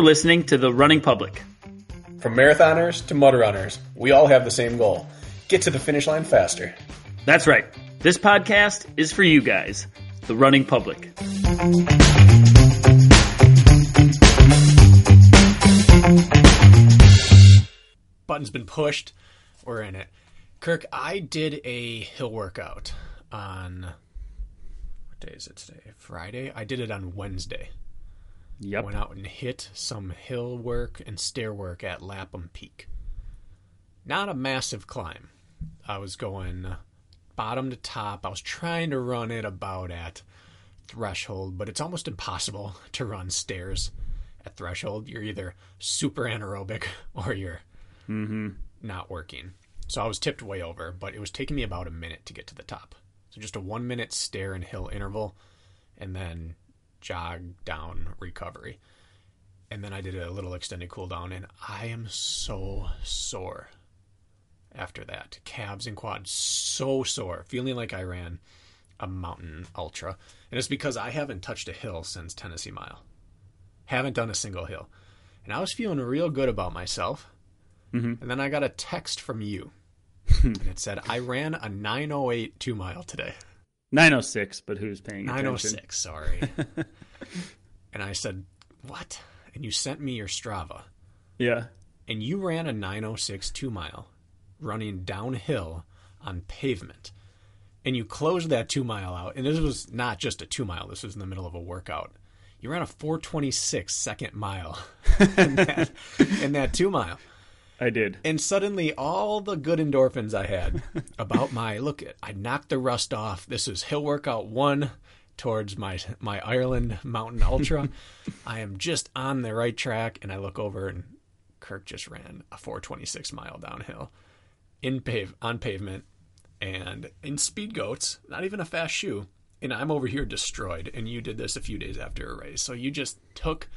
You're listening to The Running Public. From marathoners to mud runners, we all have the same goal. Get to the finish line faster. That's right. This podcast is for you guys, The Running Public. Button's been pushed. We're in it. Kirk, I did a hill workout on... What day is it today? Friday? I did it on Wednesday. Yep. Went out and hit some hill work and stair work at Lapham Peak. Not a massive climb. I was going bottom to top. I was trying to run it about at threshold, but it's almost impossible to run stairs at threshold. You're either super anaerobic or you're not working. So I was tipped way over, but it was taking me about a minute to get to the top. So just a 1 minute stair and hill interval, and then jog down recovery. And then I did a little extended cool down, and I am so sore after that. Calves and quads so sore, feeling like I ran a mountain ultra. And it's because I haven't touched a hill since Tennessee Mile. Haven't done a single hill. And I was feeling real good about myself. Mm-hmm. And then I got a text from you. And it said, I ran a 9:08 2 mile today. 9:06, but who's paying attention? 9:06, sorry. And I said, what? And you sent me your Strava. Yeah. And you ran a 9:06 2 mile running downhill on pavement. And you closed that 2 mile out. And this was not just a 2 mile. This was in the middle of a workout. You ran a 4:26 second mile in that 2 mile. I did. And suddenly all the good endorphins I had about my, look, I knocked the rust off. This is hill workout one towards my Ireland Mountain Ultra. I am just on the right track. And I look over and Kirk just ran a 4:26 mile downhill on pavement and in speed goats, not even a fast shoe. And I'm over here destroyed. And you did this a few days after a race. So you just took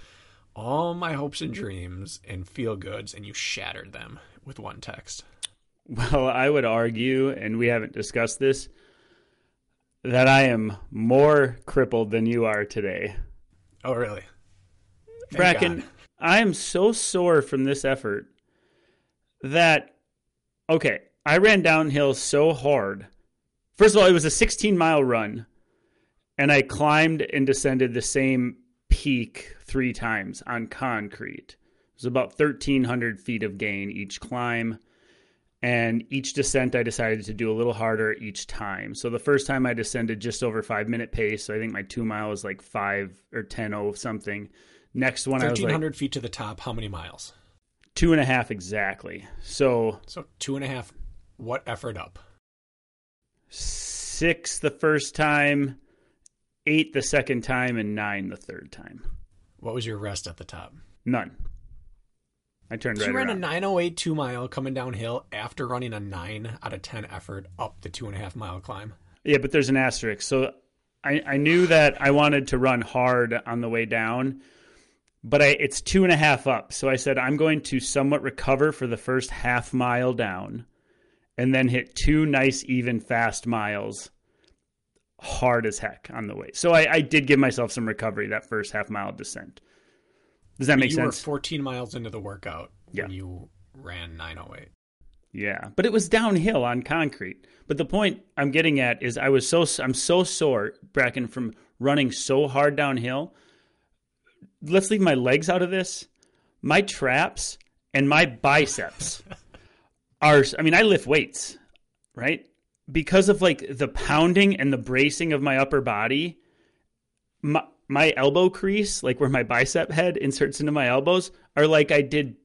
all my hopes and dreams and feel goods, and you shattered them with one text. Well, I would argue, and we haven't discussed this, that I am more crippled than you are today. Oh, really? Bracken, I am so sore from this effort that, okay, I ran downhill so hard. First of all, it was a 16-mile run, and I climbed and descended the same peak three times on concrete. It was about 1,300 feet of gain each climb, and each descent I decided to do a little harder each time. So the first time I descended just over 5 minute pace. So I think my 2 mile was like 5 or 10:0 something. Next one, 1,300 feet to the top. How many miles? 2.5 exactly. So 2.5. What effort up? 6 the first time, 8 the second time, and 9 the third time. What was your rest at the top? None. I turned right around. You ran a 9:08 2 mile coming downhill after running a 9 out of 10 effort up the 2.5 mile climb. Yeah, but there's an asterisk. So I knew that I wanted to run hard on the way down, but it's 2.5 up. So I said, I'm going to somewhat recover for the first half mile down and then hit 2 nice, even, fast miles hard as heck on the way. So I did give myself some recovery that first half mile descent. Does that make sense? You were 14 miles into the workout when you ran 9:08. Yeah, but it was downhill on concrete. But the point I'm getting at is I'm so sore, Bracken, from running so hard downhill. Let's leave my legs out of this. My traps and my biceps I lift weights, right? Because of like the pounding and the bracing of my upper body, my elbow crease, like where my bicep head inserts into my elbows, are like I did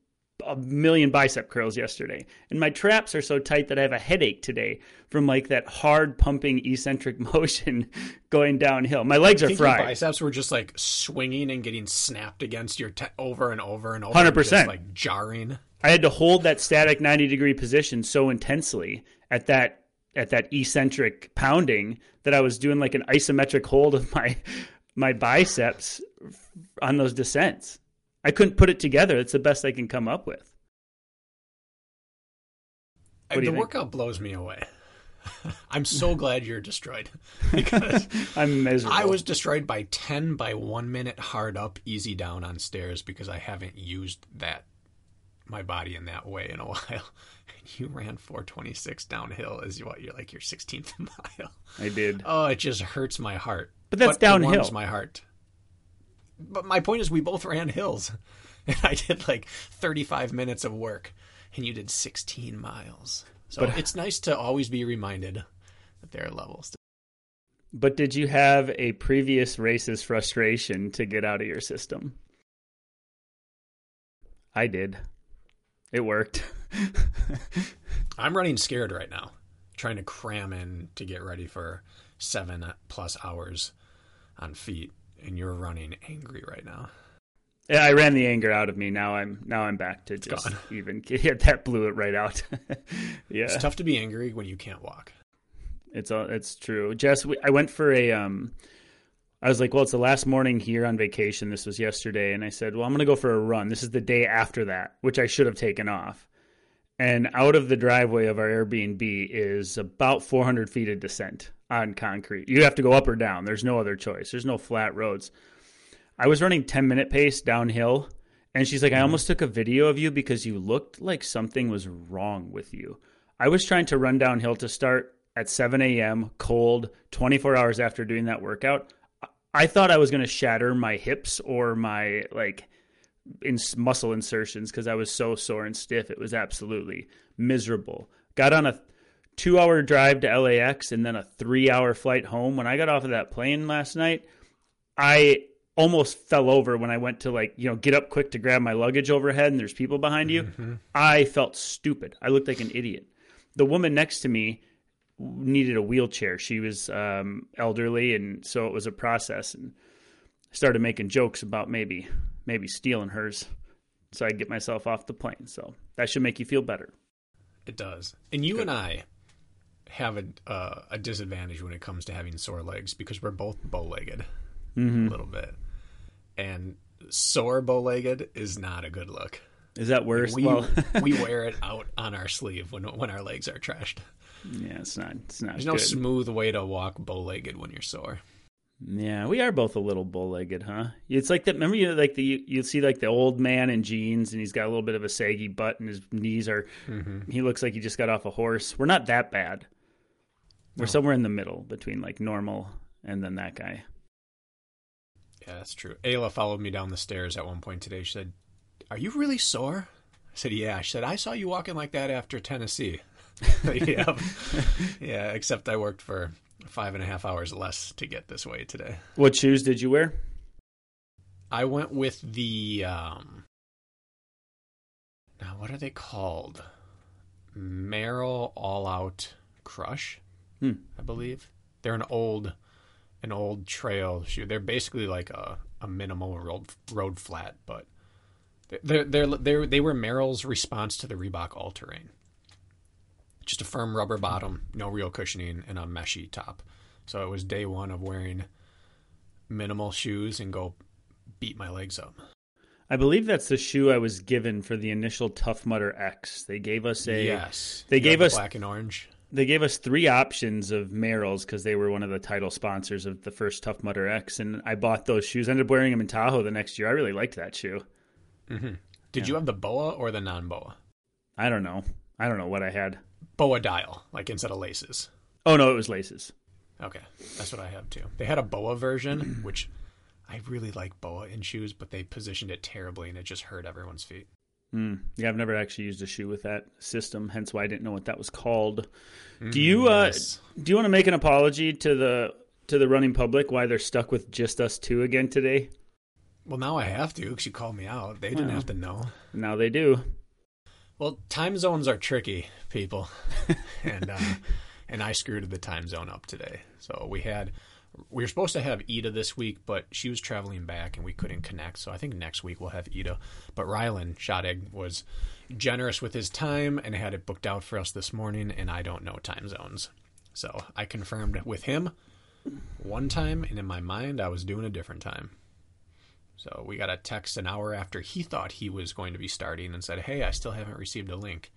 1,000,000 bicep curls yesterday. And my traps are so tight that I have a headache today from like that hard pumping eccentric motion going downhill. My legs are fried. Your biceps were just like swinging and getting snapped against your over and over and over. 100%. Like jarring. I had to hold that static 90-degree position so intensely at that eccentric pounding that I was doing like an isometric hold of my biceps on those descents. I couldn't put it together. It's the best I can come up with. The workout blows me away. I'm so glad you're destroyed, because I'm miserable. I was destroyed by 10 by 1 minute hard up, easy down on stairs, because I haven't used that, my body in that way in a while. And you ran 4:26 downhill is what you're like your 16th mile. I did. Oh, it just hurts my heart. But that's downhill. It warms my heart. But my point is, we both ran hills, and I did like 35 minutes of work, and you did 16 miles. So but, it's nice to always be reminded that there are levels. But did you have a previous race's frustration to get out of your system? I did. It worked. I'm running scared right now, trying to cram in to get ready for 7+ hours on feet. And you're running angry right now. Yeah, I ran the anger out of me. Now I'm back to just even. Yeah, that blew it right out. Yeah, it's tough to be angry when you can't walk. It's true, Jess. I went for a. I was like, well, it's the last morning here on vacation. This was yesterday, and I said, well, I'm going to go for a run. This is the day after that, which I should have taken off. And out of the driveway of our Airbnb is about 400 feet of descent on concrete. You have to go up or down. There's no other choice. There's no flat roads. I was running 10-minute pace downhill, and she's like, I almost took a video of you because you looked like something was wrong with you. I was trying to run downhill to start at 7 a.m., cold, 24 hours after doing that workout. I thought I was going to shatter my hips or my muscle insertions because I was so sore and stiff. It was absolutely miserable. Got on a 2-hour drive to LAX and then a 3-hour flight home. When I got off of that plane last night, I almost fell over when I went to get up quick to grab my luggage overhead and there's people behind you. Mm-hmm. I felt stupid. I looked like an idiot. The woman next to me needed a wheelchair. She was elderly, and so it was a process, and I started making jokes about maybe stealing hers so I'd get myself off the plane. So that should make you feel better. It does. And you and I have a disadvantage when it comes to having sore legs because we're both bow-legged a little bit. And sore bow-legged is not a good look. Is that worse? We wear it out on our sleeve when our legs are trashed. Yeah, it's not There's good. No smooth way to walk bow-legged when you're sore. Yeah, we are both a little bow-legged, huh? It's like that. Remember, you'll see like the old man in jeans, and he's got a little bit of a saggy butt, and his knees are. Mm-hmm. He looks like he just got off a horse. We're not that bad. We're somewhere in the middle between normal and then that guy. Yeah, that's true. Ayla followed me down the stairs at one point today. She said, "Are you really sore?" I said, "Yeah." She said, "I saw you walking like that after Tennessee." Yeah. Except I worked for 5.5 hours less to get this way today. What shoes did you wear? I went with the now what are they called? Merrell All Out Crush, I believe. They're an old trail shoe. They're basically like a minimal road flat, but they were Merrell's response to the Reebok All Terrain. Just a firm rubber bottom, no real cushioning, and a meshy top. So it was day one of wearing minimal shoes and go beat my legs up. I believe that's the shoe I was given for the initial Tough Mudder X. They gave us black and orange. They gave us three options of Merrell's because they were one of the title sponsors of the first Tough Mudder X, and I bought those shoes. I ended up wearing them in Tahoe the next year. I really liked that shoe. Mm-hmm. Did you have the boa or the non-boa? I don't know. I don't know what I had. Boa dial, instead of laces. Oh, no, it was laces. Okay, that's what I have, too. They had a boa version, which I really like boa in shoes, but they positioned it terribly, and it just hurt everyone's feet. Yeah, I've never actually used a shoe with that system, hence why I didn't know what that was called. Do you want to make an apology to the running public why they're stuck with just us two again today? Well, now I have to because you called me out. They didn't have to know. Now they do. Well, time zones are tricky, people, and I screwed the time zone up today. So we were supposed to have Ida this week, but she was traveling back and we couldn't connect. So I think next week we'll have Ida. But Rylan Shoteg was generous with his time and had it booked out for us this morning, and I don't know time zones. So I confirmed with him one time, and in my mind I was doing a different time. So we got a text an hour after he thought he was going to be starting and said, "Hey, I still haven't received a link."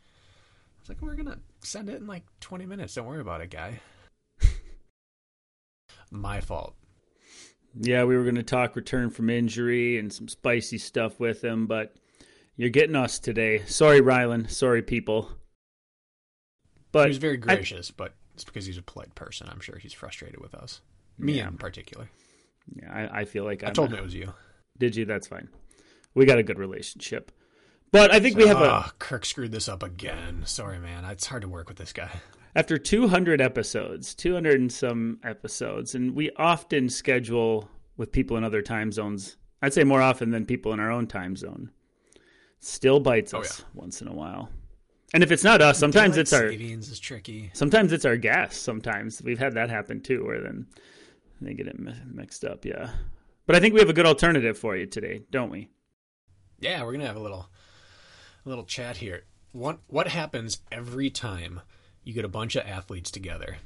was like, we're gonna send it in like 20 minutes. Don't worry about it, guy. My fault. Yeah, we were going to talk return from injury and some spicy stuff with him, but you're getting us today. Sorry, Rylan. Sorry, people. But he was very gracious, but it's because he's a polite person. I'm sure he's frustrated with us. Me in particular. Yeah, I feel like I told him it was you. Did you? That's fine. We got a good relationship. But I think we have Kirk screwed this up again. Sorry, man. It's hard to work with this guy. After 200 and some episodes, and we often schedule with people in other time zones. I'd say more often than people in our own time zone. Still bites us once in a while. And if it's not us, sometimes it's our savings is tricky. Sometimes it's our guest. Sometimes we've had that happen too, where then they get it mixed up. Yeah, but I think we have a good alternative for you today, don't we? Yeah, we're gonna have a little chat here. What happens every time? You get a bunch of athletes together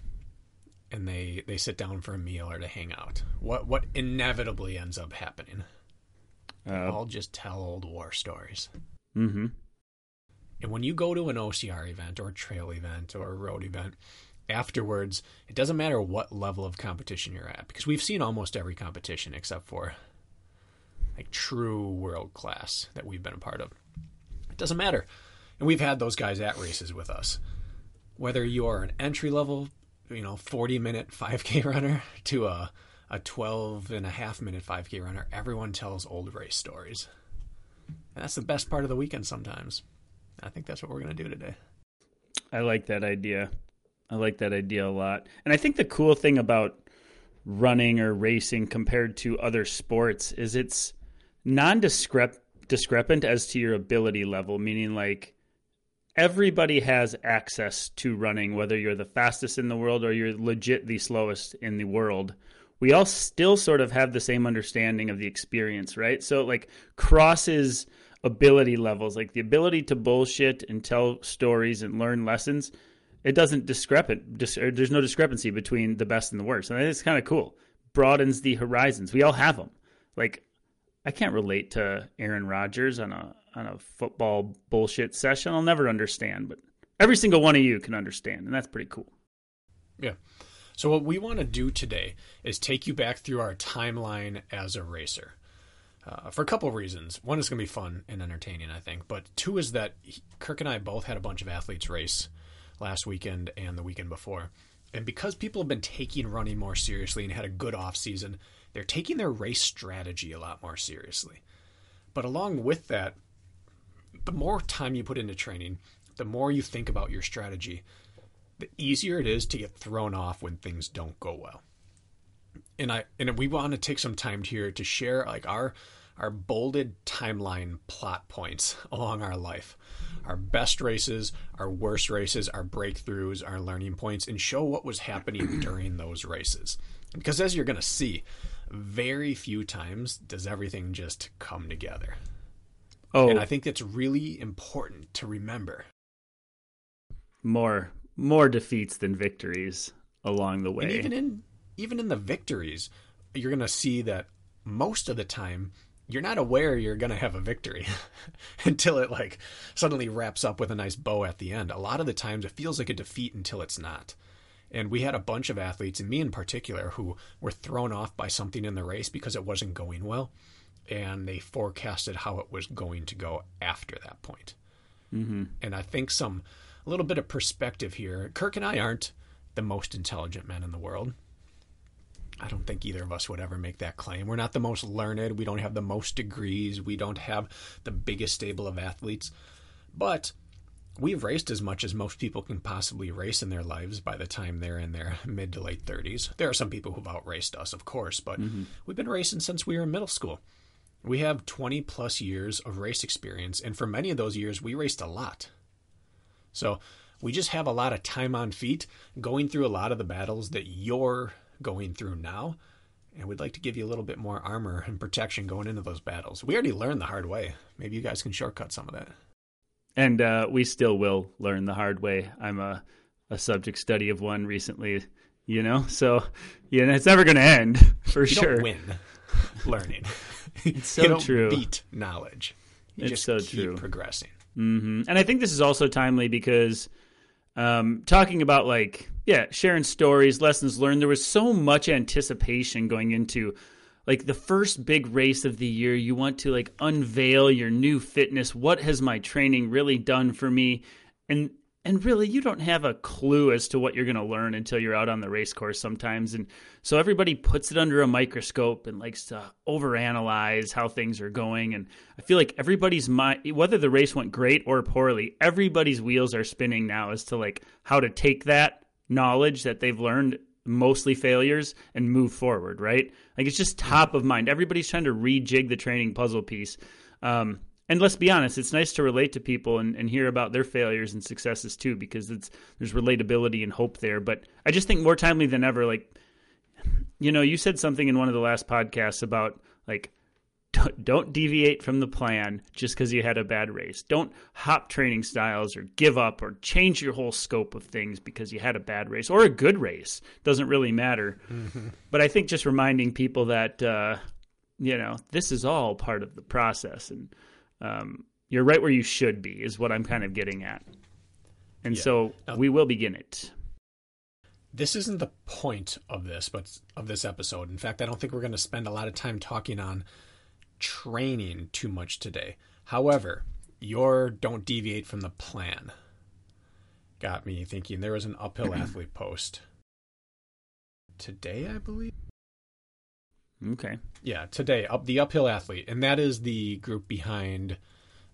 and they sit down for a meal or to hang out. What inevitably ends up happening? All just tell old war stories. Mm-hmm. And when you go to an OCR event or a trail event or a road event, afterwards, it doesn't matter what level of competition you're at, because we've seen almost every competition except for like true world class that we've been a part of. It doesn't matter. And we've had those guys at races with us. Whether you are an entry-level, 40-minute 5K runner to a 12-and-a-half-minute 5K runner, everyone tells old race stories. And that's the best part of the weekend sometimes. I think that's what we're going to do today. I like that idea. I like that idea a lot. And I think the cool thing about running or racing compared to other sports is it's non-discrepant as to your ability level, meaning like, everybody has access to running, whether you're the fastest in the world or you're legit the slowest in the world. We all still sort of have the same understanding of the experience, right? So it like crosses ability levels, like the ability to bullshit and tell stories and learn lessons. It doesn't there's no discrepancy between the best and the worst. And it's kind of cool. Broadens the horizons. We all have them. Like I can't relate to Aaron Rodgers on a football bullshit session. I'll never understand, but every single one of you can understand, and that's pretty cool. Yeah. So what we want to do today is take you back through our timeline as a racer for a couple of reasons. One, it's going to be fun and entertaining, I think. But two is that Kirk and I both had a bunch of athletes race last weekend and the weekend before. And because people have been taking running more seriously and had a good off season, they're taking their race strategy a lot more seriously. But along with that, the more time you put into training, the more you think about your strategy, the easier it is to get thrown off when things don't go well. And we want to take some time here to share like our bolded timeline plot points along our life, our best races, our worst races, our breakthroughs, our learning points, and show what was happening during those races. Because as you're going to see, very few times does everything just come together. Oh, and I think that's really important to remember. More defeats than victories along the way. And even in the victories, you're going to see that most of the time you're not aware you're going to have a victory until it like suddenly wraps up with a nice bow at the end. A lot of the times it feels like a defeat until it's not. And we had a bunch of athletes, and me in particular, who were thrown off by something in the race because it wasn't going well. And they forecasted how it was going to go after that point. Mm-hmm. And I think a little bit of perspective here. Kirk and I aren't the most intelligent men in the world. I don't think either of us would ever make that claim. We're not the most learned. We don't have the most degrees. We don't have the biggest stable of athletes. But we've raced as much as most people can possibly race in their lives by the time they're in their mid to late 30s. There are some people who've outraced us, of course, but we've been racing since we were in middle school. We have 20 plus years of race experience, and for many of those years, we raced a lot. So we just have a lot of time on feet going through a lot of the battles that you're going through now, and we'd like to give you a little bit more armor and protection going into those battles. We already learned the hard way. Maybe you guys can shortcut some of that. And we still will learn the hard way. I'm a subject study of one recently, so it's never going to end for you sure. You don't win learning. It's so true. Beat knowledge. You just keep progressing. Mm-hmm. And I think this is also timely because Talking about like, yeah, sharing stories, lessons learned. There was so much anticipation going into like the first big race of the year. You want to like unveil your new fitness. What has my training really done for me? And really, you don't have a clue as to what you're going to learn until you're out on the race course sometimes. And so everybody puts it under a microscope and likes to overanalyze how things are going. And I feel like everybody's mind, whether the race went great or poorly, everybody's wheels are spinning now as to like how to take that knowledge that they've learned, mostly failures, and move forward, right? Like it's just top of mind. Everybody's trying to rejig the training puzzle piece. And let's be honest, it's nice to relate to people and hear about their failures and successes too, because there's relatability and hope there. But I just think more timely than ever, like, you know, you said something in one of the last podcasts about like, don't deviate from the plan just because you had a bad race. Don't hop training styles or give up or change your whole scope of things because you had a bad race or a good race. Doesn't really matter. Mm-hmm. But I think just reminding people that, you know, this is all part of the process, and you're right where you should be is what I'm kind of getting at. And yeah. So now, we will begin it. This isn't the point of this, but of this episode. In fact, I don't think we're going to spend a lot of time talking on training too much today. However, your don't deviate from the plan got me thinking. There was an Uphill Athlete post today, I believe. Okay. Yeah, today, the Uphill Athlete. And that is the group behind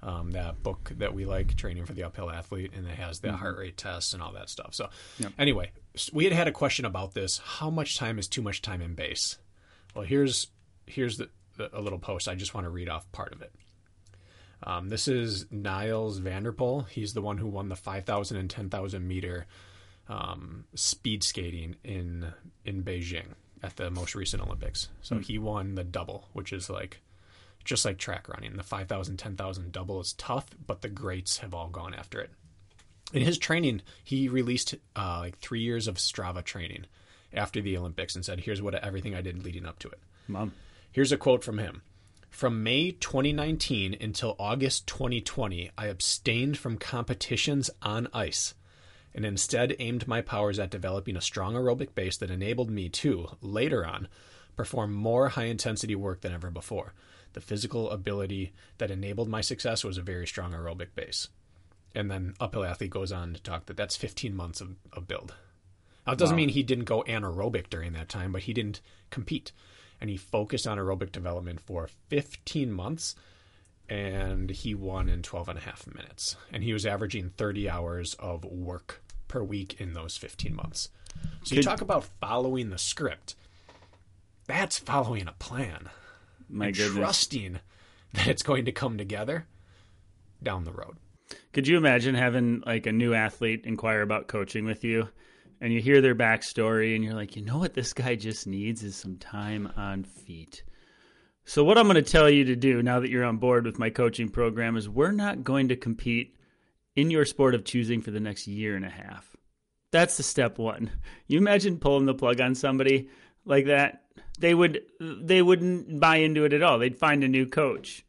that book that we like, Training for the Uphill Athlete, and it has the heart rate tests and all that stuff. So Anyway, we had a question about this. How much time is too much time in base? Well, here's a little post. I just want to read off part of it. This is Niles Vanderpool. He's the one who won the 5,000 and 10,000 meter speed skating in Beijing at the most recent Olympics. So he won the double, which is like, just like track running, the 5,000, 10,000 double is tough, but the greats have all gone after it. In his training, he released like 3 years of Strava training after the Olympics and said, here's what everything I did leading up to it. Mom. Here's a quote from him. From May 2019 until August 2020, I abstained from competitions on ice and instead aimed my powers at developing a strong aerobic base that enabled me to, later on, perform more high-intensity work than ever before. The physical ability that enabled my success was a very strong aerobic base. And then Uphill Athlete goes on to talk that's 15 months of build. Now, it doesn't mean he didn't go anaerobic during that time, but he didn't compete. And he focused on aerobic development for 15 months, and he won in 12 and a half minutes. And he was averaging 30 hours of work per week in those 15 months. So you talk about following the script. That's following a plan. My goodness. Trusting that it's going to come together down the road. Could you imagine having like a new athlete inquire about coaching with you? And you hear their backstory and you're like, you know what this guy just needs is some time on feet. So what I'm going to tell you to do now that you're on board with my coaching program is we're not going to compete in your sport of choosing for the next year and a half. That's the step one. You imagine pulling the plug on somebody like that? They wouldn't buy into it at all. They'd find a new coach.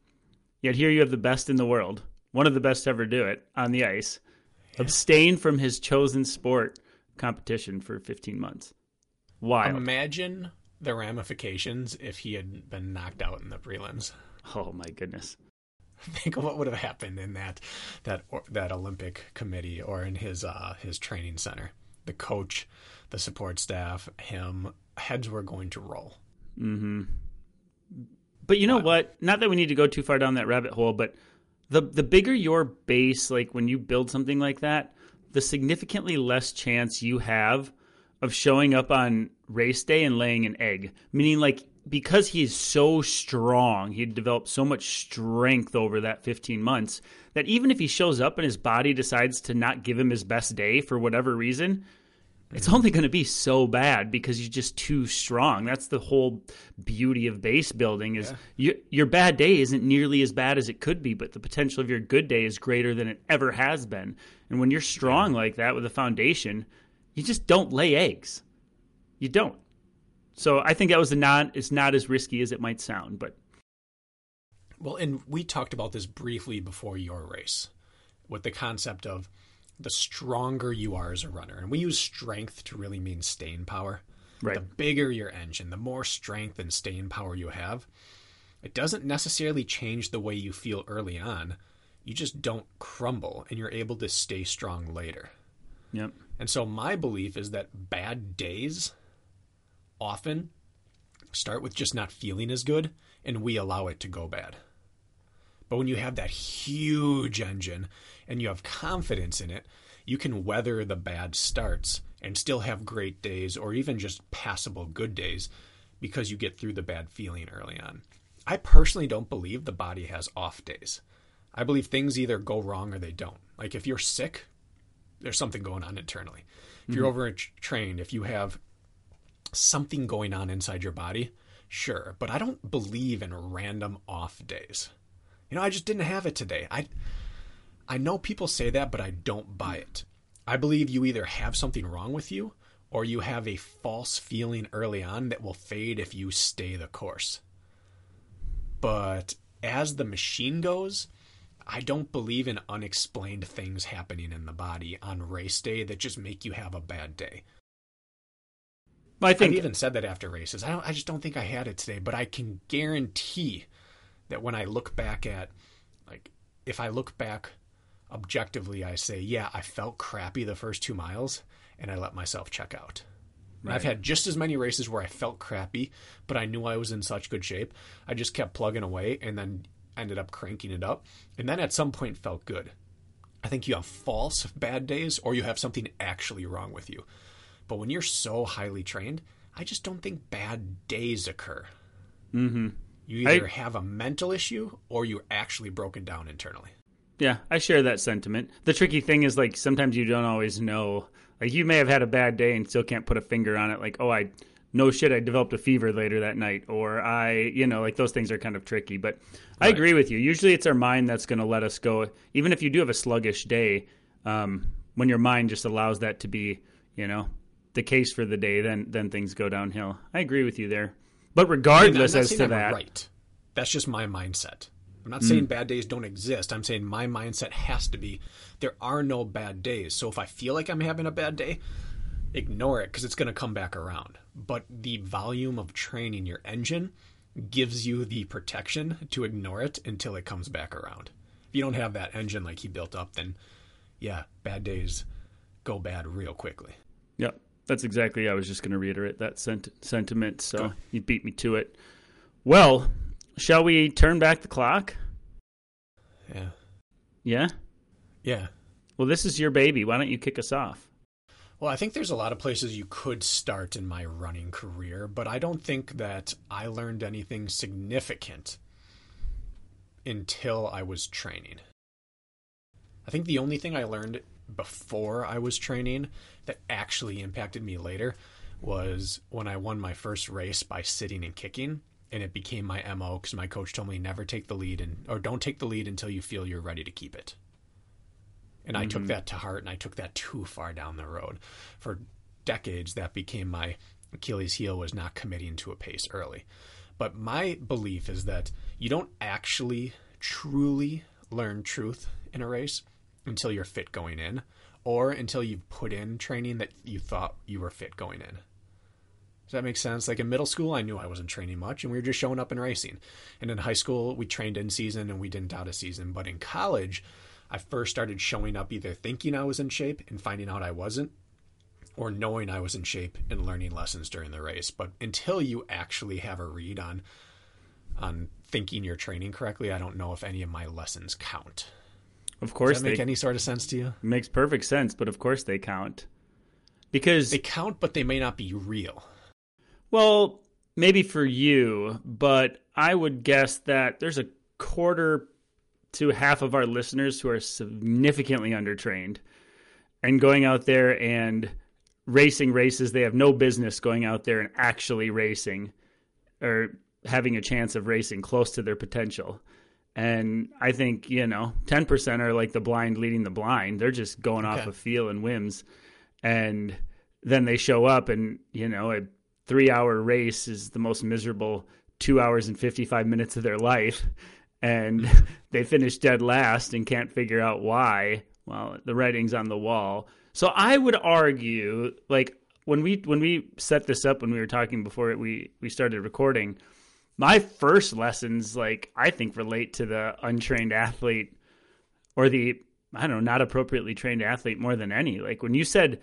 Yet here you have the best in the world, one of the best to ever do it on the ice, abstain from his chosen sport competition for 15 months. Wild. Imagine the ramifications if he had been knocked out in the prelims. Oh my goodness. Think of what would have happened in that Olympic committee or in his training center. The coach, the support staff, him, heads were going to roll. Mm-hmm. But you know what? Not that we need to go too far down that rabbit hole, but the bigger your base, like when you build something like that, the significantly less chance you have of showing up on race day and laying an egg. Meaning, like, because he is so strong, he developed so much strength over that 15 months that even if he shows up and his body decides to not give him his best day for whatever reason, it's only going to be so bad because you're just too strong. That's the whole beauty of base building is your bad day isn't nearly as bad as it could be, but the potential of your good day is greater than it ever has been. And when you're strong like that with a foundation, you just don't lay eggs. You don't. So I think that was it's not as risky as it might sound. But well, and we talked about this briefly before your race with the concept of the stronger you are as a runner. And we use strength to really mean staying power. Right. The bigger your engine, the more strength and staying power you have. It doesn't necessarily change the way you feel early on. You just don't crumble, and you're able to stay strong later. Yep. And so my belief is that bad days often start with just not feeling as good, and we allow it to go bad. But when you have that huge engine and you have confidence in it, you can weather the bad starts and still have great days or even just passable good days because you get through the bad feeling early on. I personally don't believe the body has off days. I believe things either go wrong or they don't. Like if you're sick, there's something going on internally. If you're overtrained, if you have something going on inside your body, sure. But I don't believe in random off days. You know, I just didn't have it today. I know people say that, but I don't buy it. I believe you either have something wrong with you or you have a false feeling early on that will fade if you stay the course. But as the machine goes, I don't believe in unexplained things happening in the body on race day that just make you have a bad day. I've even said that after races. I just don't think I had it today, but I can guarantee that when I look back at, like, if I look back objectively, I say, yeah, I felt crappy the first 2 miles and I let myself check out. Right. I've had just as many races where I felt crappy, but I knew I was in such good shape. I just kept plugging away and then ended up cranking it up. And then at some point felt good. I think you have false bad days or you have something actually wrong with you. But when you're so highly trained, I just don't think bad days occur. Mm-hmm. You either have a mental issue or you're actually broken down internally. Yeah, I share that sentiment. The tricky thing is, like, sometimes you don't always know. Like, you may have had a bad day and still can't put a finger on it. Like, oh, I developed a fever later that night. Or those things are kind of tricky. But I agree with you. Usually it's our mind that's going to let us go. Even if you do have a sluggish day, when your mind just allows that to be, the case for the day, then things go downhill. I agree with you there. But regardless as to that, right. That's just my mindset. I'm not saying bad days don't exist. I'm saying my mindset has to be there are no bad days. So if I feel like I'm having a bad day, ignore it because it's going to come back around. But the volume of training your engine gives you the protection to ignore it until it comes back around. If you don't have that engine like he built up, then yeah, bad days go bad real quickly. Yep. That's exactly. I was just going to reiterate that sentiment, so you beat me to it. Well, shall we turn back the clock? Yeah. Yeah? Yeah. Well, this is your baby. Why don't you kick us off? Well, I think there's a lot of places you could start in my running career, but I don't think that I learned anything significant until I was training. I think the only thing I learned before I was training that actually impacted me later was when I won my first race by sitting and kicking, and it became my MO because my coach told me never take the lead or don't take the lead until you feel you're ready to keep it. And I took that to heart, and I took that too far down the road. For decades, that became my Achilles heel, was not committing to a pace early. But my belief is that you don't actually truly learn truth in a race until you're fit going in, or until you've put in training that you thought you were fit going in. Does that make sense? Like in middle school, I knew I wasn't training much and we were just showing up and racing. And in high school, we trained in season and we didn't out of season. But in college, I first started showing up either thinking I was in shape and finding out I wasn't, or knowing I was in shape and learning lessons during the race. But until you actually have a read on thinking you're training correctly, I don't know if any of my lessons count. Of course. Does that make any sort of sense to you? It makes perfect sense, but of course they count. Because they count, but they may not be real. Well, maybe for you, but I would guess that there's a quarter to half of our listeners who are significantly undertrained and going out there and racing races they have no business going out there and actually racing or having a chance of racing close to their potential. And I think, 10% are like the blind leading the blind. They're just going off of feel and whims. And then they show up and, a 3-hour race is the most miserable 2 hours and 55 minutes of their life. And they finish dead last and can't figure out why. well, the writing's on the wall. So I would argue, like, when we set this up, when we were talking before we started recording, my first lessons, like, I think relate to the untrained athlete or the, I don't know, not appropriately trained athlete more than any. Like, when you said,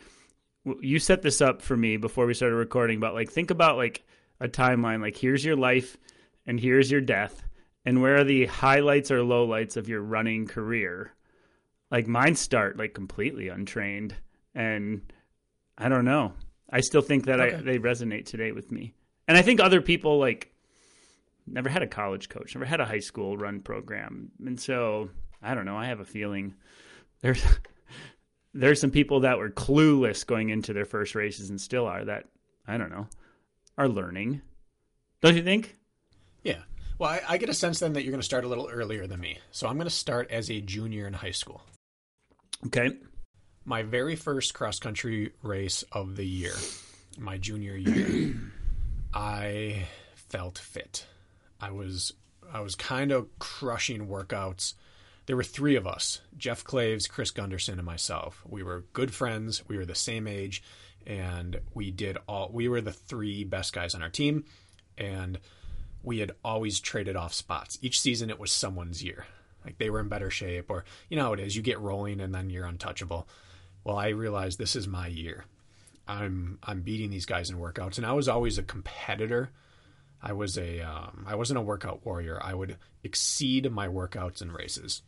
you set this up for me before we started recording, but, like, think about, like, a timeline, like, here's your life and here's your death. And where are the highlights or lowlights of your running career? Like, mine start, like, completely untrained. And I don't know. I still think that they resonate today with me. And I think other people, like, never had a college coach, never had a high school run program. And so, I don't know. I have a feeling there's some people that were clueless going into their first races and still are, that, I don't know, are learning. Don't you think? Yeah. Well, I get a sense then that you're going to start a little earlier than me. So I'm going to start as a junior in high school. Okay. My very first cross-country race of the year, my junior year, I felt fit. I was kind of crushing workouts. There were three of us, Jeff Claves, Chris Gunderson, and myself. We were good friends. We were the same age, and we were the three best guys on our team, and we had always traded off spots. Each season, it was someone's year. Like, they were in better shape, or, you know how it is, you get rolling and then you're untouchable. Well, I realized this is my year. I'm beating these guys in workouts, and I was always a competitor. I was I wasn't a workout warrior. I would exceed my workouts in races.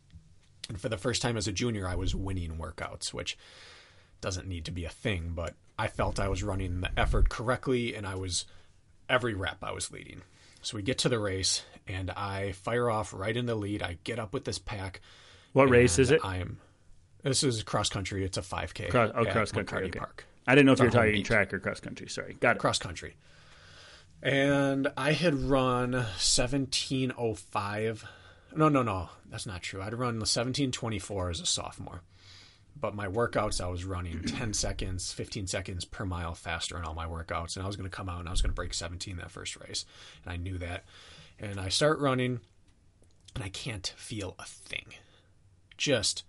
And for the first time as a junior, I was winning workouts, which doesn't need to be a thing, but I felt I was running the effort correctly, and every rep I was leading. So we get to the race, and I fire off right in the lead. I get up with this pack. What race is it? This is cross country. It's a 5K. Cross country. Okay. Park. I didn't know if you were talking track or cross country. Sorry. Got it. Cross country. And I had run 17:05. No, that's not true. I'd run 17:24 as a sophomore, but my workouts, I was running 10 seconds, 15 seconds per mile faster in all my workouts. And I was going to come out and I was going to break 17 that first race. And I knew that. And I start running and I can't feel a thing. Just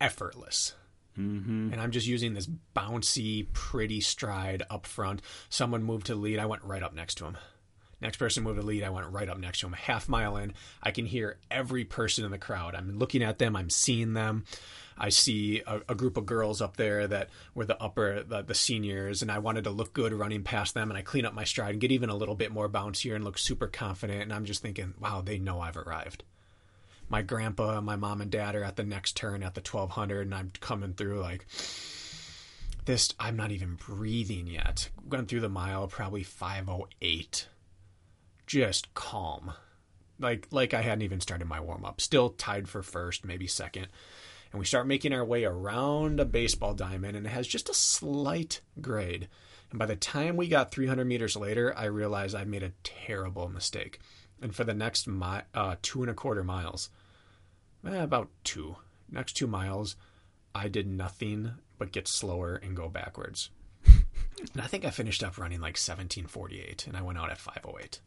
effortless. Mm-hmm. And I'm just using this bouncy, pretty stride up front. Someone moved to lead. I went right up next to him. Next person moved to lead. I went right up next to him. A half mile in, I can hear every person in the crowd. I'm looking at them. I'm seeing them. I see a group of girls up there that were the seniors, and I wanted to look good running past them, and I clean up my stride and get even a little bit more bouncier and look super confident. And I'm just thinking, wow, they know I've arrived. My grandpa and my mom and dad are at the next turn at the 1200, and I'm coming through like this. I'm not even breathing yet. Went through the mile, probably 5:08. Just calm. Like I hadn't even started my warm-up. Still tied for first, maybe second. And we start making our way around a baseball diamond, and it has just a slight grade. And by the time we got 300 meters later, I realized I made a terrible mistake. And for the next 2.25 miles, next 2 miles, I did nothing but get slower and go backwards. And I think I finished up running like 17:48, and I went out at 5:08.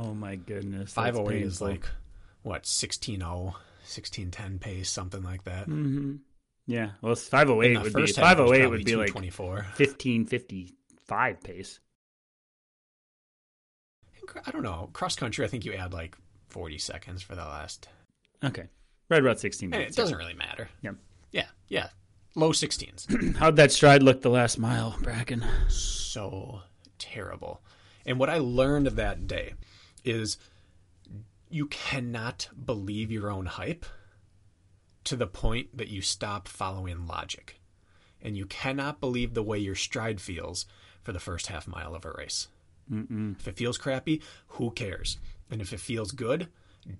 Oh my goodness. 5:08 is like, what, 16:0, 16:10 pace, something like that. Mm-hmm. Yeah. Well, 5:08 would be 5:08 would be like 15:55 pace. I don't know. Cross country, I think you add like 40 seconds for the last. Okay. Right about 16 minutes. It doesn't really matter. Yeah. Yeah. Low 16s. How'd that stride look the last mile, Bracken? So terrible. And what I learned that day is you cannot believe your own hype to the point that you stop following logic. And you cannot believe the way your stride feels for the first half mile of a race. Mm-mm. If it feels crappy, who cares? And if it feels good,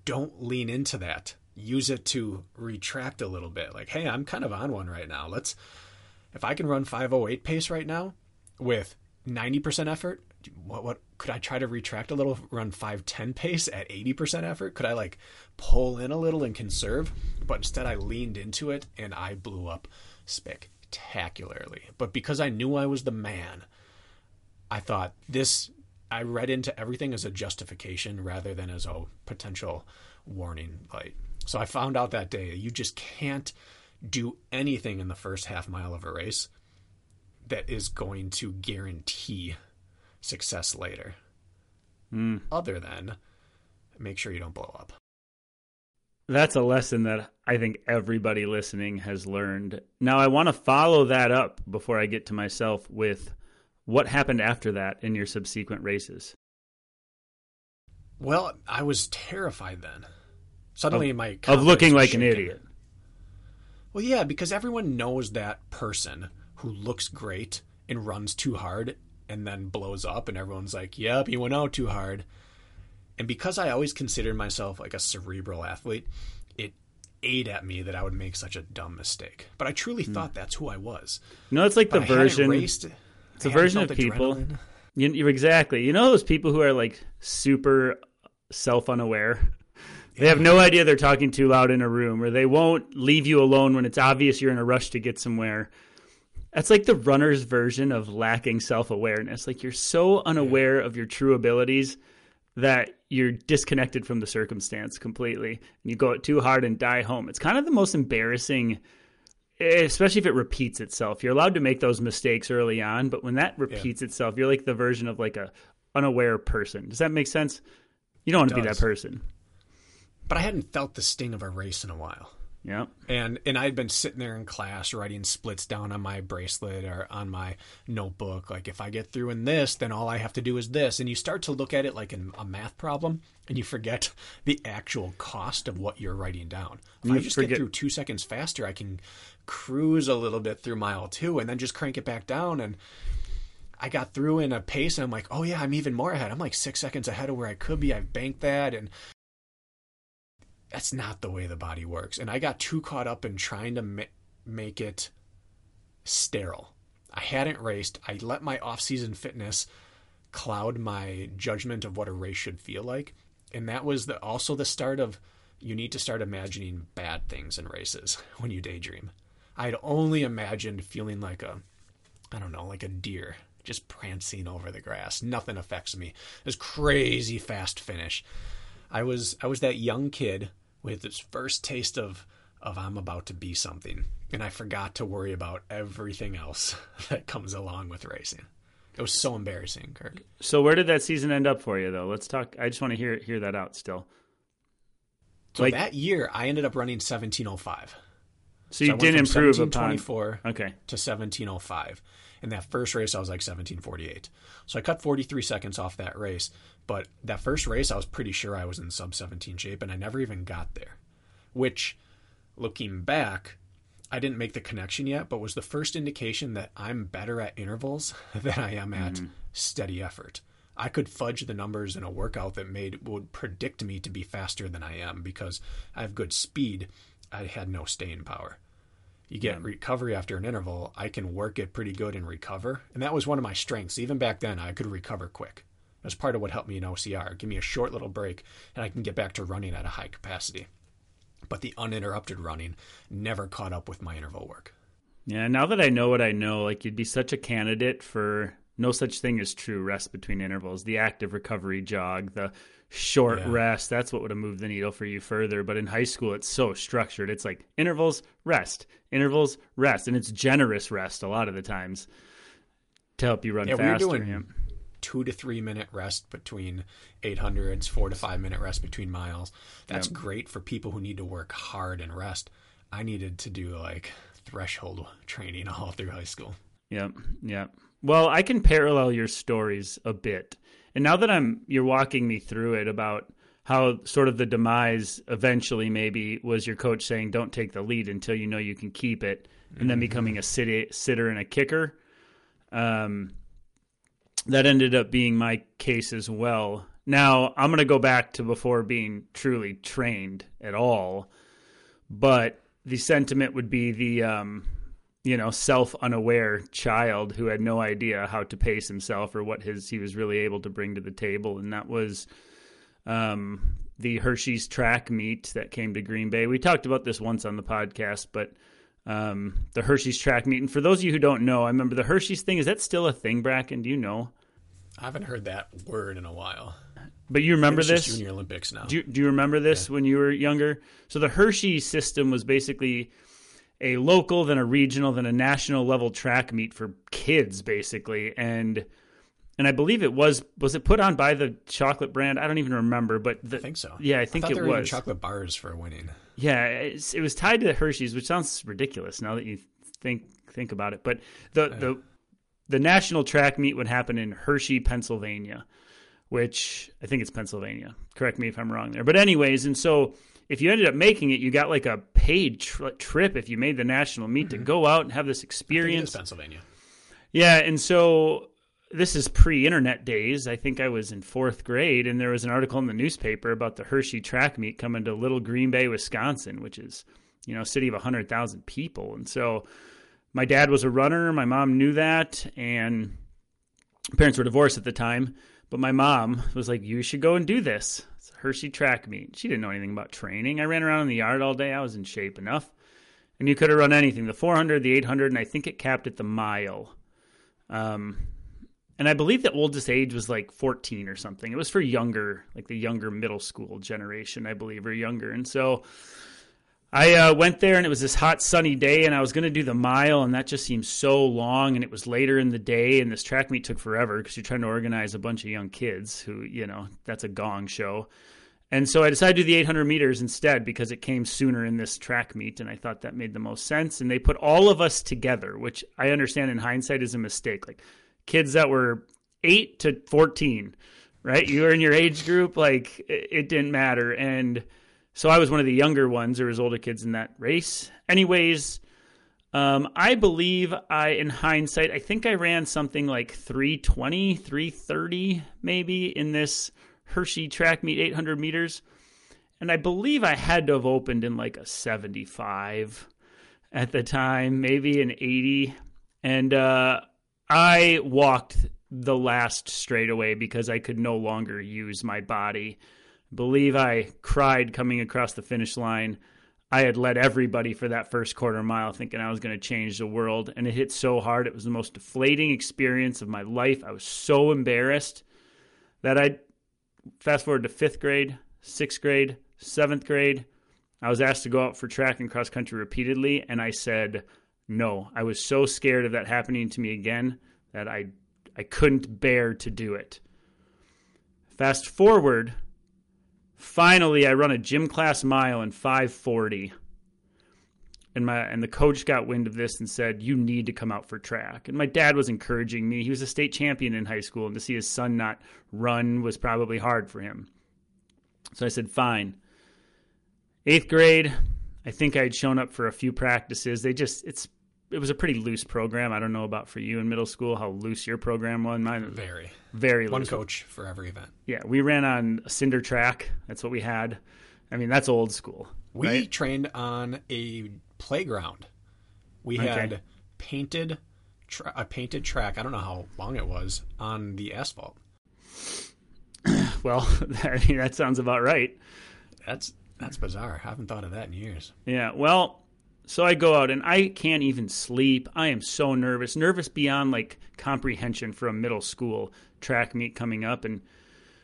don't lean into that. Use it to retract a little bit. Like, hey, I'm kind of on one right now. If I can run 5:08 pace right now with 90% effort, what could I try to retract a little? Run 5:10 pace at 80% effort? Could I like pull in a little and conserve? But instead, I leaned into it and I blew up spectacularly. But because I knew I was the man, I thought I read into everything as a justification rather than as a potential warning light. So I found out that day, you just can't do anything in the first half mile of a race that is going to guarantee success later. Other than make sure you don't blow up. That's a lesson that I think everybody listening has learned. Now I want to follow that up before I get to myself with what happened after that in your subsequent races. Well, I was terrified then. Suddenly my confidence of looking like an idiot. Well, yeah, because everyone knows that person who looks great and runs too hard and then blows up and everyone's like, yep, he went out too hard. And because I always considered myself like a cerebral athlete, it ate at me that I would make such a dumb mistake. But I truly thought that's who I was. No, it's like it's a version of people. You're exactly. You know those people who are like super self-unaware? They have no idea they're talking too loud in a room, or they won't leave you alone when it's obvious you're in a rush to get somewhere. That's like the runner's version of lacking self-awareness. Like you're so unaware of your true abilities that you're disconnected from the circumstance completely, and you go out too hard and die home. It's kind of the most embarrassing, especially if it repeats itself. You're allowed to make those mistakes early on, but when that repeats itself, you're like the version of like a unaware person. Does that make sense? You don't want to be that person. But I hadn't felt the sting of a race in a while. Yeah. And I had been sitting there in class writing splits down on my bracelet or on my notebook. Like, if I get through in this, then all I have to do is this. And you start to look at it like a math problem, and you forget the actual cost of what you're writing down. If I just get through 2 seconds faster, I can cruise a little bit through mile two and then just crank it back down. And I got through in a pace, and I'm like, oh, yeah, I'm even more ahead. I'm like 6 seconds ahead of where I could be. I've banked that. And that's not the way the body works. And I got too caught up in trying to make it sterile. I hadn't raced. I let my off-season fitness cloud my judgment of what a race should feel like. And that was also the start of, you need to start imagining bad things in races when you daydream. I had only imagined feeling like a deer just prancing over the grass. Nothing affects me. This crazy fast finish. I was that young kid with its first taste of I'm about to be something, and I forgot to worry about everything else that comes along with racing. It was so embarrassing, Kirk. So where did that season end up for you, though? Let's talk. I just want to hear that out still. So like, that year, I ended up running 17:05. So you didn't improve upon 17:24 to 17:05. In that first race, I was like 17:48. So I cut 43 seconds off that race. But that first race, I was pretty sure I was in sub-17 shape, and I never even got there. Which, looking back, I didn't make the connection yet, but was the first indication that I'm better at intervals than I am at steady effort. I could fudge the numbers in a workout that would predict me to be faster than I am because I have good speed. I had no staying power. You get recovery after an interval. I can work it pretty good and recover. And that was one of my strengths. Even back then, I could recover quick. It was part of what helped me in OCR. Give me a short little break, and I can get back to running at a high capacity. But the uninterrupted running never caught up with my interval work. Yeah, now that I know what I know, like you'd be such a candidate for no such thing as true rest between intervals. The active recovery jog, the short rest, that's what would have moved the needle for you further. But in high school, it's so structured. It's like intervals, rest. And it's generous rest a lot of the times to help you run faster. We were doing 2 to 3 minute rest between 800s, 4 to 5 minute rest between miles. That's great for people who need to work hard and rest. I needed to do like threshold training all through high school. Yep. Well, I can parallel your stories a bit. And now that you're walking me through it about how sort of the demise eventually maybe was your coach saying, don't take the lead until you know you can keep it, and then becoming a sitter and a kicker. That ended up being my case as well. Now, I'm going to go back to before being truly trained at all, but the sentiment would be the self-unaware child who had no idea how to pace himself or what he was really able to bring to the table. And that was the Hershey's track meet that came to Green Bay. We talked about this once on the podcast, but the Hershey's track meet. And for those of you who don't know, I remember the Hershey's thing. Is that still a thing, Bracken? Do you know? I haven't heard that word in a while. But you remember this? It's Junior Olympics now. Do you remember this when you were younger? So the Hershey system was basically a local, then a regional, then a national level track meet for kids, basically. And I believe it was it put on by the chocolate brand? I don't even remember, but I think so. Yeah, I think it was. I thought they were eating chocolate bars for winning. Yeah, it was tied to Hershey's, which sounds ridiculous now that you think about it. But the national track meet would happen in Hershey, Pennsylvania, which I think it's Pennsylvania. Correct me if I'm wrong there. But anyways, and so if you ended up making it, you got like a paid trip if you made the national meet to go out and have this experience. I think it is Pennsylvania. Yeah, and so this is pre-internet days. I think I was in fourth grade, and there was an article in the newspaper about the Hershey track meet coming to Little Green Bay, Wisconsin, which is, you know, a city of 100,000 people. And so my dad was a runner. My mom knew that, and parents were divorced at the time. But my mom was like, you should go and do this. It's a Hershey track meet. She didn't know anything about training. I ran around in the yard all day. I was in shape enough. And you could have run anything, the 400, the 800, and I think it capped at the mile. And I believe the oldest age was like 14 or something. It was for younger, like the younger middle school generation, I believe, or younger. And so I went there, and it was this hot, sunny day, and I was going to do the mile, and that just seemed so long, and it was later in the day, and this track meet took forever because you're trying to organize a bunch of young kids who, you know, that's a gong show. And so I decided to do the 800 meters instead because it came sooner in this track meet, and I thought that made the most sense. And they put all of us together, which I understand in hindsight is a mistake. Like kids that were 8 to 14, right? You were in your age group, like it didn't matter. And so I was one of the younger ones. There was older kids in that race. Anyways, I believe in hindsight, I think I ran something like 320, 330 maybe in this Hershey track meet, 800 meters. And I believe I had to have opened in like a 75 at the time, maybe an 80. And I walked the last straightaway because I could no longer use my body. Believe I cried coming across the finish line. I had led everybody for that first quarter mile thinking I was going to change the world, and it hit so hard. It was the most deflating experience of my life. I was so embarrassed that I fast forward to fifth grade, sixth grade, seventh grade. I was asked to go out for track and cross country repeatedly, and I said no. I was so scared of that happening to me again that I couldn't bear to do it. Fast forward, finally, I run a gym class mile in 5:40, and the coach got wind of this and said, you need to come out for track. And my dad was encouraging me. He was a state champion in high school, and to see his son not run was probably hard for him. So I said, fine. Eighth grade, I think I had shown up for a few practices. It was a pretty loose program. I don't know about for you in middle school how loose your program was. Mine was very, very loose. One coach for every event. Yeah, we ran on a cinder track. That's what we had. I mean, that's old school. We trained on a playground. We had painted a painted track. I don't know how long it was on the asphalt. Well, I mean, that sounds about right. That's bizarre. I haven't thought of that in years. Yeah. Well, so I go out, and I can't even sleep. I am so nervous beyond, like, comprehension for a middle school track meet coming up. And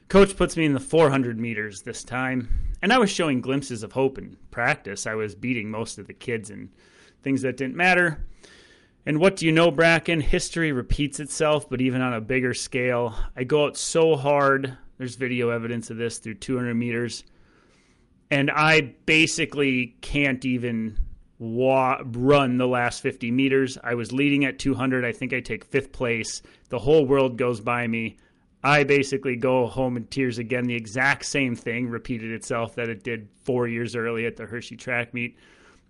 coach puts me in the 400 meters this time. And I was showing glimpses of hope in practice. I was beating most of the kids in things that didn't matter. And what do you know, Bracken? History repeats itself, but even on a bigger scale. I go out so hard. There's video evidence of this through 200 meters. And I basically can't even run the last 50 meters. I was leading at 200. I think I take fifth place. The whole world goes by me. I basically go home in tears again. The exact same thing repeated itself that it did 4 years early at the Hershey track meet,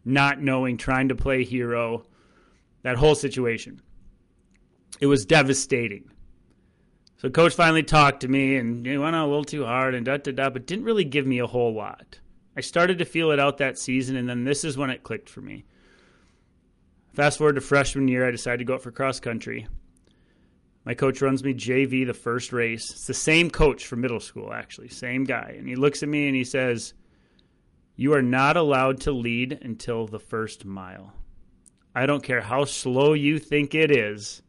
not knowing, trying to play hero, that whole situation. It was devastating. So coach finally talked to me, and he went out a little too hard and but didn't really give me a whole lot. I started to feel it out that season, and then this is when it clicked for me. Fast forward to freshman year, I decided to go out for cross country. My coach runs me JV the first race. It's the same coach from middle school, actually, same guy. And he looks at me and he says, you are not allowed to lead until the first mile. I don't care how slow you think it is.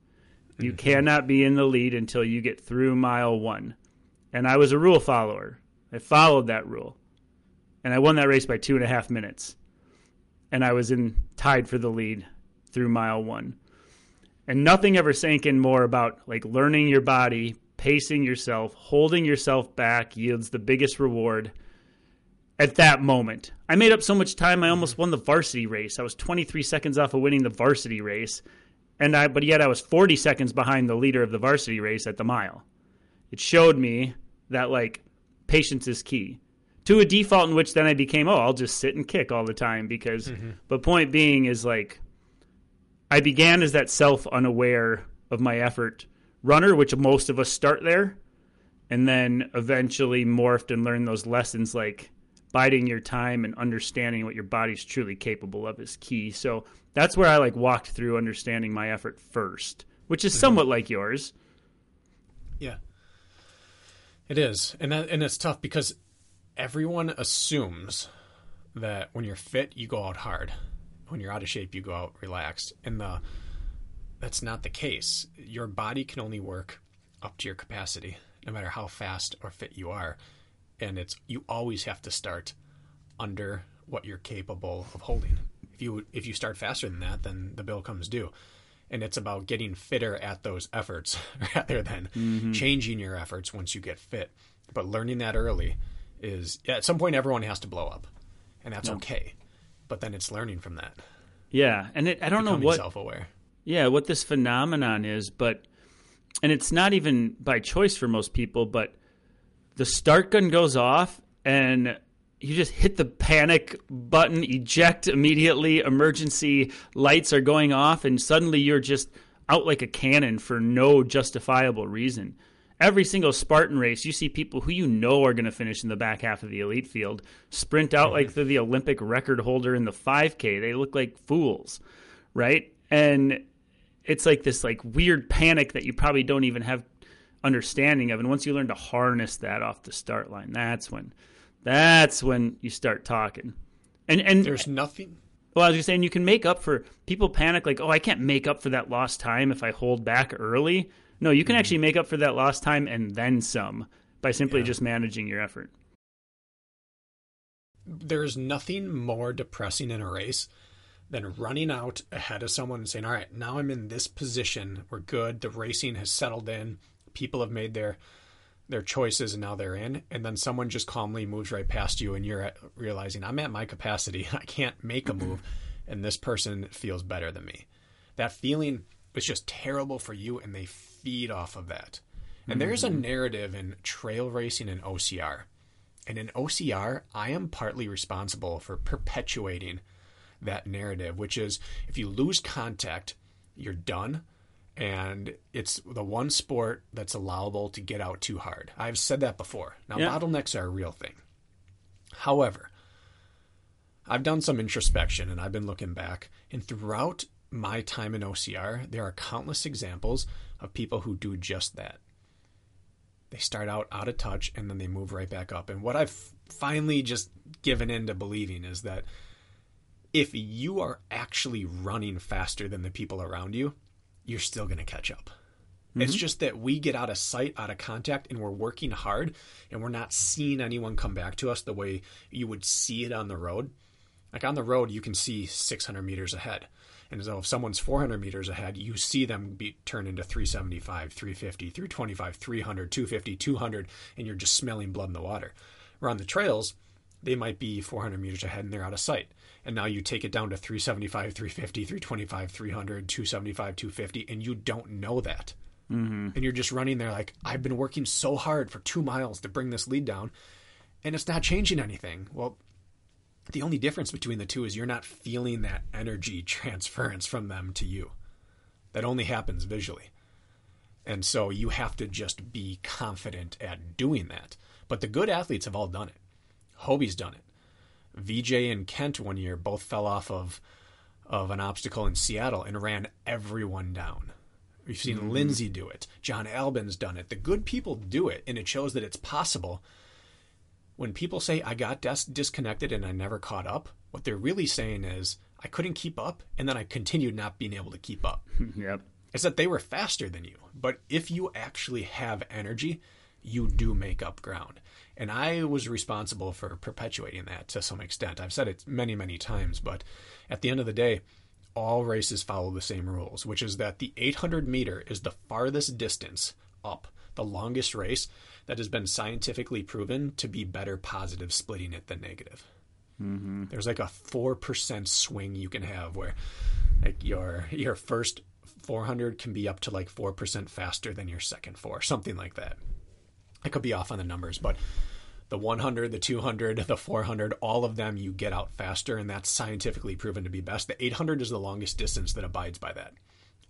You cannot be in the lead until you get through mile one. And I was a rule follower. I followed that rule. And I won that race by 2.5 minutes. and I was tied for the lead through mile one. And nothing ever sank in more about like learning your body, pacing yourself, holding yourself back yields the biggest reward at that moment. I made up so much time, I almost won the varsity race. I was 23 seconds off of winning the varsity race, but yet I was 40 seconds behind the leader of the varsity race at the mile. It showed me that like patience is key, to a default in which then I became, I'll just sit and kick all the time because, but point being is like, I began as that self-unaware of my effort runner, which most of us start there, and then eventually morphed and learned those lessons like biding your time and understanding what your body's truly capable of is key. So that's where I like walked through understanding my effort first, which is somewhat like yours. Yeah, it is. And it's tough because everyone assumes that when you're fit, you go out hard. When you're out of shape, you go out relaxed. And that's not the case. Your body can only work up to your capacity, no matter how fast or fit you are. And you always have to start under what you're capable of holding. If you start faster than that, then the bill comes due. And it's about getting fitter at those efforts rather than changing your efforts once you get fit. But learning that early is, at some point, everyone has to blow up. And that's okay. But then it's learning from that. Yeah. And I don't know what self-aware. Yeah, what this phenomenon is, and it's not even by choice for most people, but the start gun goes off and you just hit the panic button, eject immediately, emergency lights are going off, and suddenly you're just out like a cannon for no justifiable reason. Every single Spartan race, you see people who you know are going to finish in the back half of the elite field sprint out like they're the Olympic record holder in the 5K. They look like fools, right? And it's like this like weird panic that you probably don't even have understanding of. And once you learn to harness that off the start line, that's when you start talking. And there's nothing. Well, I was just saying, you can make up for people panic like, I can't make up for that lost time if I hold back early. No, you can actually make up for that lost time and then some by simply just managing your effort. There's nothing more depressing in a race than running out ahead of someone and saying, all right, now I'm in this position. We're good. The racing has settled in. People have made their choices and now they're in. And then someone just calmly moves right past you and you're realizing I'm at my capacity. I can't make a move. And this person feels better than me. That feeling is just terrible for you. And they feed off of that. And there's a narrative in trail racing and OCR. And in OCR, I am partly responsible for perpetuating that narrative, which is if you lose contact, you're done. And it's the one sport that's allowable to get out too hard. I've said that before. Now, bottlenecks are a real thing. However, I've done some introspection and I've been looking back. And throughout my time in OCR, there are countless examples of people who do just that. They start out of touch and then they move right back up. And what I've finally just given in to believing is that if you are actually running faster than the people around you, you're still going to catch up. It's just that we get out of sight, out of contact, and we're working hard, and we're not seeing anyone come back to us the way you would see it on the road. Like on the road, you can see 600 meters ahead. And so if someone's 400 meters ahead, you see them turn into 375, 350, 325, 300, 250, 200, and you're just smelling blood in the water. Or on the trails, they might be 400 meters ahead and they're out of sight. And now you take it down to 375, 350, 325, 300, 275, 250, and you don't know that. And you're just running there like, I've been working so hard for 2 miles to bring this lead down, and it's not changing anything. Well, the only difference between the two is you're not feeling that energy transference from them to you. That only happens visually. And so you have to just be confident at doing that. But the good athletes have all done it. Hobie's done it. VJ and Kent one year both fell off of an obstacle in Seattle and ran everyone down. We've seen Lindsay do it. John Albin's done it. The good people do it, and it shows that it's possible. When people say, I got disconnected and I never caught up, what they're really saying is, I couldn't keep up, and then I continued not being able to keep up. It's that they were faster than you. But if you actually have energy, you do make up ground. And I was responsible for perpetuating that to some extent. I've said it many, many times, but at the end of the day, all races follow the same rules, which is that the 800 meter is the farthest distance up, the longest race that has been scientifically proven to be better positive splitting it than negative. Mm-hmm. There's like a 4% swing you can have where like your first 400 can be up to like 4% faster than your second four, something like that. I could be off on the numbers, but the 100, the 200, the 400, all of them you get out faster, and that's scientifically proven to be best. The 800 is the longest distance that abides by that.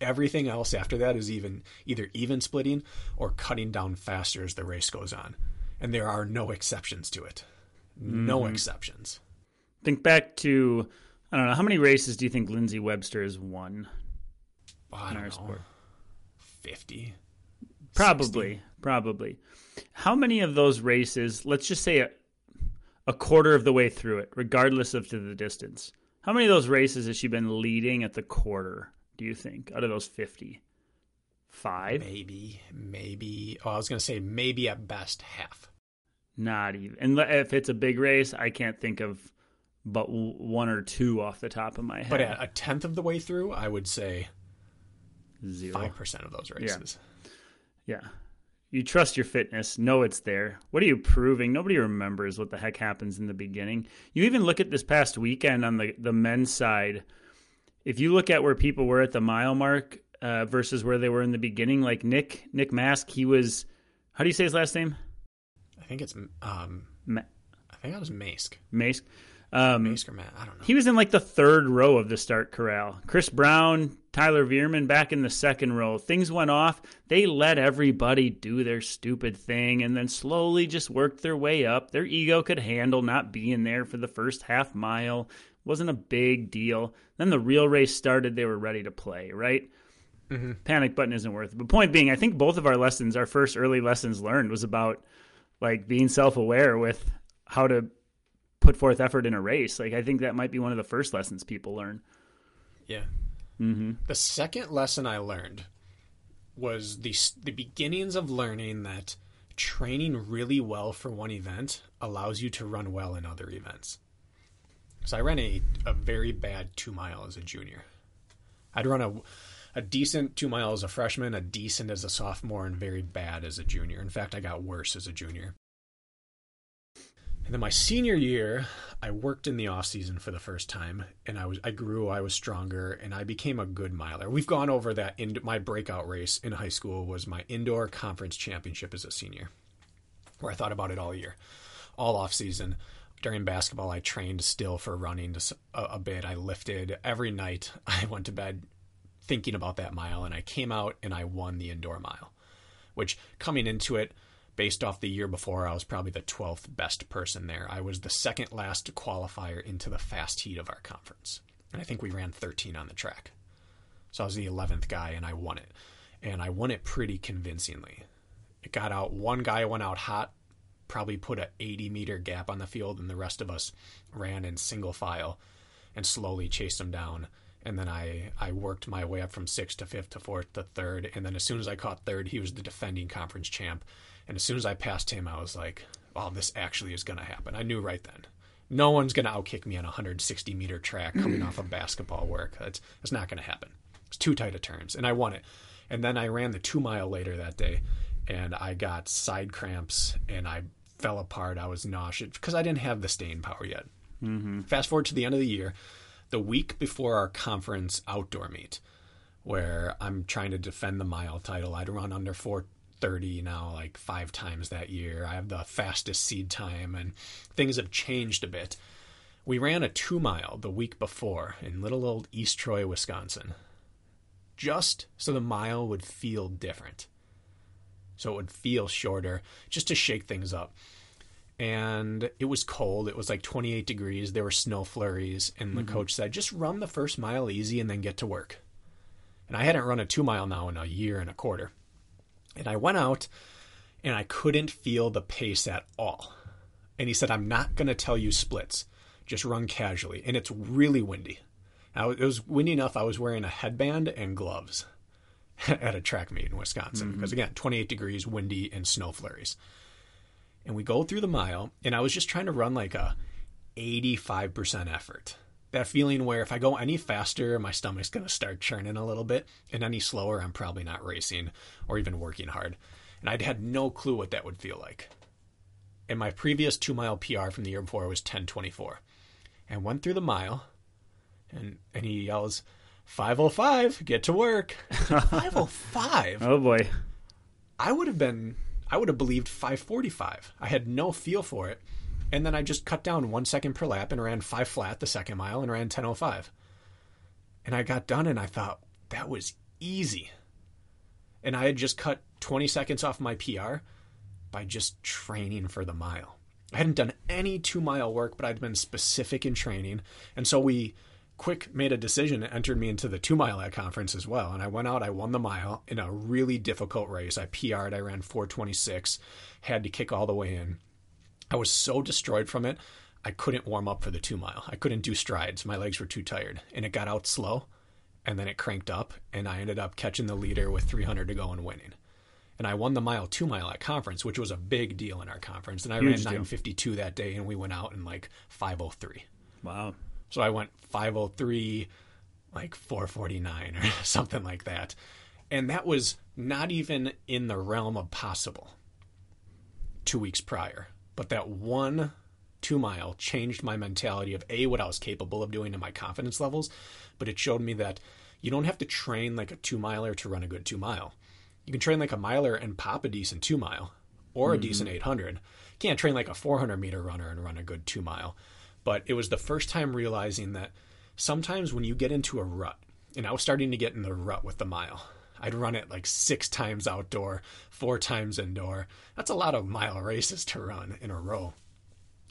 Everything else after that is either even splitting or cutting down faster as the race goes on. And there are no exceptions to it. No exceptions. Think back to, I don't know, how many races do you think Lindsey Webster has won? I don't know. Sport? 50? Probably. 60. Probably. How many of those races, let's just say a quarter of the way through it, regardless of to the distance, how many of those races has she been leading at the quarter, do you think, out of those 50? Five? Maybe. Oh, I was going to say maybe at best half. Not even. And if it's a big race, I can't think of but one or two off the top of my head. But at a tenth of the way through, I would say 0. 5% of those races. Yeah. You trust your fitness, know it's there. What are you proving? Nobody remembers what the heck happens in the beginning. You even look at this past weekend on the men's side. If you look at where people were at the mile mark versus where they were in the beginning, like Nick Mask, he was, how do you say his last name? I think it's Mask. Mask. Mask or Matt, I don't know. He was in like the third row of the start corral. Chris Brown, Tyler Vierman back in the second row. Things went off. They let everybody do their stupid thing and then slowly just worked their way up. Their ego could handle not being there for the first half mile. It wasn't a big deal. Then the real race started. They were ready to play, right? Mm-hmm. Panic button isn't worth it. But point being, I think both of our first early lessons learned was about like being self-aware with how to put forth effort in a race. Like I think that might be one of the first lessons people learn. Yeah. Mm-hmm. The second lesson I learned was the beginnings of learning that training really well for one event allows you to run well in other events. So I ran a very bad 2 mile as a junior. I'd run a decent 2 mile as a freshman, a decent as a sophomore, and very bad as a junior. In fact, I got worse as a junior. And then my senior year, I worked in the off season for the first time, and I grew, I was stronger, and I became a good miler. We've gone over that. In my breakout race in high school was my indoor conference championship as a senior, where I thought about it all year, all off season. During basketball, I trained still for running a bit. I lifted every night. I went to bed thinking about that mile, and I came out and I won the indoor mile, which coming into it, based off the year before, I was probably the 12th best person there. I was the second last qualifier into the fast heat of our conference. And I think we ran 13 on the track. So I was the 11th guy, and I won it. And I won it pretty convincingly. It got out. One guy went out hot, probably put an 80-meter gap on the field, and the rest of us ran in single file and slowly chased him down. And then I worked my way up from 6th to 5th to 4th to 3rd. And then as soon as I caught 3rd, he was the defending conference champ. And as soon as I passed him, I was like, oh, this actually is going to happen. I knew right then. No one's going to outkick me on a 160-meter track coming off of basketball work. That's not going to happen. It's too tight of turns. And I won it. And then I ran the 2 mile later that day, and I got side cramps, and I fell apart. I was nauseous because I didn't have the staying power yet. Mm-hmm. Fast forward to the end of the year, the week before our conference outdoor meet, where I'm trying to defend the mile title. I'd run under 4:30 now, like 5 times that year. I have the fastest seed time, and things have changed a bit. We ran a 2 mile the week before in little old East Troy, Wisconsin, just so the mile would feel different. So it would feel shorter, just to shake things up. And it was cold. It was like 28 degrees. There were snow flurries. And the coach said, just run the first mile easy and then get to work. And I hadn't run a 2 mile now in a year and a quarter. And I went out, and I couldn't feel the pace at all. And he said, I'm not going to tell you splits. Just run casually. And it's really windy. It was windy enough I was wearing a headband and gloves. at a track meet in Wisconsin. Mm-hmm. Because again, 28 degrees, windy, and snow flurries. And we go through the mile, and I was just trying to run like a 85% effort. That feeling where if I go any faster, my stomach's going to start churning a little bit, and any slower, I'm probably not racing or even working hard. And I'd had no clue what that would feel like. And my previous 2 mile PR from the year before was 10:24. And went through the mile, and he yells, 5:05, get to work. 5:05? Oh boy. I would have believed 5:45. I had no feel for it. And then I just cut down 1 second per lap and ran five flat the second mile and ran 10:05. And I got done and I thought, that was easy. And I had just cut 20 seconds off my PR by just training for the mile. I hadn't done any 2 mile work, but I'd been specific in training. And so we quick made a decision and entered me into the 2 mile at conference as well. And I went out, I won the mile in a really difficult race. I PR'd, I ran 4:26, had to kick all the way in. I was so destroyed from it, I couldn't warm up for the 2 mile. I couldn't do strides. My legs were too tired. And it got out slow, and then it cranked up, and I ended up catching the leader with 300 to go and winning. And I won the 2 mile at conference, which was a big deal in our conference. And I ran 9:52 that day, and we went out in like 5:03. Wow. So I went 5:03, like 4:49 or something like that. And that was not even in the realm of possible 2 weeks prior. But that 1 2 mile changed my mentality of, A, what I was capable of doing and my confidence levels. But it showed me that you don't have to train like a 2 miler to run a good 2 mile. You can train like a miler and pop a decent 2 mile or a decent 800. You can't train like a 400 meter runner and run a good 2 mile. But it was the first time realizing that sometimes when you get into a rut, and I was starting to get in the rut with the mile, I'd run it like 6 times outdoor, 4 times indoor. That's a lot of mile races to run in a row.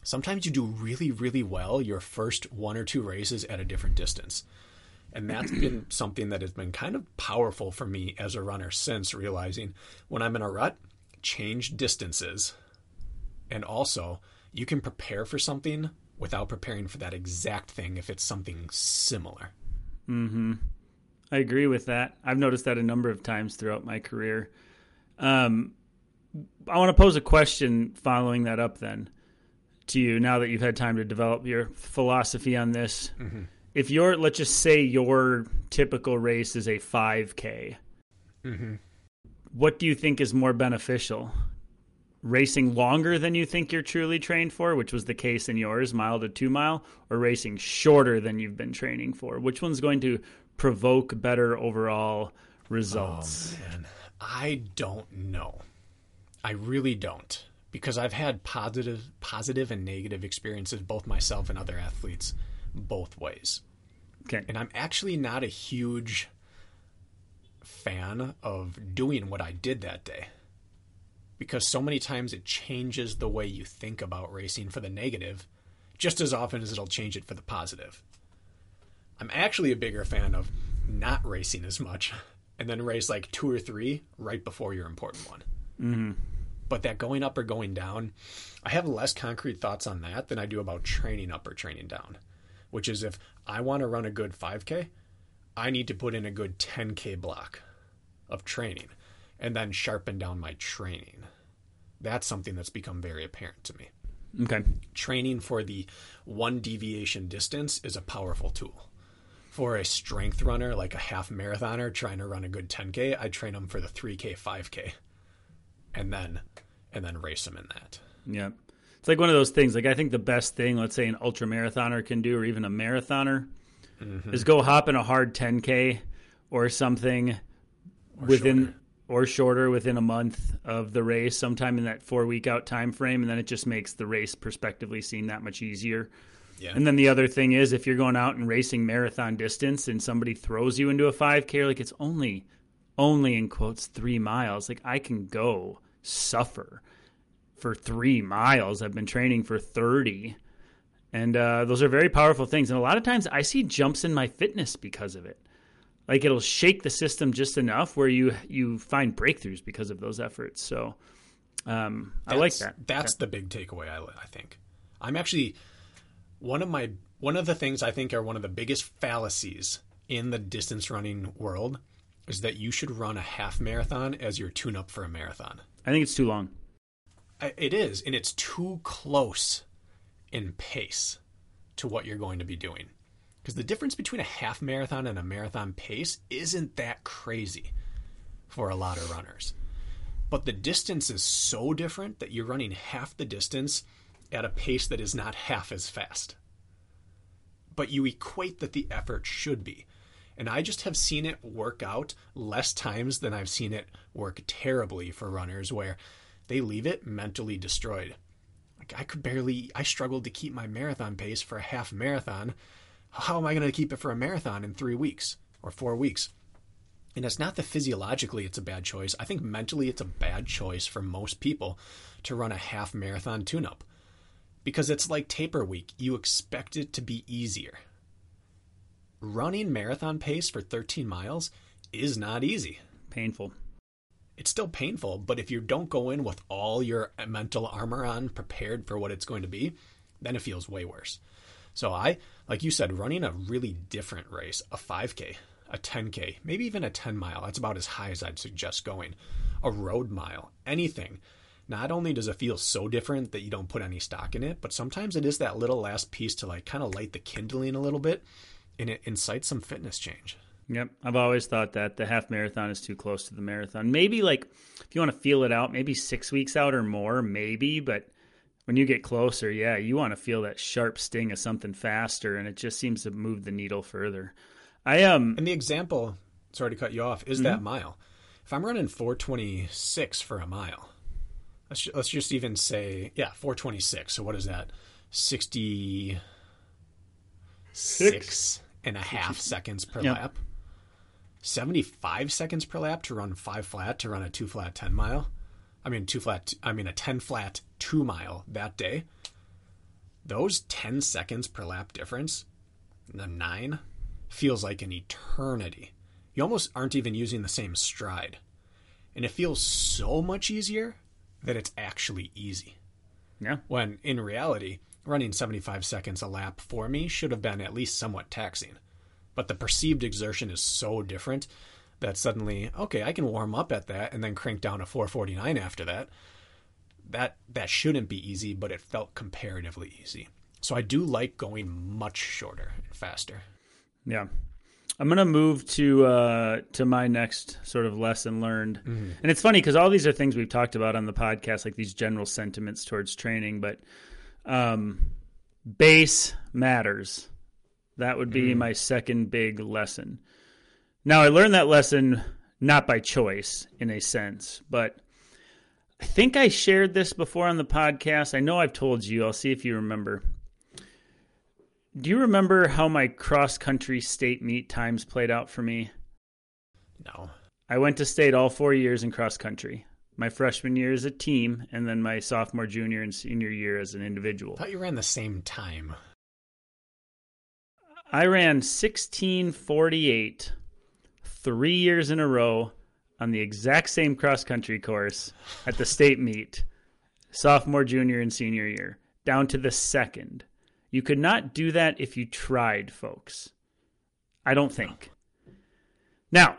Sometimes you do really, really well your first 1 or 2 races at a different distance. And that's been something that has been kind of powerful for me as a runner since, realizing when I'm in a rut, change distances. And also, you can prepare for something without preparing for that exact thing if it's something similar. Mm-hmm. I agree with that. I've noticed that a number of times throughout my career. I want to pose a question following that up then to you, now that you've had time to develop your philosophy on this. Mm-hmm. If your, let's just say your typical race is a 5K, mm-hmm. what do you think is more beneficial? Racing longer than you think you're truly trained for, which was the case in yours, 1 to 2 mile, or racing shorter than you've been training for? Which one's going to provoke better overall results? Oh, man. I don't know. I really don't, because I've had positive and negative experiences, both myself and other athletes, both ways. Okay. And I'm actually not a huge fan of doing what I did that day, because so many times it changes the way you think about racing for the negative just as often as it'll change it for the positive. I'm actually a bigger fan of not racing as much and then race like 2 or 3 right before your important one. Mm-hmm. But that going up or going down, I have less concrete thoughts on that than I do about training up or training down, which is, if I want to run a good 5K, I need to put in a good 10K block of training and then sharpen down my training. That's something that's become very apparent to me. Okay. Training for the one deviation distance is a powerful tool. For a strength runner, like a half marathoner trying to run a good 10K, I train them for the 3K, 5K, and then race them in that. Yeah. It's like one of those things. Like, I think the best thing, let's say, an ultra marathoner can do, or even a marathoner, mm-hmm. is go hop in a hard 10K or something, or shorter within a month of the race, sometime in that 4 week out time frame, and then it just makes the race prospectively seem that much easier. Yeah. And then the other thing is, if you're going out and racing marathon distance and somebody throws you into a 5K, like, it's only in quotes 3 miles. Like, I can go suffer for 3 miles. I've been training for 30, and those are very powerful things. And a lot of times I see jumps in my fitness because of it. Like, it'll shake the system just enough where you find breakthroughs because of those efforts. So I like that. That's the big takeaway. I think I'm actually one of the things I think are one of the biggest fallacies in the distance running world is that you should run a half marathon as your tune-up for a marathon. I think it's too long. It is, and it's too close in pace to what you're going to be doing. Because the difference between a half marathon and a marathon pace isn't that crazy for a lot of runners. But the distance is so different that you're running half the distance at a pace that is not half as fast. But you equate that the effort should be. And I just have seen it work out less times than I've seen it work terribly for runners where they leave it mentally destroyed. Like I struggled to keep my marathon pace for a half marathon. How am I going to keep it for a marathon in 3 weeks or 4 weeks? And it's not that physiologically it's a bad choice. I think mentally it's a bad choice for most people to run a half marathon tune-up because it's like taper week. You expect it to be easier. Running marathon pace for 13 miles is not easy. Painful. It's still painful, but if you don't go in with all your mental armor on, prepared for what it's going to be, then it feels way worse. So like you said, running a really different race, a 5K, a 10K, maybe even a 10 mile, that's about as high as I'd suggest going, a road mile, anything. Not only does it feel so different that you don't put any stock in it, but sometimes it is that little last piece to like kind of light the kindling a little bit. And it incites some fitness change. Yep. I've always thought that the half marathon is too close to the marathon. Maybe like if you want to feel it out, maybe 6 weeks out or more, maybe. But when you get closer, yeah, you want to feel that sharp sting of something faster. And it just seems to move the needle further. And the example, sorry to cut you off, is that mile. If I'm running 4:26 for a mile, let's just even say, 4:26. So what is that? 66 and a half seconds per lap, 75 seconds per lap to run 5 flat, to run a 2 flat 10 mile. a 10 flat 2 mile that day. Those 10 seconds per lap difference, the 9 feels like an eternity. You almost aren't even using the same stride. And it feels so much easier that it's actually easy. Yeah. When in reality, running 75 seconds a lap for me should have been at least somewhat taxing. But the perceived exertion is so different that suddenly, okay, I can warm up at that and then crank down a 4:49 after that. That shouldn't be easy, but it felt comparatively easy. So I do like going much shorter and faster. Yeah. I'm going to move to my next sort of lesson learned. Mm-hmm. And it's funny because all these are things we've talked about on the podcast, like these general sentiments towards training, but base matters. That would be my second big lesson. Now, I learned that lesson not by choice in a sense, but I think I shared this before on the podcast. I know I've told you. I'll see if you remember. Do you remember how my cross-country state meet times played out for me? No. I went to state all 4 years in cross-country. My freshman year as a team, and then my sophomore, junior, and senior year as an individual. I thought you ran the same time. I ran 16:48 3 years in a row on the exact same cross-country course at the state meet, sophomore, junior, and senior year, down to the second. You could not do that if you tried, folks. I don't think. Now,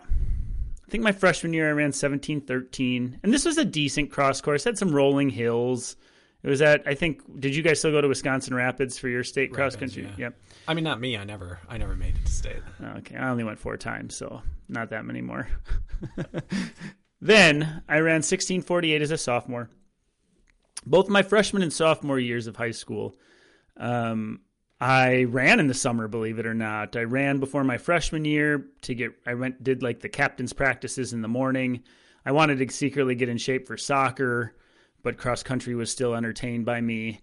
I think my freshman year I ran 17:13, and this was a decent cross course. It had some rolling hills. It was at, I think, did you guys still go to Wisconsin Rapids for your state cross country? Yeah. Yep. I mean, not me. I never made it to state. Okay, I only went 4 times, so not that many more. Then I ran 16:48 as a sophomore. Both my freshman and sophomore years of high school, I ran in the summer, believe it or not. I ran before my freshman year did like the captain's practices in the morning. I wanted to secretly get in shape for soccer, but cross country was still entertained by me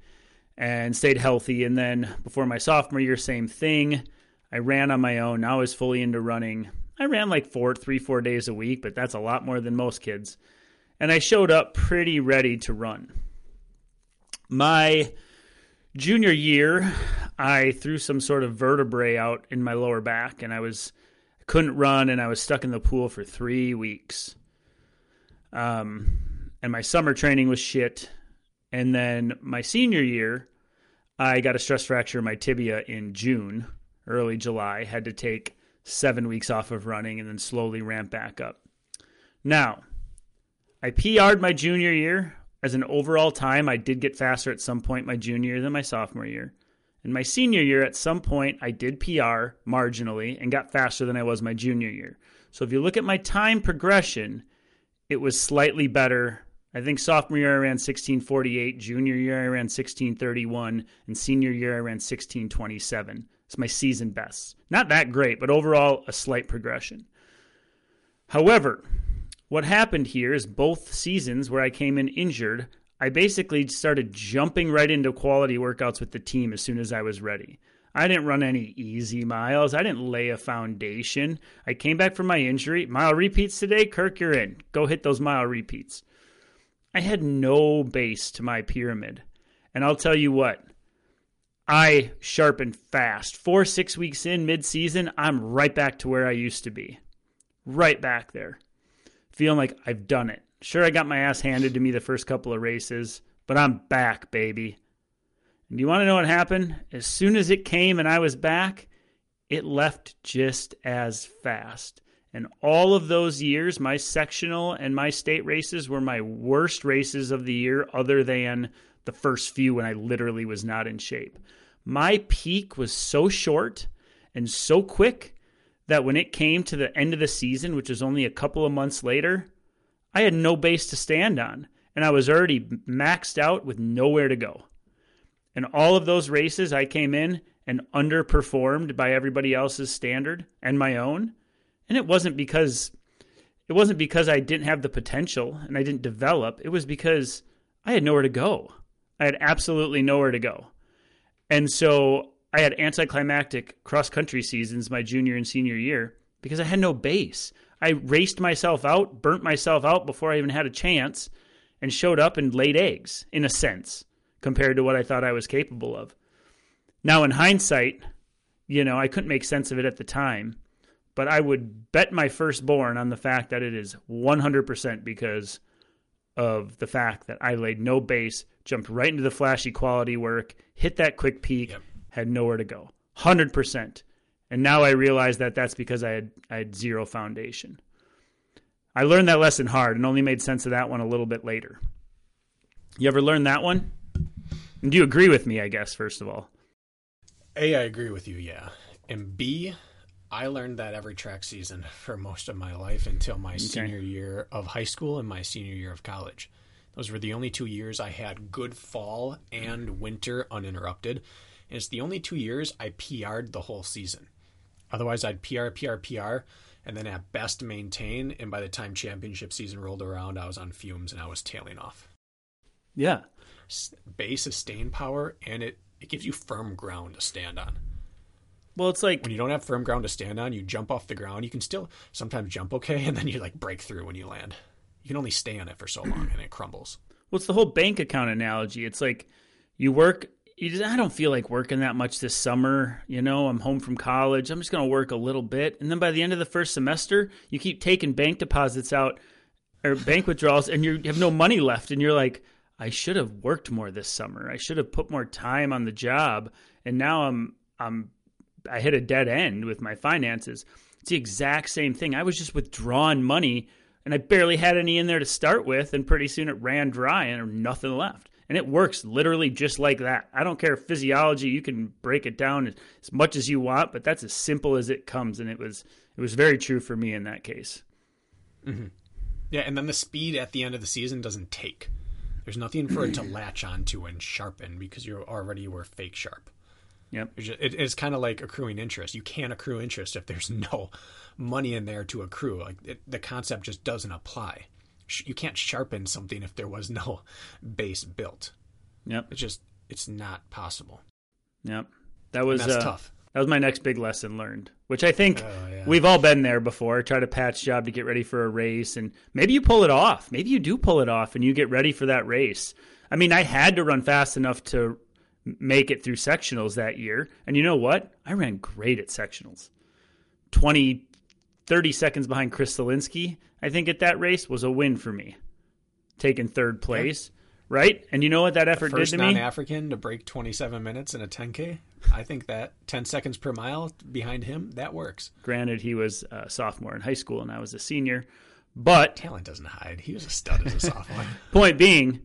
and stayed healthy. And then before my sophomore year, same thing. I ran on my own. Now I was fully into running. I ran like 4 days a week, but that's a lot more than most kids. And I showed up pretty ready to run. My junior year, I threw some sort of vertebrae out in my lower back, and I couldn't run, and I was stuck in the pool for 3 weeks. And my summer training was shit. And then my senior year, I got a stress fracture in my tibia in June, early July. Had to take 7 weeks off of running and then slowly ramp back up. Now, I PR'd my junior year. As an overall time, I did get faster at some point my junior year than my sophomore year. In my senior year, at some point, I did PR marginally and got faster than I was my junior year. So if you look at my time progression, it was slightly better. I think sophomore year I ran 16:48, junior year I ran 16:31, and senior year I ran 16:27. It's my season best. Not that great, but overall a slight progression. However, what happened here is both seasons where I came in injured, I basically started jumping right into quality workouts with the team as soon as I was ready. I didn't run any easy miles. I didn't lay a foundation. I came back from my injury. Mile repeats today? Kirk, you're in. Go hit those mile repeats. I had no base to my pyramid. And I'll tell you what, I sharpened fast. 4 or 6 weeks in, mid-season, I'm right back to where I used to be. Right back there. Feeling like I've done it. Sure, I got my ass handed to me the first couple of races, but I'm back, baby. And you want to know what happened? As soon as it came and I was back, it left just as fast. And all of those years, my sectional and my state races were my worst races of the year, other than the first few when I literally was not in shape. My peak was so short and so quick that when it came to the end of the season, which was only a couple of months later, I had no base to stand on, and I was already maxed out with nowhere to go. And all of those races, I came in and underperformed by everybody else's standard and my own. And it wasn't because I didn't have the potential and I didn't develop. It was because I had nowhere to go. I had absolutely nowhere to go. And so I had anticlimactic cross-country seasons my junior and senior year because I had no base. I raced myself out, burnt myself out before I even had a chance, and showed up and laid eggs, in a sense, compared to what I thought I was capable of. Now, in hindsight, I couldn't make sense of it at the time, but I would bet my firstborn on the fact that it is 100% because of the fact that I laid no base, jumped right into the flashy quality work, hit that quick peak, yep. Had nowhere to go, 100%. And now I realize that that's because I had zero foundation. I learned that lesson hard and only made sense of that one a little bit later. You ever learn that one? And do you agree with me, I guess, first of all? A, I agree with you, yeah. And B, I learned that every track season for most of my life until my senior year of high school and my senior year of college. Those were the only 2 years I had good fall and winter uninterrupted. And it's the only 2 years I PR'd the whole season. Otherwise, I'd PR, and then at best maintain. And by the time championship season rolled around, I was on fumes and I was tailing off. Yeah. Base sustain power, and it gives you firm ground to stand on. Well, it's like when you don't have firm ground to stand on, you jump off the ground. You can still sometimes jump okay, and then you like break through when you land. You can only stay on it for so long, and it crumbles. Well, it's the whole bank account analogy. It's like you work. I don't feel like working that much this summer. I'm home from college. I'm just going to work a little bit. And then by the end of the first semester, you keep taking bank deposits out or bank withdrawals and you have no money left. And you're like, I should have worked more this summer. I should have put more time on the job. And now I hit a dead end with my finances. It's the exact same thing. I was just withdrawing money and I barely had any in there to start with. And pretty soon it ran dry and nothing left. And it works literally just like that. I don't care physiology, you can break it down as much as you want, but that's as simple as it comes. And it was very true for me in that case. Mm-hmm. Yeah, and then the speed at the end of the season doesn't take. There's nothing for it to latch onto and sharpen because you already were fake sharp. Yep. It's kind of like accruing interest. You can't accrue interest if there's no money in there to accrue. The concept just doesn't apply. You can't sharpen something if there was no base built. Yep. It's not possible. Yep. That's tough. That was my next big lesson learned, which I think we've all been there before. Try to patch job to get ready for a race. And maybe you pull it off. Maybe you do pull it off and you get ready for that race. I mean, I had to run fast enough to make it through sectionals that year. And you know what? I ran great at sectionals. 30 seconds behind Chris Solinski, I think at that race was a win for me. Taking third place, right? And you know what that effort did to me? First non-African to break 27 minutes in a 10K. I think that 10 seconds per mile behind him, that works. Granted, he was a sophomore in high school and I was a senior. But talent doesn't hide. He was a stud as a sophomore. Point being,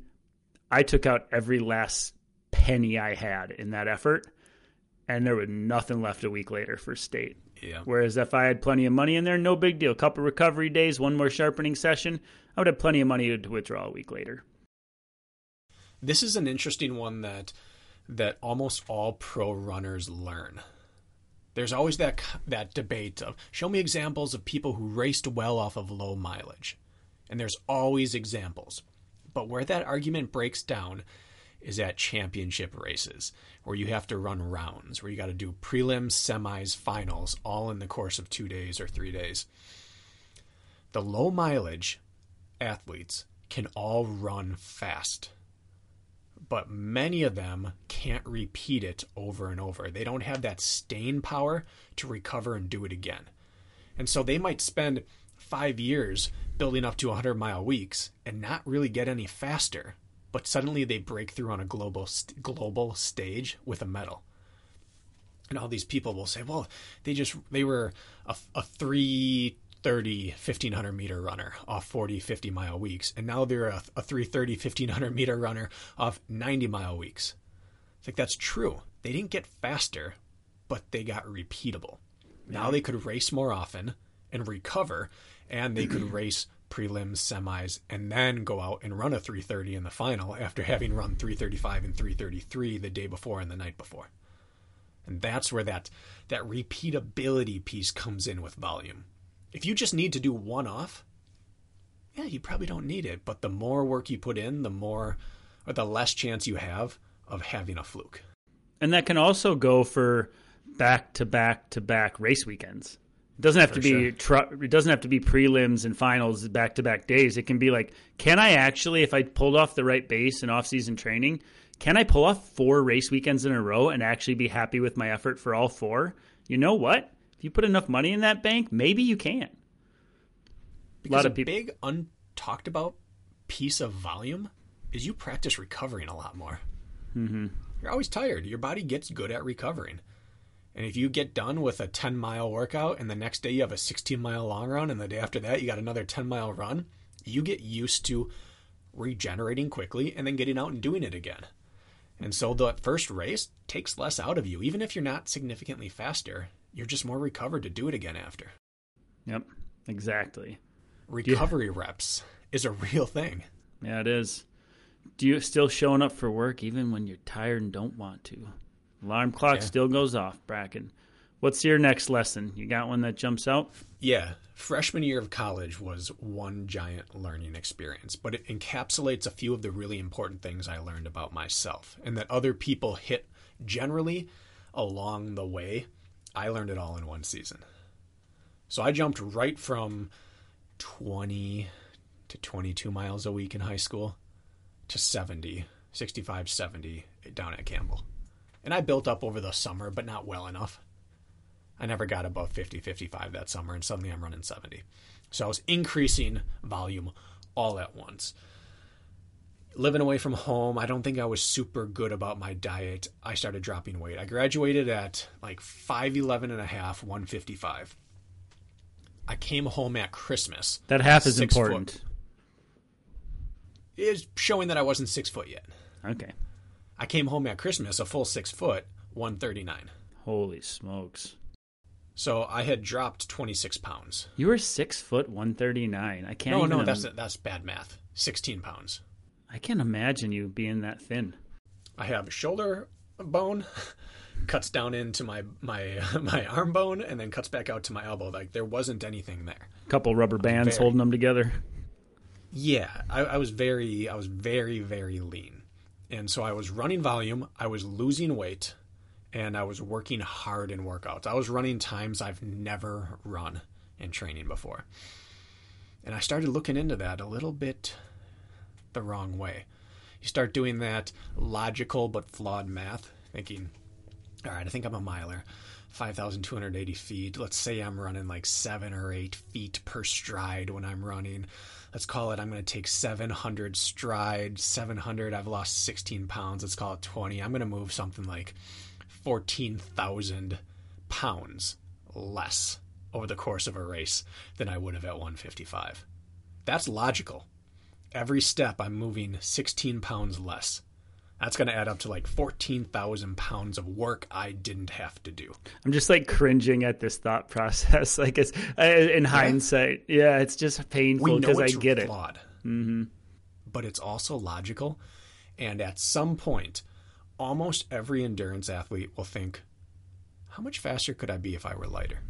I took out every last penny I had in that effort, and there was nothing left a week later for state. Yeah. Whereas if I had plenty of money in there, no big deal. A couple recovery days, one more sharpening session, I would have plenty of money to withdraw a week later. This is an interesting one that almost all pro runners learn. There's always that debate of, show me examples of people who raced well off of low mileage. And there's always examples. But where that argument breaks down is at championship races, where you have to run rounds, where you got to do prelims, semis, finals, all in the course of 2 days or 3 days. The low mileage athletes can all run fast, but many of them can't repeat it over and over. They don't have that staying power to recover and do it again. And so they might spend 5 years building up to 100-mile weeks and not really get any faster, but suddenly they break through on a global stage with a medal. And all these people will say, well, they were a 3:30 1500 meter runner off 40-50 mile weeks, and now they're a 3:30 1500 meter runner off 90 mile weeks. It's like, that's true. They didn't get faster, but they got repeatable. Yeah. Now they could race more often and recover, and they could race prelims, semis, and then go out and run a 3:30 in the final after having run 3:35 and 3:33 the day before and the night before. And that's where that repeatability piece comes in with volume. If you just need to do one off, yeah, you probably don't need it. But the more work you put in, the less chance you have of having a fluke. And that can also go for back-to-back-to-back race weekends. It doesn't have it doesn't have to be prelims and finals back-to-back days. It can be like, can I actually, if I pulled off the right base in off-season training, can I pull off 4 race weekends in a row and actually be happy with my effort for all 4? You know what? If you put enough money in that bank, maybe you can. Because a big untalked about piece of volume is you practice recovering a lot more. Mm-hmm. You're always tired. Your body gets good at recovering. And if you get done with a 10-mile workout and the next day you have a 16-mile long run and the day after that you got another 10-mile run, you get used to regenerating quickly and then getting out and doing it again. And so the first race takes less out of you. Even if you're not significantly faster, you're just more recovered to do it again after. Yep, exactly. Recovery reps is a real thing. Yeah, it is. Do you still showing up for work even when you're tired and don't want to? Alarm clock still goes off, Bracken. What's your next lesson? You got one that jumps out? Yeah. Freshman year of college was one giant learning experience, but it encapsulates a few of the really important things I learned about myself and that other people hit generally along the way. I learned it all in one season. So I jumped right from 20 to 22 miles a week in high school to 70 down at Campbell. And I built up over the summer, but not well enough. I never got above 50-55 that summer, and suddenly I'm running 70. So I was increasing volume all at once. Living away from home, I don't think I was super good about my diet. I started dropping weight. I graduated at like 5'11.5", 155. I came home at Christmas. That half is important. It's showing that I wasn't 6 foot yet. Okay. I came home at Christmas a full 6 foot, 139. Holy smokes. So I had dropped 26 pounds. You were 6 foot, 139. I can't even... No, that's bad math. 16 pounds. I can't imagine you being that thin. I have a shoulder bone, cuts down into my arm bone, and then cuts back out to my elbow. Like, there wasn't anything there. A couple rubber bands holding them together. Yeah, I was very, very lean. And so I was running volume, I was losing weight, and I was working hard in workouts. I was running times I've never run in training before. And I started looking into that a little bit the wrong way. You start doing that logical but flawed math, thinking, all right, I think I'm a miler. 5,280 feet. Let's say I'm running like 7 or 8 feet per stride when I'm running. Let's call it, I'm going to take 700 strides, 700. I've lost 16 pounds. Let's call it 20. I'm going to move something like 14,000 pounds less over the course of a race than I would have at 155. That's logical. Every step I'm moving 16 pounds less. That's going to add up to like 14,000 pounds of work I didn't have to do. I'm just like cringing at this thought process. Like it's in hindsight. Yeah, it's just painful because I get flawed. It. Mm-hmm. But it's also logical. And at some point, almost every endurance athlete will think, how much faster could I be if I were lighter?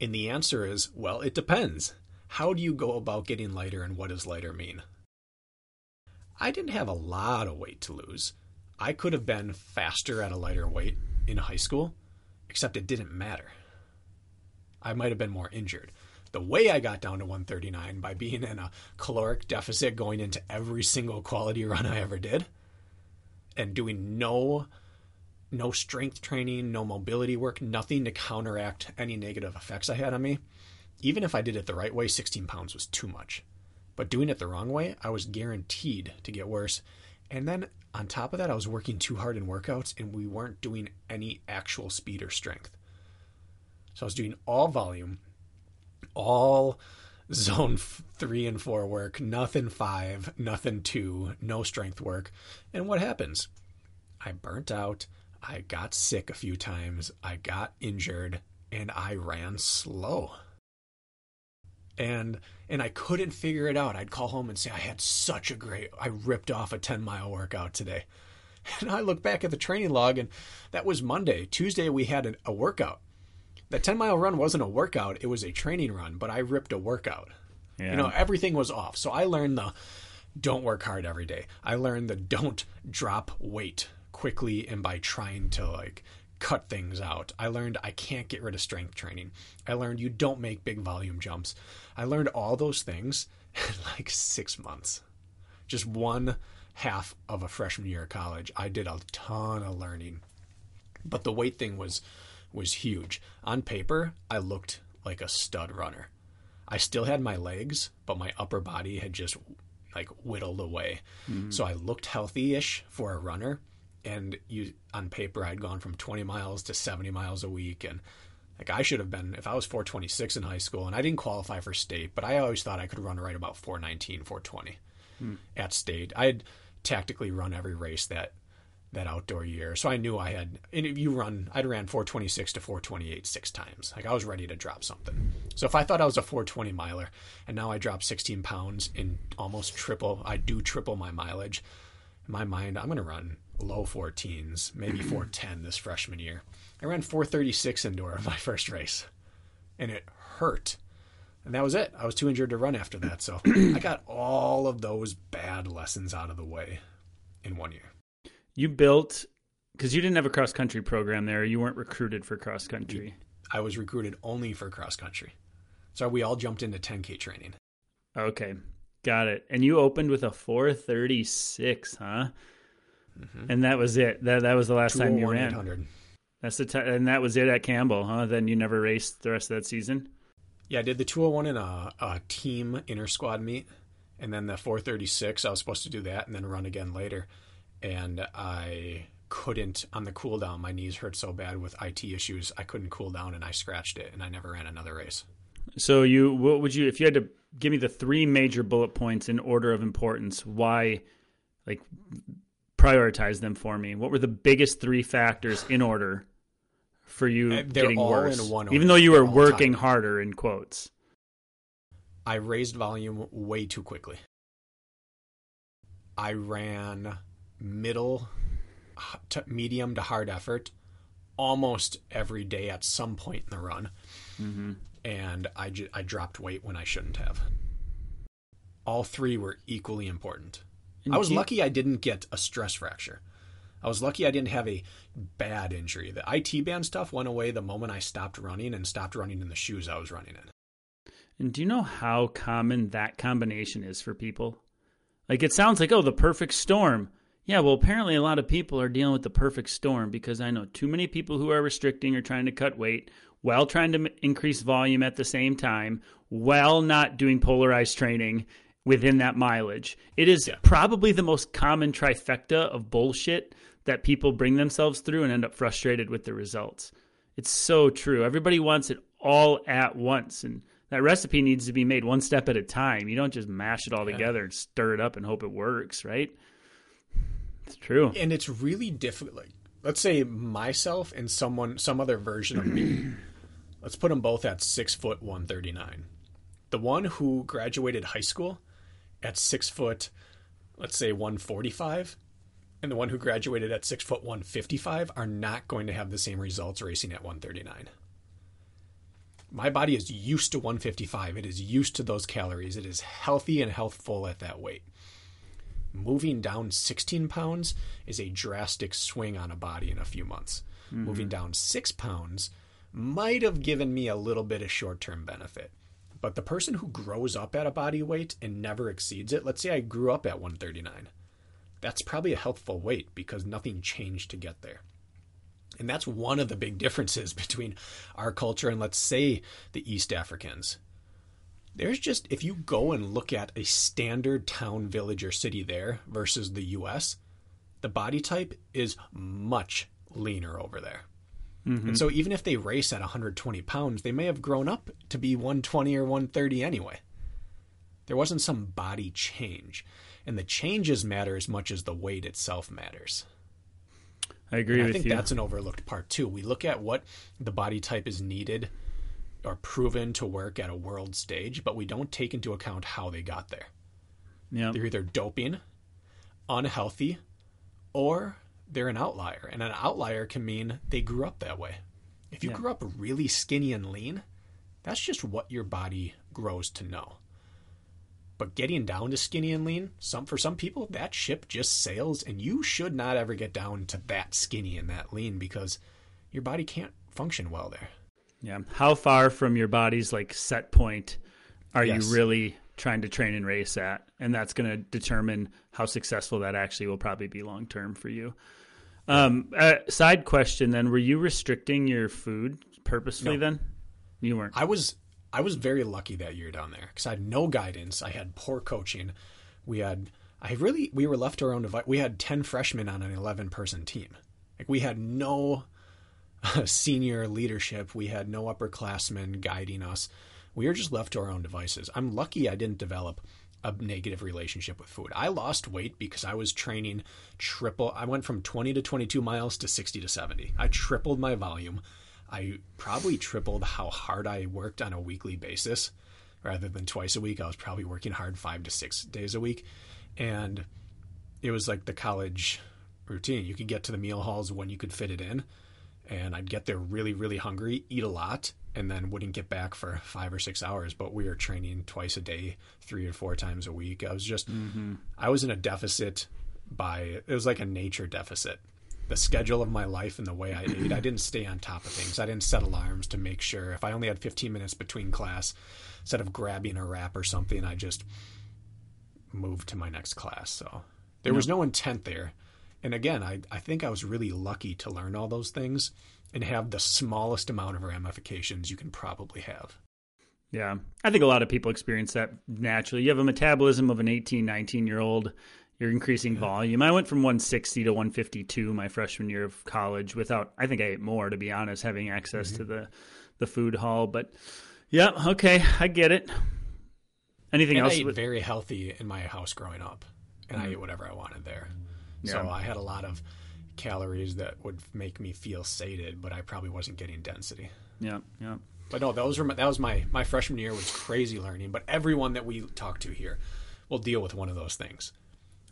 And the answer is, well, it depends. How do you go about getting lighter and what does lighter mean? I didn't have a lot of weight to lose. I could have been faster at a lighter weight in high school, except it didn't matter. I might have been more injured. The way I got down to 139 by being in a caloric deficit going into every single quality run I ever did and doing no strength training, no mobility work, nothing to counteract any negative effects I had on me. Even if I did it the right way, 16 pounds was too much. But doing it the wrong way, I was guaranteed to get worse. And then on top of that, I was working too hard in workouts and we weren't doing any actual speed or strength. So I was doing all volume, all zone 3 and 4 work, nothing 5, nothing 2, no strength work. And what happens? I burnt out. I got sick a few times. I got injured and I ran slow. And I couldn't figure it out. I'd call home and say, I ripped off a 10-mile workout today. And I look back at the training log, and that was Monday. Tuesday, we had a workout. The 10-mile run wasn't a workout. It was a training run, but I ripped a workout. Yeah. You know, everything was off. So I learned the don't work hard every day. I learned the don't drop weight quickly and by trying to, like, cut things out. I learned I can't get rid of strength training. I learned you don't make big volume jumps. I learned all those things in like 6 months. Just one half of a freshman year of college. I did a ton of learning. But the weight thing was huge. On paper, I looked like a stud runner. I still had my legs, but my upper body had just like whittled away. Mm-hmm. So I looked healthy-ish for a runner. And on paper, I'd gone from 20 miles to 70 miles a week. And like I should have been, if I was 426 in high school, and I didn't qualify for state, but I always thought I could run right about 419, 420 at state. I had tactically run every race that outdoor year. So I knew I had, and if you run, I'd ran 426 to 428 6 times. Like I was ready to drop something. So if I thought I was a 420 miler and now I dropped 16 pounds and I do triple my mileage, in my mind, I'm going to run low 410s, maybe 410 this freshman year. I ran 436 indoor in my first race, and it hurt. And that was it. I was too injured to run after that. So I got all of those bad lessons out of the way in 1 year. You built, because you didn't have a cross-country program there. You weren't recruited for cross-country. I was recruited only for cross-country. So we all jumped into 10K training. Okay, got it. And you opened with a 436, huh? Mm-hmm. And that was it. That was the last time you ran. 800. That's the time, and that was it at Campbell, huh? Then you never raced the rest of that season. Yeah, I did the 201 in a team inter squad meet, and then the 436. I was supposed to do that and then run again later, and I couldn't on the cool down. My knees hurt so bad with IT issues, I couldn't cool down, and I scratched it, and I never ran another race. So if you had to give me the 3 major bullet points in order of importance, why, like, prioritize them for me. What were the biggest 3 factors in order for you getting worse? In one order, even though you were working harder, in quotes. I raised volume way too quickly. I ran middle to medium to hard effort almost every day at some point in the run. Mm-hmm. And I dropped weight when I shouldn't have. All 3 were equally important. I was lucky I didn't get a stress fracture. I was lucky I didn't have a bad injury. The IT band stuff went away the moment I stopped running in the shoes I was running in. And do you know how common that combination is for people? Like it sounds like, oh, the perfect storm. Yeah, well, apparently a lot of people are dealing with the perfect storm, because I know too many people who are restricting or trying to cut weight while trying to increase volume at the same time, while not doing polarized training within that mileage. It is probably the most common trifecta of bullshit that people bring themselves through and end up frustrated with the results. It's so true. Everybody wants it all at once, and that recipe needs to be made one step at a time. You don't just mash it all together and stir it up and hope it works, right? It's true. And it's really difficult. Like, let's say myself and some other version of me. Let's put them both at 6 foot 139. The one who graduated high school at 6 foot, let's say 145, and the one who graduated at 6 foot 155 are not going to have the same results racing at 139. My body is used to 155. It is used to those calories. It is healthy and healthful at that weight. Moving down 16 pounds is a drastic swing on a body in a few months. Mm-hmm. Moving down 6 pounds might have given me a little bit of short-term benefit. But the person who grows up at a body weight and never exceeds it, let's say I grew up at 139. That's probably a healthful weight because nothing changed to get there. And that's one of the big differences between our culture and, let's say, the East Africans. There's just, if you go and look at a standard town, village, or city there versus the U.S., the body type is much leaner over there. Mm-hmm. And so even if they race at 120 pounds, they may have grown up to be 120 or 130 anyway. There wasn't some body change. And the changes matter as much as the weight itself matters. I agree with you. I think that's an overlooked part too. We look at what the body type is needed or proven to work at a world stage, but we don't take into account how they got there. Yeah. They're either doping, unhealthy, or they're an outlier. And an outlier can mean they grew up that way. If you grew up really skinny and lean, that's just what your body grows to know. But getting down to skinny and lean, for some people, that ship just sails, and you should not ever get down to that skinny and that lean because your body can't function well there. Yeah. How far from your body's like set point are you really trying to train and race at? And that's going to determine how successful that actually will probably be long term for you. Side question then, were you restricting your food purposely then? You weren't. I was very lucky that year down there because I had no guidance. I had poor coaching. We were left to our own device. We had 10 freshmen on an 11-person team. Like, we had no senior leadership. We had no upperclassmen guiding us. We were just left to our own devices. I'm lucky I didn't develop a negative relationship with food. I lost weight because I was training triple. I went from 20 to 22 miles to 60 to 70. I tripled my volume. I probably tripled how hard I worked on a weekly basis. Rather than twice a week, I was probably working hard 5 to 6 days a week. And it was like the college routine. You could get to the meal halls when you could fit it in. And I'd get there really, really hungry, eat a lot, and then wouldn't get back for 5 or 6 hours. But we were training twice a day, 3 or 4 times a week. I was just, I was in a deficit it was like a nature deficit. The schedule of my life and the way I ate, I didn't stay on top of things. I didn't set alarms to make sure. If I only had 15 minutes between class, instead of grabbing a wrap or something, I just moved to my next class. So there was no intent there. And again, I think I was really lucky to learn all those things and have the smallest amount of ramifications you can probably have. Yeah. I think a lot of people experience that naturally. You have a metabolism of an 18, 19-year-old. You're increasing volume. I went from 160 to 152 my freshman year of college without, I think I ate more, to be honest, having access to the food hall. But yeah, okay, I get it. Anything else? I ate very healthy in my house growing up, and I ate whatever I wanted there. Yeah. So I had a lot of calories that would make me feel sated, but I probably wasn't getting density. Yeah, yeah. But no, that was my freshman year was crazy learning, but everyone that we talk to here will deal with one of those things.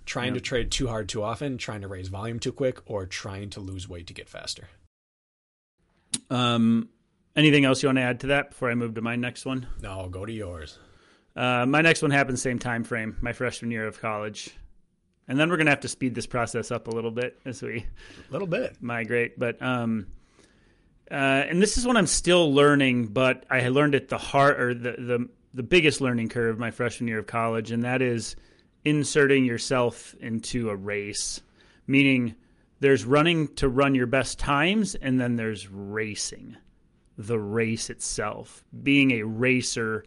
Trying to trade too hard too often, trying to raise volume too quick, or trying to lose weight to get faster. Anything else you want to add to that before I move to my next one? No, go to yours. My next one happened same time frame, my freshman year of college. And then we're going to have to speed this process up a little bit as we migrate. But and this is what I'm still learning, but I learned at the biggest learning curve my freshman year of college, and that is – inserting yourself into a race. meaning there's running to run your best times, and then there's racing, the race itself, being a racer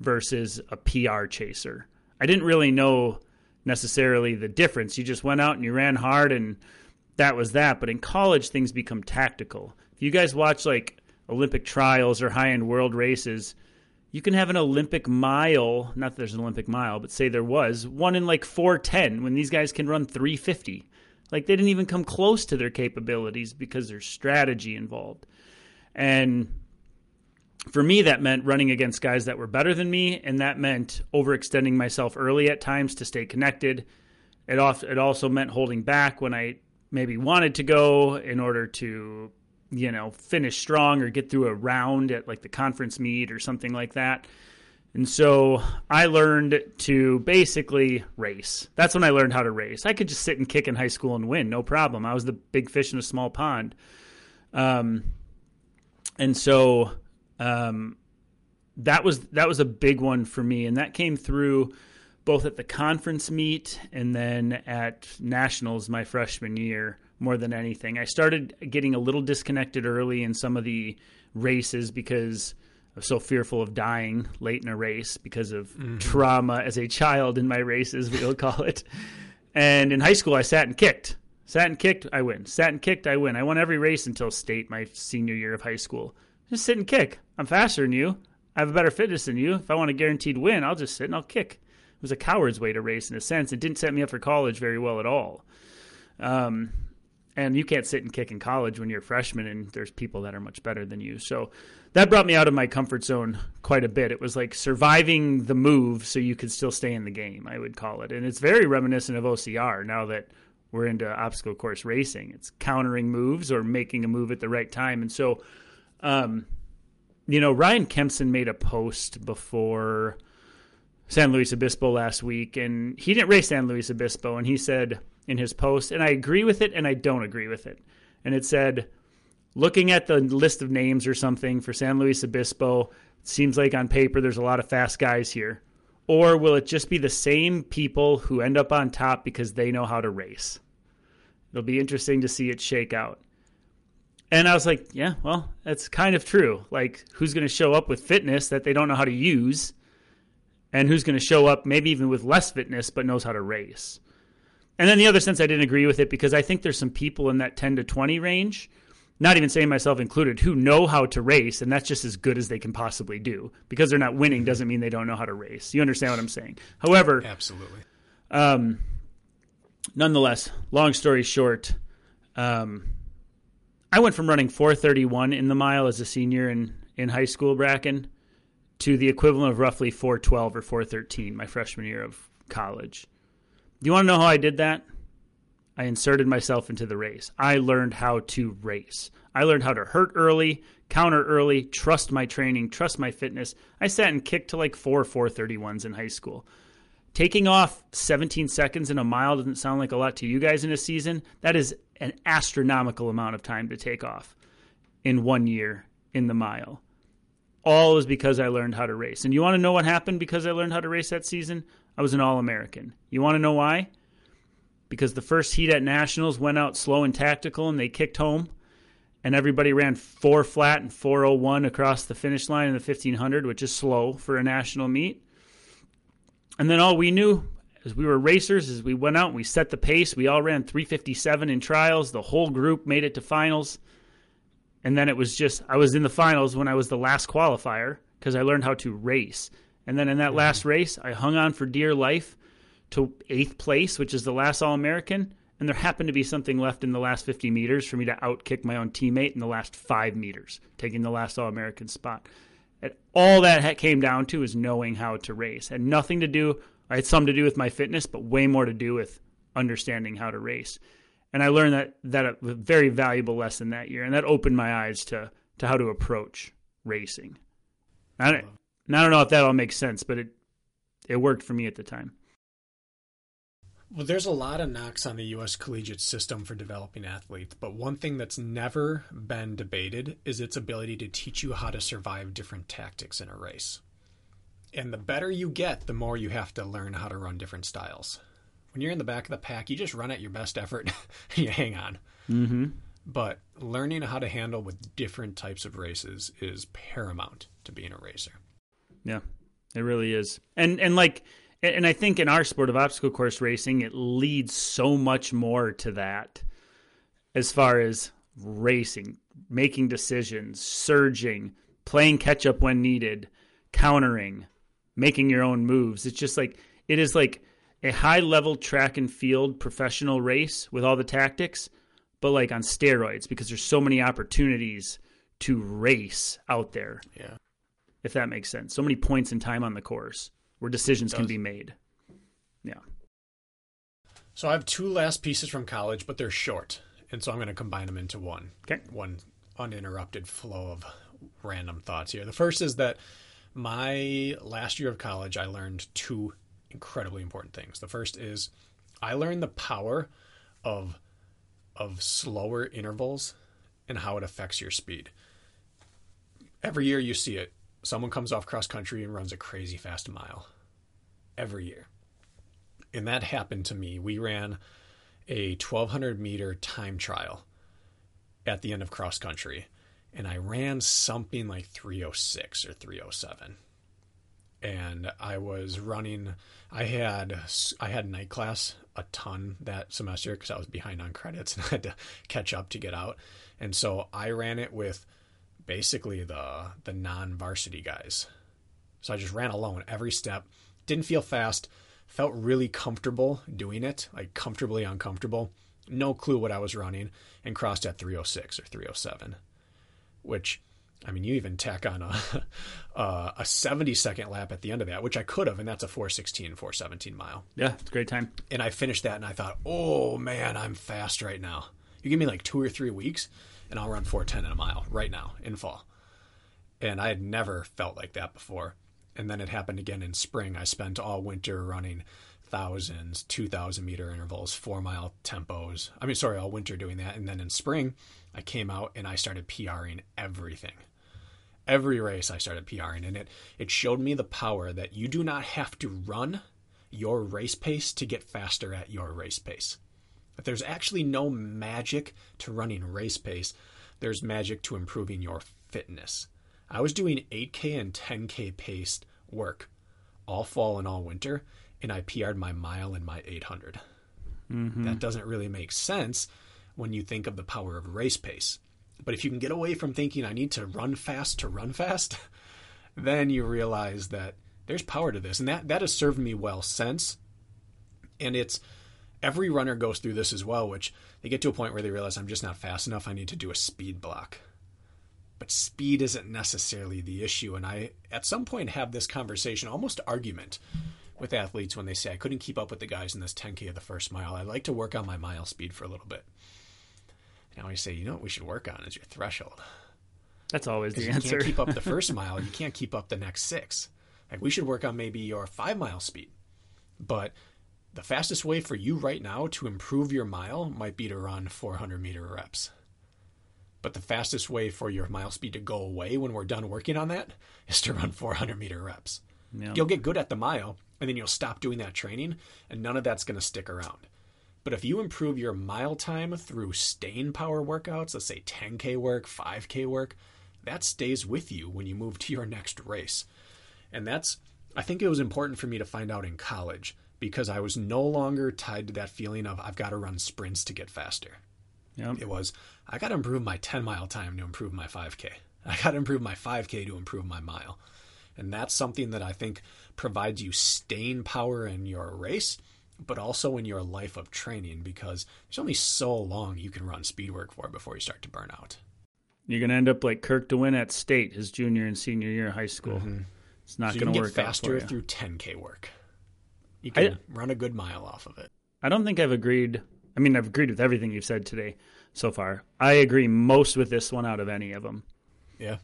versus a PR chaser. I didn't really know necessarily the difference. You just went out and you ran hard and that was that. But in college, things become tactical. If you guys watch like Olympic trials or high-end world races, you can have an Olympic mile, not that there's an Olympic mile, but say there was one in like 4:10 when these guys can run 3:50. Like they didn't even come close to their capabilities because there's strategy involved. And for me, that meant running against guys that were better than me, and that meant overextending myself early at times to stay connected. It also meant holding back when I maybe wanted to go in order to, you know, finish strong or get through a round at like the conference meet or something like that. And so I learned to basically race. That's when I learned how to race. I could just sit and kick in high school and win, no problem. I was the big fish in a small pond. And so that was a big one for me. And that came through both at the conference meet and then at nationals my freshman year more than anything. I started getting a little disconnected early in some of the races because I was so fearful of dying late in a race because of trauma as a child in my races, we'll call it. And in high school, I sat and kicked. Sat and kicked, I win. Sat and kicked, I win. I won every race until state my senior year of high school. Just sit and kick. I'm faster than you. I have a better fitness than you. If I want a guaranteed win, I'll just sit and I'll kick. It was a coward's way to race in a sense. It didn't set me up for college very well at all. And you can't sit and kick in college when you're a freshman and there's people that are much better than you. So that brought me out of my comfort zone quite a bit. It was like surviving the move so you could still stay in the game, I would call it. And it's very reminiscent of OCR now that we're into obstacle course racing. It's countering moves or making a move at the right time. And so Ryan Kempson made a post before San Luis Obispo last week, and he didn't race San Luis Obispo, and he said in his post, and I agree with it and I don't agree with it. And it said, looking at the list of names or something for San Luis Obispo, it seems like on paper there's a lot of fast guys here. Or will it just be the same people who end up on top because they know how to race? It'll be interesting to see it shake out. And I was like, yeah, well, that's kind of true. Like, who's going to show up with fitness that they don't know how to use? And who's going to show up maybe even with less fitness but knows how to race? And then the other sense I didn't agree with it because I think there's some people in that 10 to 20 range, not even saying myself included, who know how to race, and that's just as good as they can possibly do. Because they're not winning doesn't mean they don't know how to race. You understand what I'm saying? However, absolutely. Nonetheless, long story short, I went from running 4:31 in the mile as a senior in high school, Bracken, to the equivalent of roughly 4:12 or 4:13 my freshman year of college. Do you want to know how I did that? I inserted myself into the race. I learned how to race. I learned how to hurt early, counter early, trust my training, trust my fitness. I sat and kicked to like 4:31s in high school. Taking off 17 seconds in a mile doesn't sound like a lot to you guys in a season. That is an astronomical amount of time to take off in one year in the mile. All is because I learned how to race. And you want to know what happened because I learned how to race that season? I was an All-American. You want to know why? Because the first heat at Nationals went out slow and tactical, and they kicked home, and everybody ran 4 flat and 4:01 across the finish line in the 1500, which is slow for a national meet. And then all we knew as we were racers is we went out and we set the pace. We all ran 3:57 in trials. The whole group made it to finals. And then it was just, I was in the finals when I was the last qualifier because I learned how to race. And then in that last race, I hung on for dear life to 8th place, which is the last All-American. And there happened to be something left in the last 50 meters for me to outkick my own teammate in the last 5 meters, taking the last All-American spot. And all that came down to is knowing how to race. Had nothing to do, I had some to do with my fitness, but way more to do with understanding how to race. And I learned that a very valuable lesson that year, and that opened my eyes to how to approach racing. And I don't know if that all makes sense, but it worked for me at the time. Well, there's a lot of knocks on the U.S. collegiate system for developing athletes, but one thing that's never been debated is its ability to teach you how to survive different tactics in a race. And the better you get, the more you have to learn how to run different styles. when you're in the back of the pack, you just run at your best effort and you hang on. Mm-hmm. But learning how to handle with different types of races is paramount to being a racer. Yeah, it really is. And I think in our sport of obstacle course racing, it leads so much more to that as far as racing, making decisions, surging, playing catch up when needed, countering, making your own moves. It's just like, it is like a high level track and field professional race with all the tactics, but like on steroids, because there's so many opportunities to race out there. Yeah. If that makes sense. So many points in time on the course where decisions can be made. Yeah. So I have two last pieces from college, but they're short. And so I'm going to combine them into one. Okay. One uninterrupted flow of random thoughts here. The first is that my last year of college, I learned two incredibly important things. The first is I learned the power of slower intervals and how it affects your speed. Every year you see it. Someone comes off cross country and runs a crazy fast mile every year. And that happened to me. We ran a 1200 meter time trial at the end of cross country. And I ran something like 306 or 307. And I was running, I had night class a ton that semester because I was behind on credits and I had to catch up to get out. And so I ran it with basically the non-varsity guys. So I just ran alone every step. Didn't feel fast. Felt really comfortable doing it, like comfortably uncomfortable. No clue what I was running, and crossed at 306 or 307, which, I mean, you even tack on a 70-second lap at the end of that, which I could have, and that's a 4:16, 4:17 mile. Yeah, it's a great time. And I finished that, and I thought, oh, man, I'm fast right now. You give me like 2 or 3 weeks, and I'll run 4:10 in a mile right now in fall. And I had never felt like that before. And then it happened again in spring. I spent all winter running 1,000s, 2,000-meter intervals, 4-mile tempos. All winter doing that. And then in spring, I came out and I started PRing everything. Every race I started PRing. And it showed me the power that you do not have to run your race pace to get faster at your race pace. But there's actually no magic to running race pace. There's magic to improving your fitness. I was doing 8K and 10K paced work all fall and all winter, and I PR'd my mile and my 800. Mm-hmm. That doesn't really make sense when you think of the power of race pace. But if you can get away from thinking I need to run fast, then you realize that there's power to this. And that has served me well since. And it's every runner goes through this as well, which they get to a point where they realize I'm just not fast enough. I need to do a speed block. But speed isn't necessarily the issue. And I, at some point, have this conversation, almost argument with athletes when they say, I couldn't keep up with the guys in this 10K of the first mile. I'd like to work on my mile speed for a little bit. And I always say, you know what we should work on is your threshold. That's always the answer. You can't keep up the first mile. You can't keep up the next 6. Like, we should work on maybe your 5-mile speed. But the fastest way for you right now to improve your mile might be to run 400-meter reps. But the fastest way for your mile speed to go away when we're done working on that is to run 400-meter reps. Yeah. You'll get good at the mile, and then you'll stop doing that training, and none of that's going to stick around. But if you improve your mile time through staying power workouts, let's say 10K work, 5K work, that stays with you when you move to your next race. And that's, I think it was important for me to find out in college because I was no longer tied to that feeling of I've got to run sprints to get faster. Yep. It was, I got to improve my 10-mile time to improve my 5K. I got to improve my 5K to improve my mile. And that's something that I think provides you staying power in your race, but also in your life of training, because there's only so long you can run speed work for before you start to burn out. You're going to end up like Kirk DeWin at State his junior and senior year of high school. Mm-hmm. It's not going to work out for you. You can get faster through 10K work. You can run a good mile off of it. I don't think I've agreed. I mean, I've agreed with everything you've said today so far. I agree most with this one out of any of them. Yeah.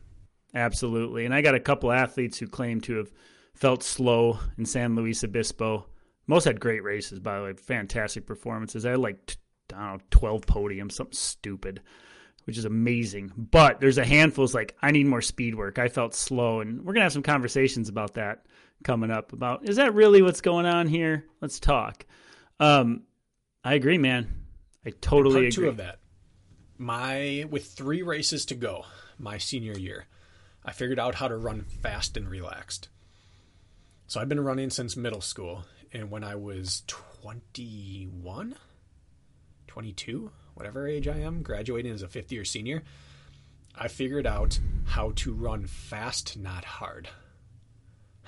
Absolutely. And I got a couple athletes who claim to have felt slow in San Luis Obispo. Most had great races, by the way, fantastic performances. I had like, I don't know, 12 podiums, something stupid, which is amazing. But there's a handful that's like, I need more speed work. I felt slow. And we're going to have some conversations about that coming up, about is that really what's going on here? Let's talk. I agree, man. I totally agree. Part two of that, with 3 races to go, my senior year, I figured out how to run fast and relaxed. So I've been running since middle school, and when I was 21, 22, whatever age I am, graduating as a fifth year senior, I figured out how to run fast, not hard.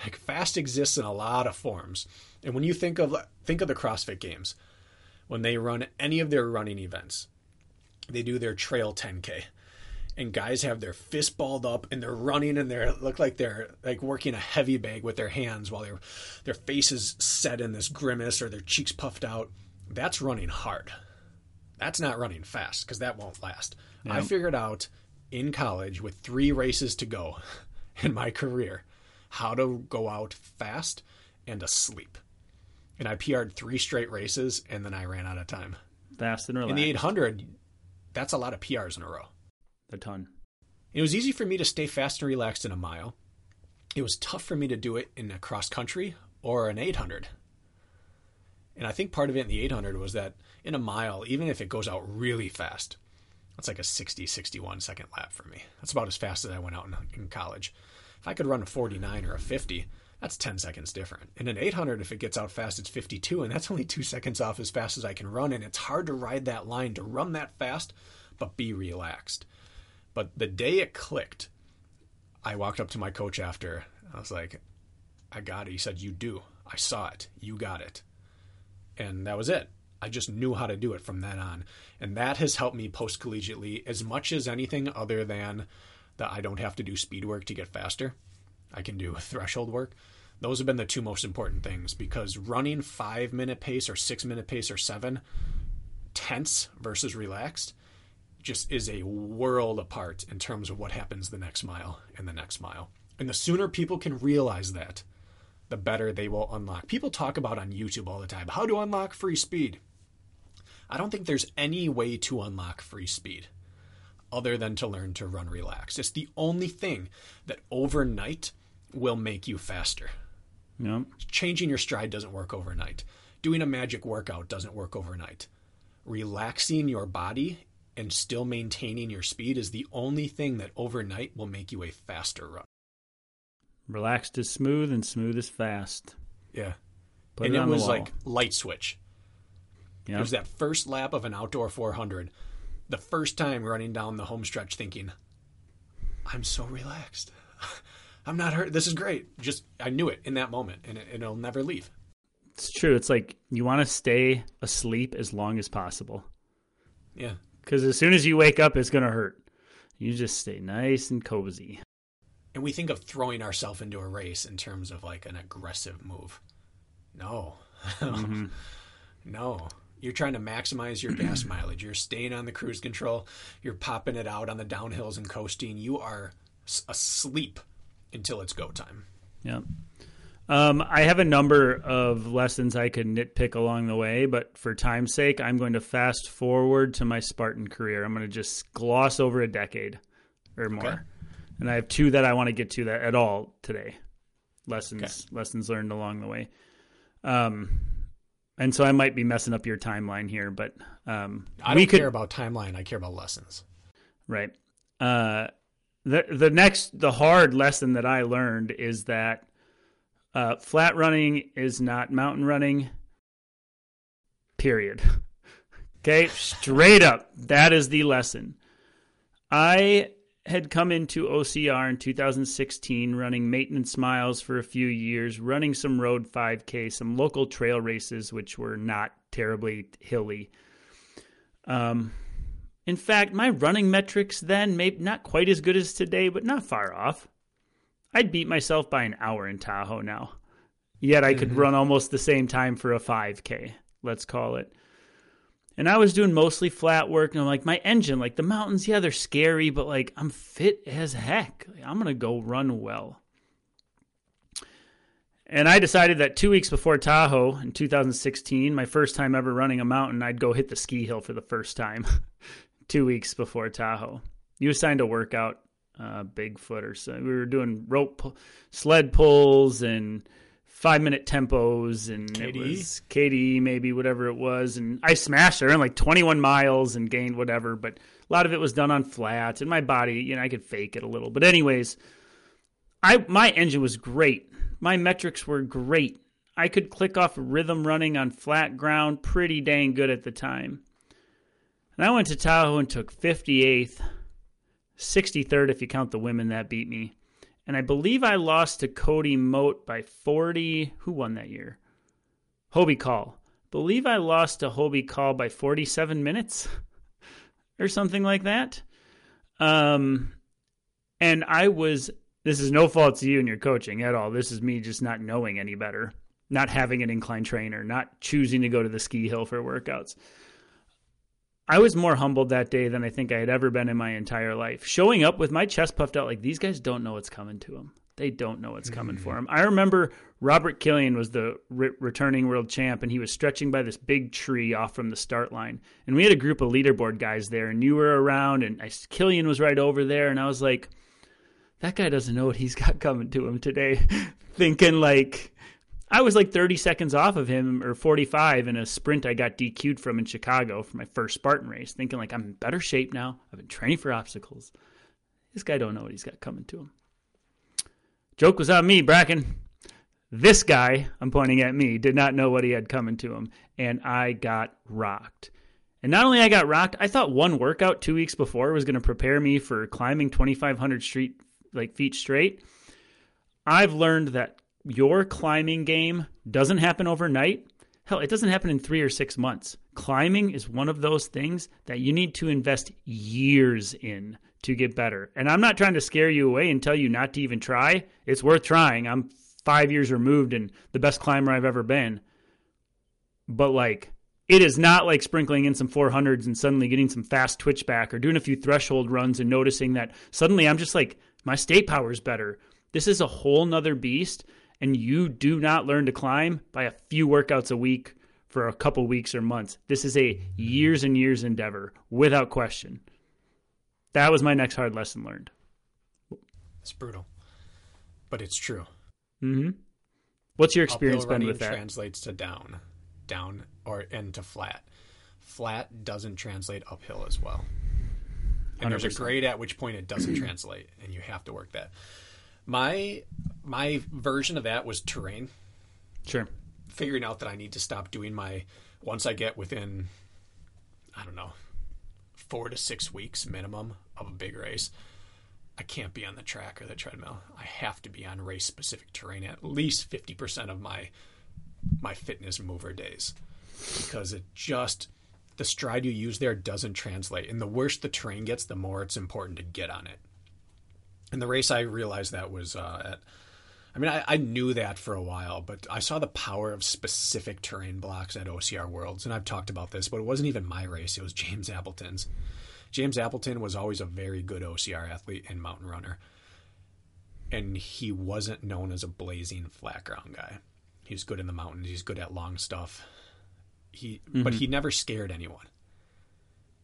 Like, fast exists in a lot of forms. And when you think of the CrossFit Games, when they run any of their running events, they do their trail 10K. And guys have their fist balled up and they're running and they look like they're like working a heavy bag with their hands while their face is set in this grimace or their cheeks puffed out. That's running hard. That's not running fast, because that won't last. No. I figured out in college with 3 races to go in my career how to go out fast and asleep. And I PR'd 3 straight races, and then I ran out of time. Fast and relaxed. In the 800, that's a lot of PRs in a row. A ton. It was easy for me to stay fast and relaxed in a mile. It was tough for me to do it in a cross country or an 800. And I think part of it in the 800 was that in a mile, even if it goes out really fast, that's like a 60, 61 second lap for me. That's about as fast as I went out in college. If I could run a 49 or a 50, that's 10 seconds different. In an 800, if it gets out fast, it's 52, and that's only 2 seconds off as fast as I can run. And it's hard to ride that line, to run that fast, but be relaxed. But the day it clicked, I walked up to my coach after. I was like, I got it. He said, you do. I saw it. You got it. And that was it. I just knew how to do it from then on. And that has helped me post-collegiately as much as anything, other than that I don't have to do speed work to get faster. I can do threshold work. Those have been the 2 most important things, because running 5-minute pace or 6-minute pace or 7, tense versus relaxed, just is a world apart in terms of what happens the next mile and the next mile. And the sooner people can realize that, the better they will unlock. People talk about on YouTube all the time, how to unlock free speed. I don't think there's any way to unlock free speed other than to learn to run relaxed. It's the only thing that overnight will make you faster. Yep. Changing your stride doesn't work overnight. Doing a magic workout doesn't work overnight. Relaxing your body and still maintaining your speed is the only thing that overnight will make you a faster runner. Relaxed is smooth and smooth is fast. Yeah. Put and it was like light switch. Yep. It was that first lap of an outdoor 400. The first time running down the home stretch thinking, I'm so relaxed. I'm not hurt. This is great. Just, I knew it in that moment, and it'll never leave. It's true. It's like you want to stay asleep as long as possible. Yeah. Because as soon as you wake up, it's going to hurt. You just stay nice and cozy. And we think of throwing ourselves into a race in terms of like an aggressive move. No. Mm-hmm. No. You're trying to maximize your gas mileage. You're staying on the cruise control. You're popping it out on the downhills and coasting. You are asleep until it's go time. Yeah. I have a number of lessons I could nitpick along the way, but for time's sake, I'm going to fast forward to my Spartan career. I'm going to just gloss over a decade or more. Okay. And I have 2 that I want to get to that at all today. Lessons learned along the way. And so I might be messing up your timeline here, but I don't care about timeline. I care about lessons. Right. The hard lesson that I learned is that flat running is not mountain running, period. Okay, straight up. That is the lesson. I had come into OCR in 2016, running maintenance miles for a few years, running some road 5K, some local trail races, which were not terribly hilly. In fact, my running metrics then, maybe not quite as good as today, but not far off. I'd beat myself by an hour in Tahoe now, yet I could run almost the same time for a 5K, let's call it. And I was doing mostly flat work, and I'm like, my engine, like the mountains, yeah, they're scary, but like I'm fit as heck. Like, I'm going to go run well. And I decided that 2 weeks before Tahoe in 2016, my first time ever running a mountain, I'd go hit the ski hill for the first time 2 weeks before Tahoe. You assigned a workout. Big footers. So we were doing rope sled pulls and 5-minute tempos and KDE? It was KDE, maybe, whatever it was. And I smashed it. I ran like 21 miles and gained whatever, but a lot of it was done on flats, and my body, you know, I could fake it a little. But anyways, my engine was great. My metrics were great. I could click off rhythm running on flat ground pretty dang good at the time. And I went to Tahoe and took 58th, 63rd if you count the women that beat me. And I believe I lost to Cody Moat by 40. Who won that year? Hobie Call. Believe I lost to Hobie Call by 47 minutes or something like that. And I was, this is no fault to you and your coaching at all. This is me just not knowing any better, not having an incline trainer, not choosing to go to the ski hill for workouts. I was more humbled that day than I think I had ever been in my entire life. Showing up with my chest puffed out like, these guys don't know what's coming to them. They don't know what's coming for them. I remember Robert Killian was the returning world champ, and he was stretching by this big tree off from the start line. And we had a group of leaderboard guys there, and you were around, and Killian was right over there. And I was like, that guy doesn't know what he's got coming to him today. Thinking like... I was like 30 seconds off of him or 45 in a sprint I got DQ'd from in Chicago for my first Spartan race, thinking like, I'm in better shape now. I've been training for obstacles. This guy don't know what he's got coming to him. Joke was on me, Bracken. This guy, I'm pointing at me, did not know what he had coming to him, and I got rocked. And not only I got rocked, I thought one workout 2 weeks before was going to prepare me for climbing 2,500 feet straight. I've learned that your climbing game doesn't happen overnight. Hell, it doesn't happen in 3 or 6 months. Climbing is one of those things that you need to invest years in to get better. And I'm not trying to scare you away and tell you not to even try. It's worth trying. I'm 5 years removed and the best climber I've ever been. But like, it is not like sprinkling in some 400s and suddenly getting some fast twitch back or doing a few threshold runs and noticing that suddenly I'm just like, my stay power is better. This is a whole nother beast. And you do not learn to climb by a few workouts a week for a couple weeks or months. This is a years and years endeavor, without question. That was my next hard lesson learned. It's brutal, but it's true. Mm-hmm. What's your experience been with that? Uphill translates to down, and to flat. Flat doesn't translate uphill as well. And 100%. There's a grade at which point it doesn't translate, and you have to work that. My version of that was terrain. Sure. Figuring out that I need to stop doing once I get within, I don't know, 4 to 6 weeks minimum of a big race, I can't be on the track or the treadmill. I have to be on race-specific terrain at least 50% of my fitness mover days, because it just, the stride you use there doesn't translate. And the worse the terrain gets, the more it's important to get on it. And the race I realized that was I knew that for a while, but I saw the power of specific terrain blocks at OCR Worlds. And I've talked about this, but it wasn't even my race. It was James Appleton's. James Appleton was always a very good OCR athlete and mountain runner. And he wasn't known as a blazing flat ground guy. He's good in the mountains. He's good at long stuff. But he never scared anyone.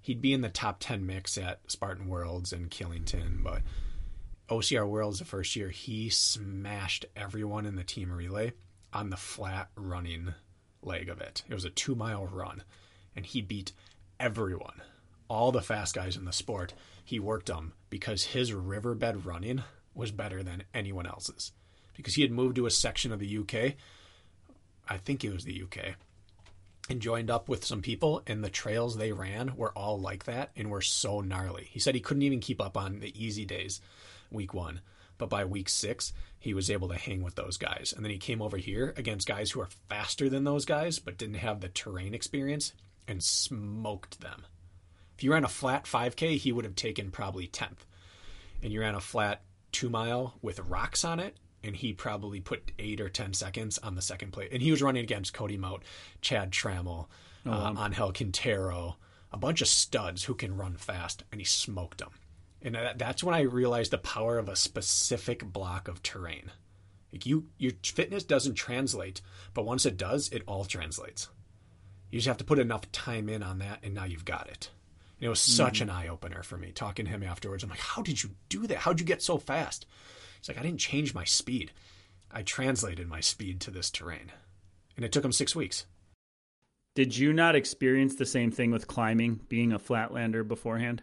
He'd be in the top 10 mix at Spartan Worlds and Killington, but... OCR Worlds the first year, he smashed everyone in the team relay on the flat running leg of it. It was a 2-mile run, and he beat everyone, all the fast guys in the sport. He worked them because his riverbed running was better than anyone else's, because he had moved to a section of the UK, I think it was the UK, and joined up with some people, and the trails they ran were all like that and were so gnarly. He said he couldn't even keep up on the easy days week one, but by week 6 he was able to hang with those guys. And then he came over here against guys who are faster than those guys but didn't have the terrain experience and smoked them. If you ran a flat 5k, he would have taken probably 10th, and you ran a flat 2-mile with rocks on it, and he probably put 8 or 10 seconds on the second place. And he was running against Cody Moat, Chad Trammell, Angel Quintero, a bunch of studs who can run fast, and he smoked them. And that's when I realized the power of a specific block of terrain. Like your fitness doesn't translate, but once it does, it all translates. You just have to put enough time in on that, and now you've got it. And it was such an eye-opener for me, talking to him afterwards. I'm like, how did you do that? How'd you get so fast? He's like, I didn't change my speed. I translated my speed to this terrain, and it took him 6 weeks. Did you not experience the same thing with climbing, being a flatlander beforehand?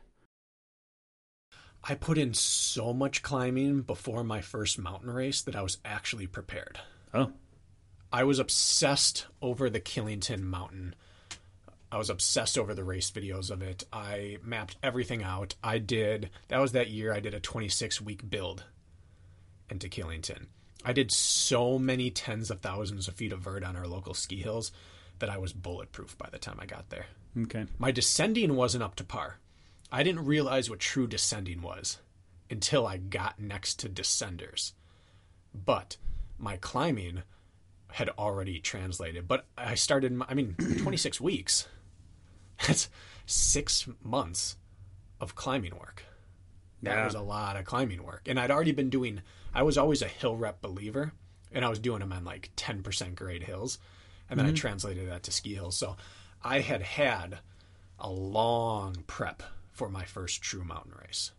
I put in so much climbing before my first mountain race that I was actually prepared. Oh. I was obsessed over the Killington Mountain. I was obsessed over the race videos of it. I mapped everything out. That was that year I did a 26-week build into Killington. I did so many tens of thousands of feet of vert on our local ski hills that I was bulletproof by the time I got there. Okay. My descending wasn't up to par. I didn't realize what true descending was until I got next to descenders. But my climbing had already translated. But I started, 26 weeks. That's 6 months of climbing work. That was a lot of climbing work. And I'd already been doing, I was always a hill rep believer, and I was doing them on like 10% grade hills. And then I translated that to ski hills. So I had a long prep for my first true mountain race.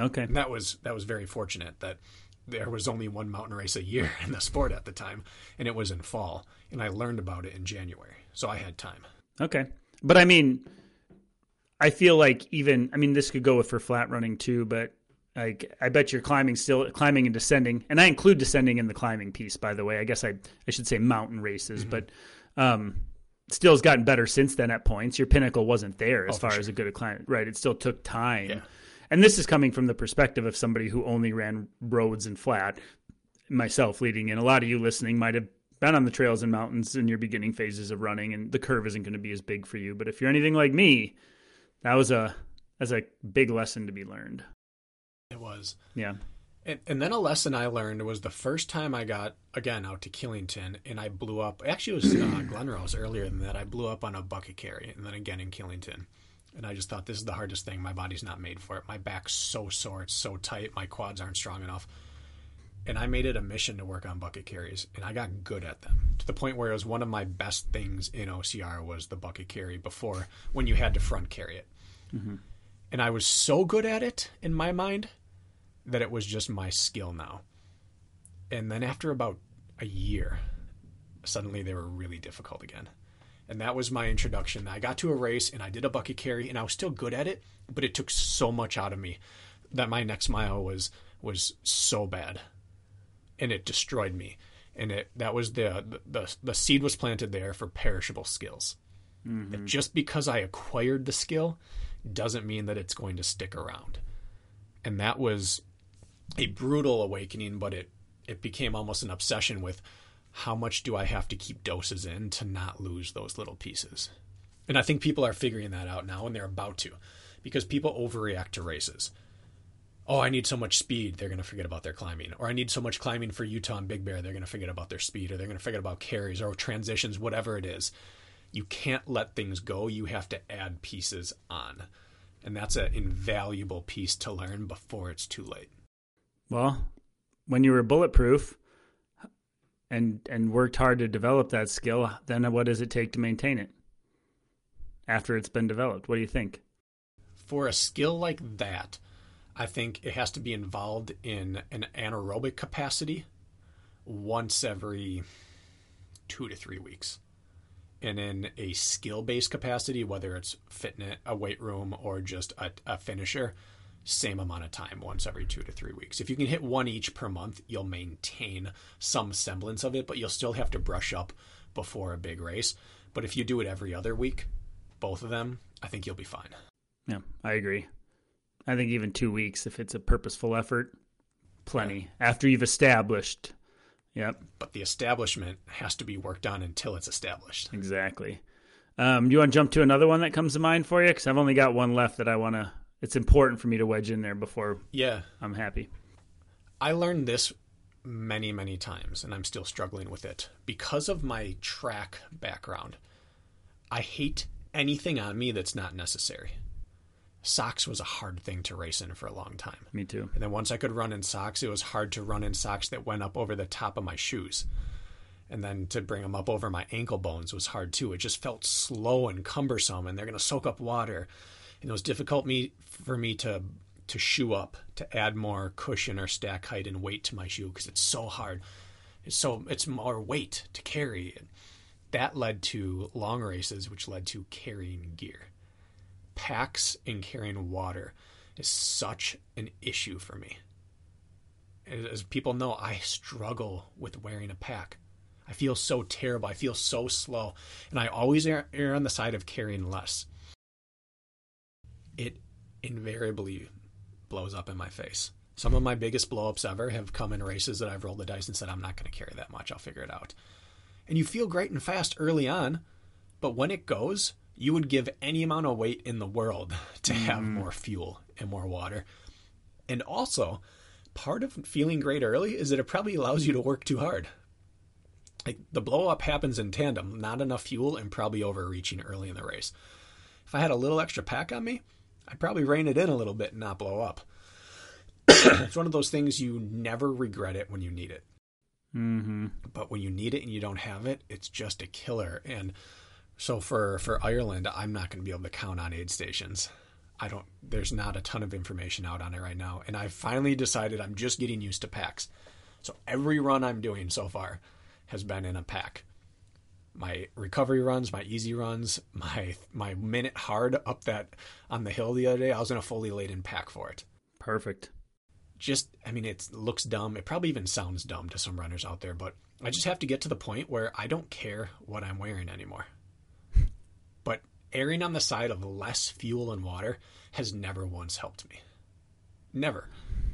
Okay. And that was very fortunate that there was only one mountain race a year in the sport at the time, and it was in fall. And I learned about it in January. So I had time. Okay. But I feel like this could go with for flat running too, but like, I bet you're climbing and descending. And I include descending in the climbing piece, by the way. I guess I should say mountain races, but still has gotten better since then at points. Your pinnacle wasn't there as far as a good climb, right? It still took time. Yeah. And this is coming from the perspective of somebody who only ran roads and flat, myself leading in. A lot of you listening might have been on the trails and mountains in your beginning phases of running, and the curve isn't going to be as big for you. But if you're anything like me, that's a big lesson to be learned. It was. Yeah. And then a lesson I learned was the first time I got, again, out to Killington, and I blew up. Actually, it was Glenrose earlier than that. I blew up on a bucket carry, and then again in Killington. And I just thought, this is the hardest thing. My body's not made for it. My back's so sore. It's so tight. My quads aren't strong enough. And I made it a mission to work on bucket carries, and I got good at them to the point where it was one of my best things in OCR was the bucket carry before, when you had to front carry it. Mm-hmm. And I was so good at it in my mind that it was just my skill now. And then after about a year, suddenly they were really difficult again. And that was my introduction. I got to a race and I did a bucket carry and I was still good at it, but it took so much out of me that my next mile was so bad, and it destroyed me. And that was the seed was planted there for perishable skills. Mm-hmm. That just because I acquired the skill doesn't mean that it's going to stick around. And that was a brutal awakening, but it became almost an obsession with how much do I have to keep doses in to not lose those little pieces. And I think people are figuring that out now, and they're about to, because people overreact to races. Oh, I need so much speed, they're going to forget about their climbing. Or I need so much climbing for Utah and Big Bear, they're going to forget about their speed, or they're going to forget about carries or transitions, whatever it is. You can't let things go. You have to add pieces on. And that's an invaluable piece to learn before it's too late. Well, when you were bulletproof and worked hard to develop that skill, then what does it take to maintain it after it's been developed? What do you think? For a skill like that, I think it has to be involved in an anaerobic capacity once every 2 to 3 weeks. And in a skill-based capacity, whether it's fitness, a weight room, or just a finisher, same amount of time, once every 2 to 3 weeks. If you can hit one each per month, you'll maintain some semblance of it, but you'll still have to brush up before a big race. But if you do it every other week, both of them, I think you'll be fine. Yeah, I agree. I think even 2 weeks, if it's a purposeful effort, plenty. Yeah. After you've established... Yep. But the establishment has to be worked on until it's established. Exactly. You want to jump to another one that comes to mind for you? Because I've only got one left that I want to – it's important for me to wedge in there before I'm happy. I learned this many, many times, and I'm still struggling with it. Because of my track background, I hate anything on me that's not necessary. Socks was a hard thing to race in for a long time. Me too. And then once I could run in socks, it was hard to run in socks that went up over the top of my shoes. And then to bring them up over my ankle bones was hard too. It just felt slow and cumbersome, and they're going to soak up water. And it was difficult for me to shoe up, to add more cushion or stack height and weight to my shoe because it's so hard. so it's more weight to carry. That led to long races, which led to carrying gear. Packs and carrying water is such an issue for me. As people know, I struggle with wearing a pack. I feel so terrible. I feel so slow. And I always err on the side of carrying less. It invariably blows up in my face. Some of my biggest blow-ups ever have come in races that I've rolled the dice and said, I'm not going to carry that much. I'll figure it out. And you feel great and fast early on, but when it goes, you would give any amount of weight in the world to have more fuel and more water. And also, part of feeling great early is that it probably allows you to work too hard. Like, the blow up happens in tandem, not enough fuel and probably overreaching early in the race. If I had a little extra pack on me, I'd probably rein it in a little bit and not blow up. It's one of those things you never regret it when you need it. Mm-hmm. But when you need it and you don't have it, it's just a killer. And so for Ireland, I'm not going to be able to count on aid stations. There's not a ton of information out on it right now. And I finally decided I'm just getting used to packs. So every run I'm doing so far has been in a pack. My recovery runs, my easy runs, my minute hard up that on the hill the other day, I was in a fully laden pack for it. Perfect. Just, I mean, it looks dumb. It probably even sounds dumb to some runners out there, but I just have to get to the point where I don't care what I'm wearing anymore. But erring on the side of less fuel and water has never once helped me. Never.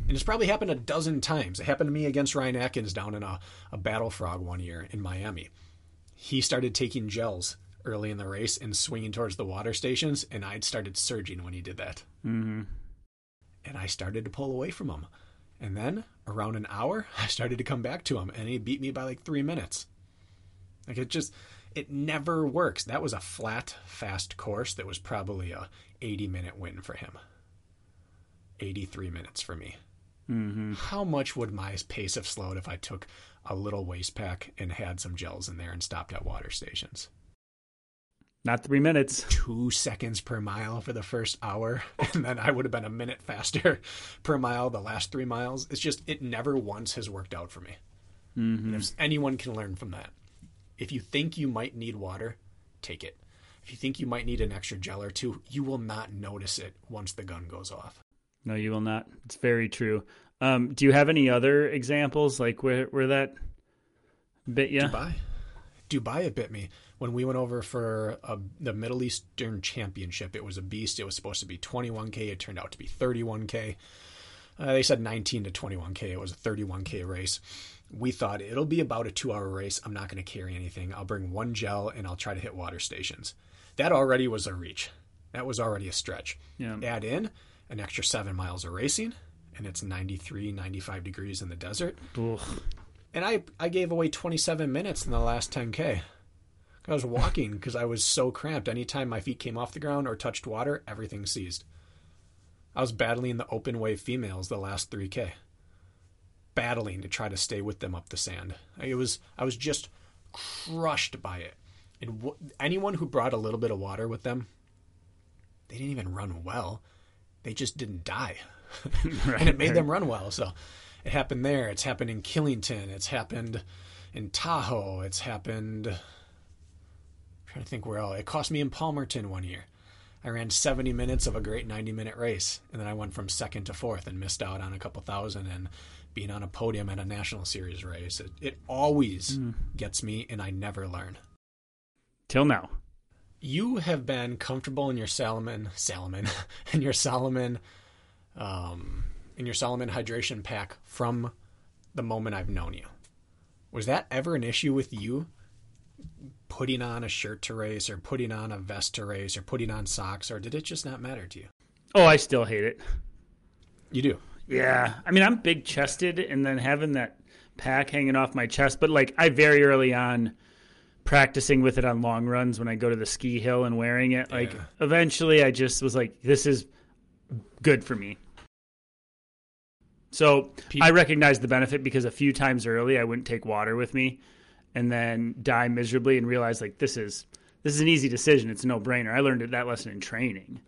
And it's probably happened 12 times. It happened to me against Ryan Atkins down in a battle frog one year in Miami. He started taking gels early in the race and swinging towards the water stations, and I'd started surging when he did that. Mm-hmm. And I started to pull away from him. And then, around an hour, I started to come back to him, and he beat me by like 3 minutes. Like, it never works. That was a flat, fast course that was probably a 80-minute win for him. 83 minutes for me. Mm-hmm. How much would my pace have slowed if I took a little waist pack and had some gels in there and stopped at water stations? Not 3 minutes. 2 seconds per mile for the first hour. And then I would have been a minute faster per mile the last 3 miles. It's just, it never once has worked out for me. Mm-hmm. And if anyone can learn from that. If you think you might need water, take it. If you think you might need an extra gel or two, you will not notice it once the gun goes off. No, you will not. It's very true. Do you have any other examples, like where that bit you? Dubai it bit me. When we went over for the Middle Eastern Championship, it was a beast. It was supposed to be 21K. It turned out to be 31K. They said 19 to 21K. It was a 31K race. We thought it'll be about a 2-hour race. I'm not going to carry anything. I'll bring one gel, and I'll try to hit water stations. That already was a reach. That was already a stretch. Yeah. Add in an extra 7 miles of racing, and it's 93, 95 degrees in the desert. Ugh. And I gave away 27 minutes in the last 10K. I was walking because I was so cramped. Anytime my feet came off the ground or touched water, everything seized. I was battling the open wave females the last 3K. Battling to try to stay with them up the sand. I was just crushed by it. And anyone who brought a little bit of water with them, they didn't even run well. They just didn't die. Right, and it made them run well. So it happened there. It's happened in Killington. It's happened in Tahoe. It's happened, I'm trying to think where else. It cost me in Palmerton one year. I ran 70 minutes of a great 90-minute race. And then I went from second to fourth and missed out on a couple thousand and being on a podium at a national series race. It always gets me, and I never learn. Till now. You have been comfortable in your Salomon hydration pack from the moment I've known you. Was that ever an issue with you putting on a shirt to race or putting on a vest to race or putting on socks, or did it just not matter to you? Oh, I still hate it. You do? Yeah. I mean, I'm big chested, and then having that pack hanging off my chest, but like I very early on practicing with it on long runs when I go to the ski hill and wearing it, like eventually I just was like, this is good for me. So I recognized the benefit because a few times early I wouldn't take water with me and then die miserably and realize like, this is an easy decision. It's a no brainer. I learned that lesson in training.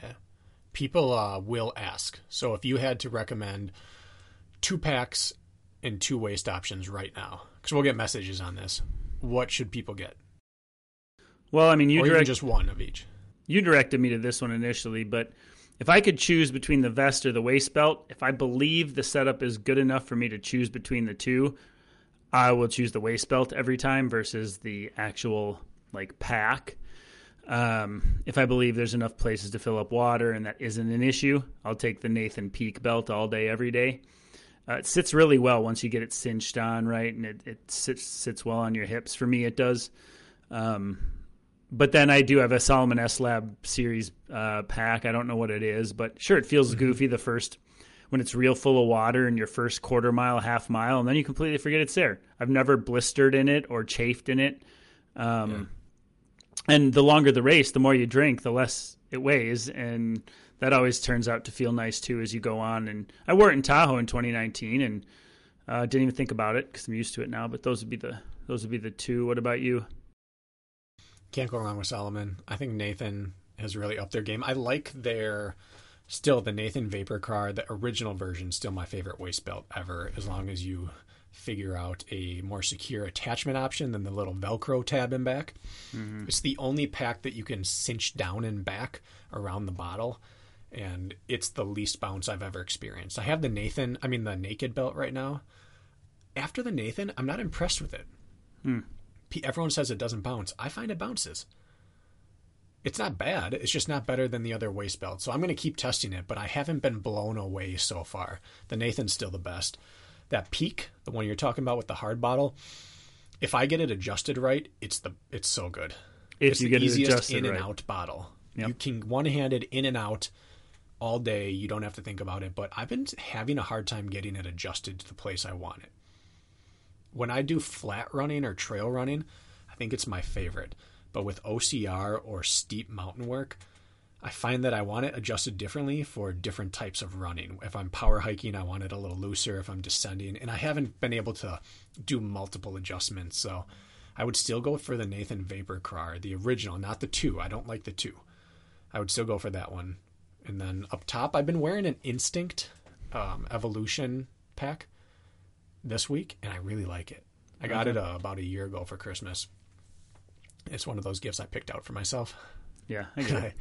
Yeah. People will ask. So if you had to recommend 2 packs and two waist options right now? Because we'll get messages on this. What should people get? Well, I mean, just one of each. You directed me to this one initially, but if I could choose between the vest or the waist belt, if I believe the setup is good enough for me to choose between the two, I will choose the waist belt every time versus the actual like pack. If I believe there's enough places to fill up water and that isn't an issue, I'll take the Nathan Peak belt all day, every day. It sits really well once you get it cinched on, right? And it sits well on your hips. For me, it does. But then I do have a Salomon S-Lab series pack. I don't know what it is, but sure, it feels goofy the first when it's real full of water in your first quarter mile, half mile, and then you completely forget it's there. I've never blistered in it or chafed in it. And the longer the race, the more you drink, the less it weighs, and that always turns out to feel nice too as you go on. And I wore it in Tahoe in 2019 and didn't even think about it because I'm used to it now. But those would be the two. What about you? Can't go wrong with Salomon. I think Nathan has really upped their game. I like the Nathan Vapor Car, the original version, still my favorite waist belt ever, as long as you figure out a more secure attachment option than the little Velcro tab in back. Mm-hmm. It's the only pack that you can cinch down and back around the bottle, and it's the least bounce I've ever experienced. I have the naked belt right now. After the Nathan, I'm not impressed with it. Everyone says it doesn't bounce. I find it bounces. It's not bad. It's just not better than the other waist belt. So I'm going to keep testing it, but I haven't been blown away so far. The Nathan's still the best. That Peak, the one you're talking about with the hard bottle, if I get it adjusted right, it's so good. It's the easiest in and out bottle. Yep. You can one-handed in and out all day. You don't have to think about it, but I've been having a hard time getting it adjusted to the place I want it. When I do flat running or trail running, I think it's my favorite. But with OCR or steep mountain work, I find that I want it adjusted differently for different types of running. If I'm power hiking, I want it a little looser. If I'm descending, and I haven't been able to do multiple adjustments. So I would still go for the Nathan Vapor Car, the original, not the two. I don't like the two. I would still go for that one. And then up top, I've been wearing an Instinct Evolution pack this week, and I really like it. I got it about a year ago for Christmas. It's one of those gifts I picked out for myself. Yeah, I get it.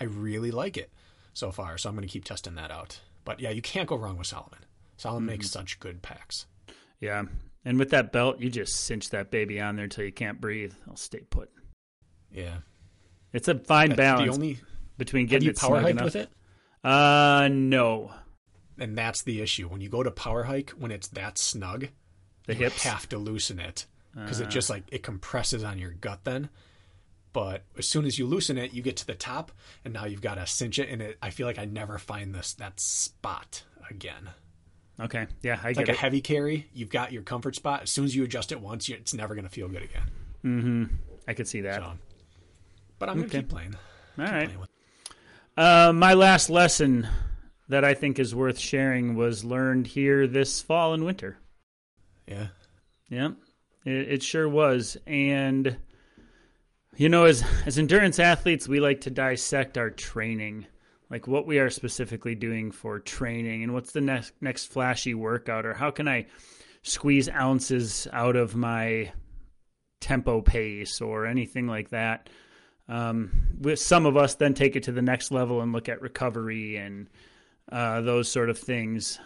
I really like it so far, so I'm going to keep testing that out. But yeah, you can't go wrong with Salomon. Salomon makes such good packs. Yeah, and with that belt, you just cinch that baby on there until you can't breathe. I'll stay put. Yeah. It's a fine balance between getting it snug enough. Have you power hiked with it? No. And that's the issue. When you go to power hike, when it's that snug, you have to loosen it because it just it compresses on your gut then. But as soon as you loosen it, you get to the top, and now you've got to cinch it. And I feel like I never find that spot again. Okay, yeah, I get it. It's like a heavy carry. You've got your comfort spot. As soon as you adjust it once, it's never going to feel good again. Mm-hmm. I could see that. So, but I'm going to keep playing. All right. My last lesson that I think is worth sharing was learned here this fall and winter. Yeah. Yeah, it sure was. And you know, as endurance athletes, we like to dissect our training, like what we are specifically doing for training and what's the next flashy workout, or how can I squeeze ounces out of my tempo pace or anything like that. With some of us then take it to the next level and look at recovery and those sort of things,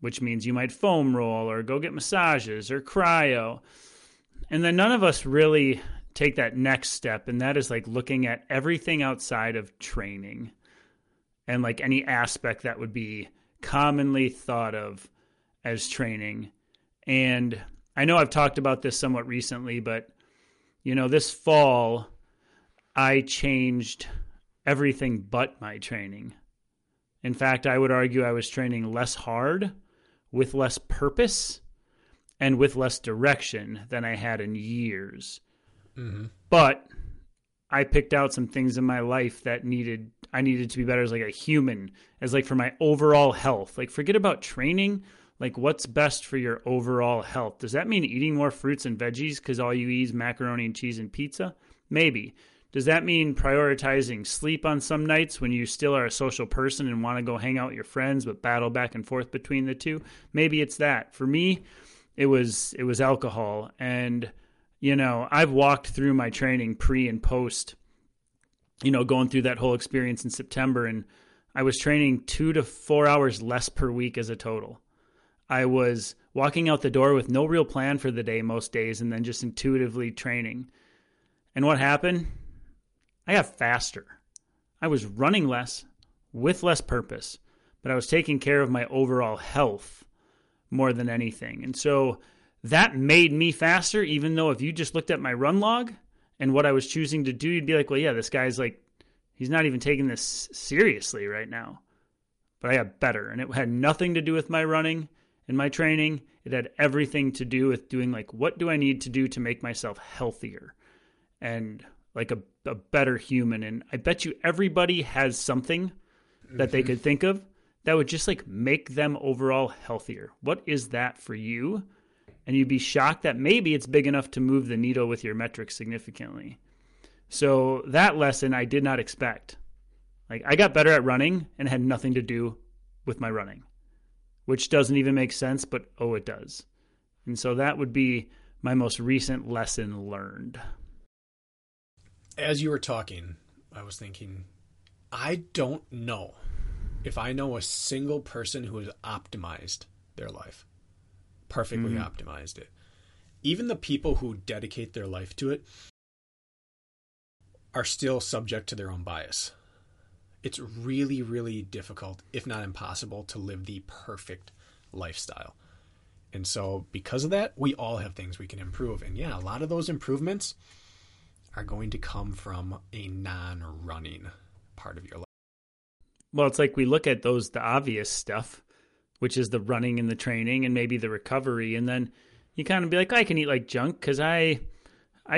which means you might foam roll or go get massages or cryo. And then none of us really take that next step, and that is like looking at everything outside of training and like any aspect that would be commonly thought of as training. And I know I've talked about this somewhat recently, but you know, this fall I changed everything but my training. In fact, I would argue I was training less hard with less purpose and with less direction than I had in years. Mm-hmm. But I picked out some things in my life that I needed to be better as like a human, as like for my overall health. Like forget about training, like what's best for your overall health. Does that mean eating more fruits and veggies because all you eat is macaroni and cheese and pizza? Maybe. Does that mean prioritizing sleep on some nights when you still are a social person and want to go hang out with your friends but battle back and forth between the two? Maybe it's that. For me, it was alcohol. And, you know, I've walked through my training pre and post, you know, going through that whole experience in September, and I was training 2 to 4 hours less per week as a total. I was walking out the door with no real plan for the day most days and then just intuitively training. And what happened? I got faster. I was running less with less purpose, but I was taking care of my overall health more than anything. And so that made me faster, even though if you just looked at my run log and what I was choosing to do, you'd be like, well, yeah, this guy's like, he's not even taking this seriously right now. But I got better, and it had nothing to do with my running and my training. It had everything to do with doing like, what do I need to do to make myself healthier and like a better human? And I bet you everybody has something that they could think of that would just like make them overall healthier. What is that for you? And you'd be shocked that maybe it's big enough to move the needle with your metrics significantly. So that lesson I did not expect. Like, I got better at running and had nothing to do with my running, which doesn't even make sense, but oh, it does. And so that would be my most recent lesson learned. As you were talking, I was thinking, I don't know if I know a single person who has optimized their life, perfectly optimized it. Even the people who dedicate their life to it are still subject to their own bias. It's really, really difficult, if not impossible, to live the perfect lifestyle. And so because of that, we all have things we can improve. And yeah, a lot of those improvements are going to come from a non-running part of your life. Well, it's like we look at the obvious stuff, which is the running and the training and maybe the recovery. And then you kind of be like, I can eat like junk because I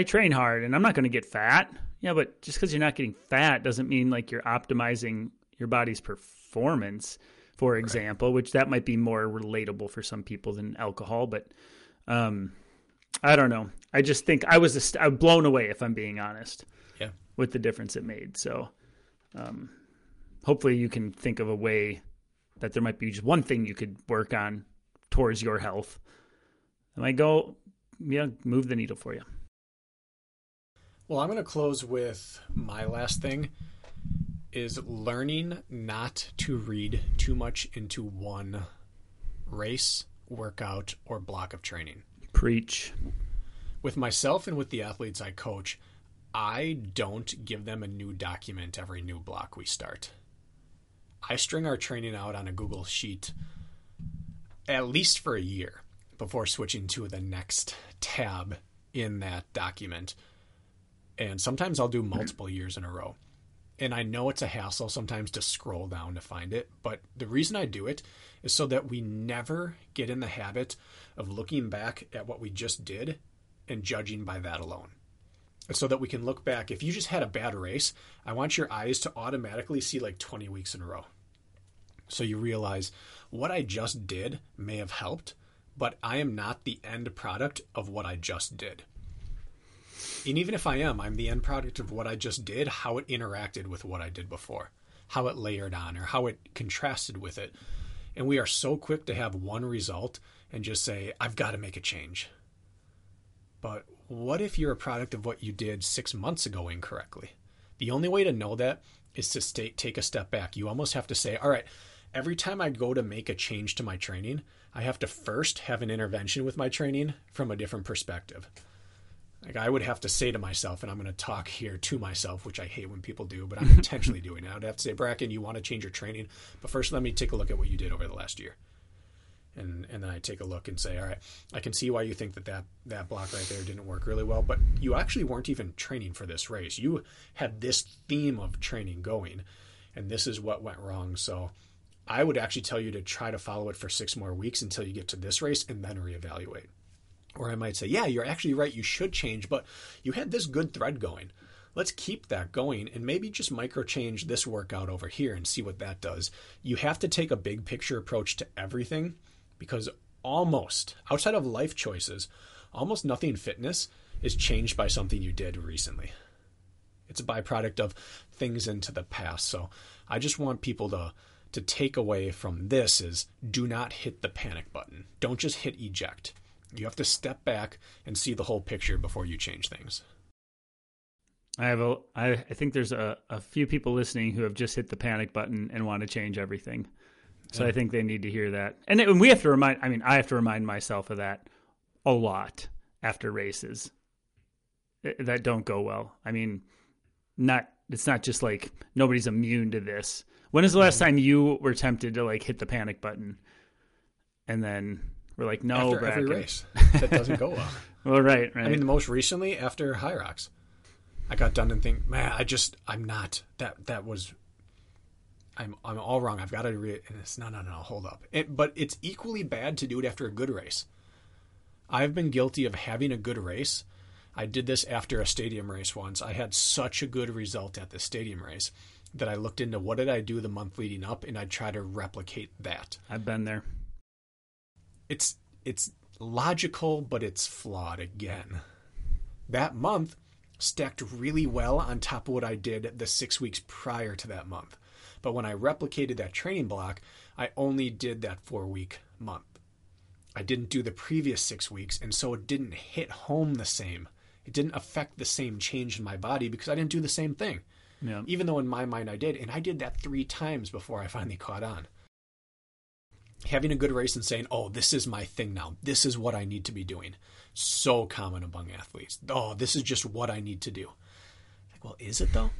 train hard and I'm not going to get fat. Yeah, but just because you're not getting fat doesn't mean like you're optimizing your body's performance, for example, right, which that might be more relatable for some people than alcohol. But I don't know. I just think I'm blown away, if I'm being honest, with the difference it made. So hopefully you can think of a way that there might be just one thing you could work on towards your health that might move the needle for you. Well, I'm going to close with my last thing is learning not to read too much into one race, workout, or block of training. Preach. With myself and with the athletes I coach, I don't give them a new document every new block we start. I string our training out on a Google Sheet at least for a year before switching to the next tab in that document. And sometimes I'll do multiple years in a row. And I know it's a hassle sometimes to scroll down to find it, but the reason I do it is so that we never get in the habit of looking back at what we just did and judging by that alone. It's so that we can look back. If you just had a bad race, I want your eyes to automatically see like 20 weeks in a row. So you realize what I just did may have helped, but I am not the end product of what I just did. And even if I am, I'm the end product of what I just did, how it interacted with what I did before, how it layered on or how it contrasted with it. And we are so quick to have one result and just say, I've got to make a change. But what if you're a product of what you did 6 months ago incorrectly? The only way to know that is to take a step back. You almost have to say, all right, every time I go to make a change to my training, I have to first have an intervention with my training from a different perspective. Like, I would have to say to myself, and I'm going to talk here to myself, which I hate when people do, but I'm intentionally doing it. I would have to say, Bracken, you want to change your training, but first let me take a look at what you did over the last year. And then I take a look and say, all right, I can see why you think that block right there didn't work really well, but you actually weren't even training for this race. You had this theme of training going, and this is what went wrong. So I would actually tell you to try to follow it for 6 more weeks until you get to this race and then reevaluate. Or I might say, yeah, you're actually right. You should change, but you had this good thread going. Let's keep that going and maybe just micro change this workout over here and see what that does. You have to take a big picture approach to everything because almost, outside of life choices, almost nothing in fitness is changed by something you did recently. It's a byproduct of things into the past. So I just want people to take away from this is do not hit the panic button. Don't just hit eject. You have to step back and see the whole picture before you change things. I think there's a few people listening who have just hit the panic button and want to change everything. So I think they need to hear that. And we have to I have to remind myself of that a lot after races that don't go well. I mean, it's not just like nobody's immune to this. When is the last time you were tempted to like hit the panic button? And then we're like, no, after every race that doesn't go well. Well, right. I mean, the most recently after Hyrox, I got done and think, man, I'm all wrong. I've got to read it. And it's no, hold up. But it's equally bad to do it after a good race. I've been guilty of having a good race. I did this after a stadium race once. I had such a good result at the stadium race that I looked into what did I do the month leading up, and I try to replicate that. I've been there. It's logical, but it's flawed again. That month stacked really well on top of what I did the 6 weeks prior to that month. But when I replicated that training block, I only did that 4 week month. I didn't do the previous 6 weeks, and so it didn't hit home the same. It didn't affect the same change in my body because I didn't do the same thing. Yeah. Even though in my mind I did, and I did that 3 times before I finally caught on. Having a good race and saying, oh, this is my thing now. This is what I need to be doing. So common among athletes. Oh, this is just what I need to do. Like, well, is it though?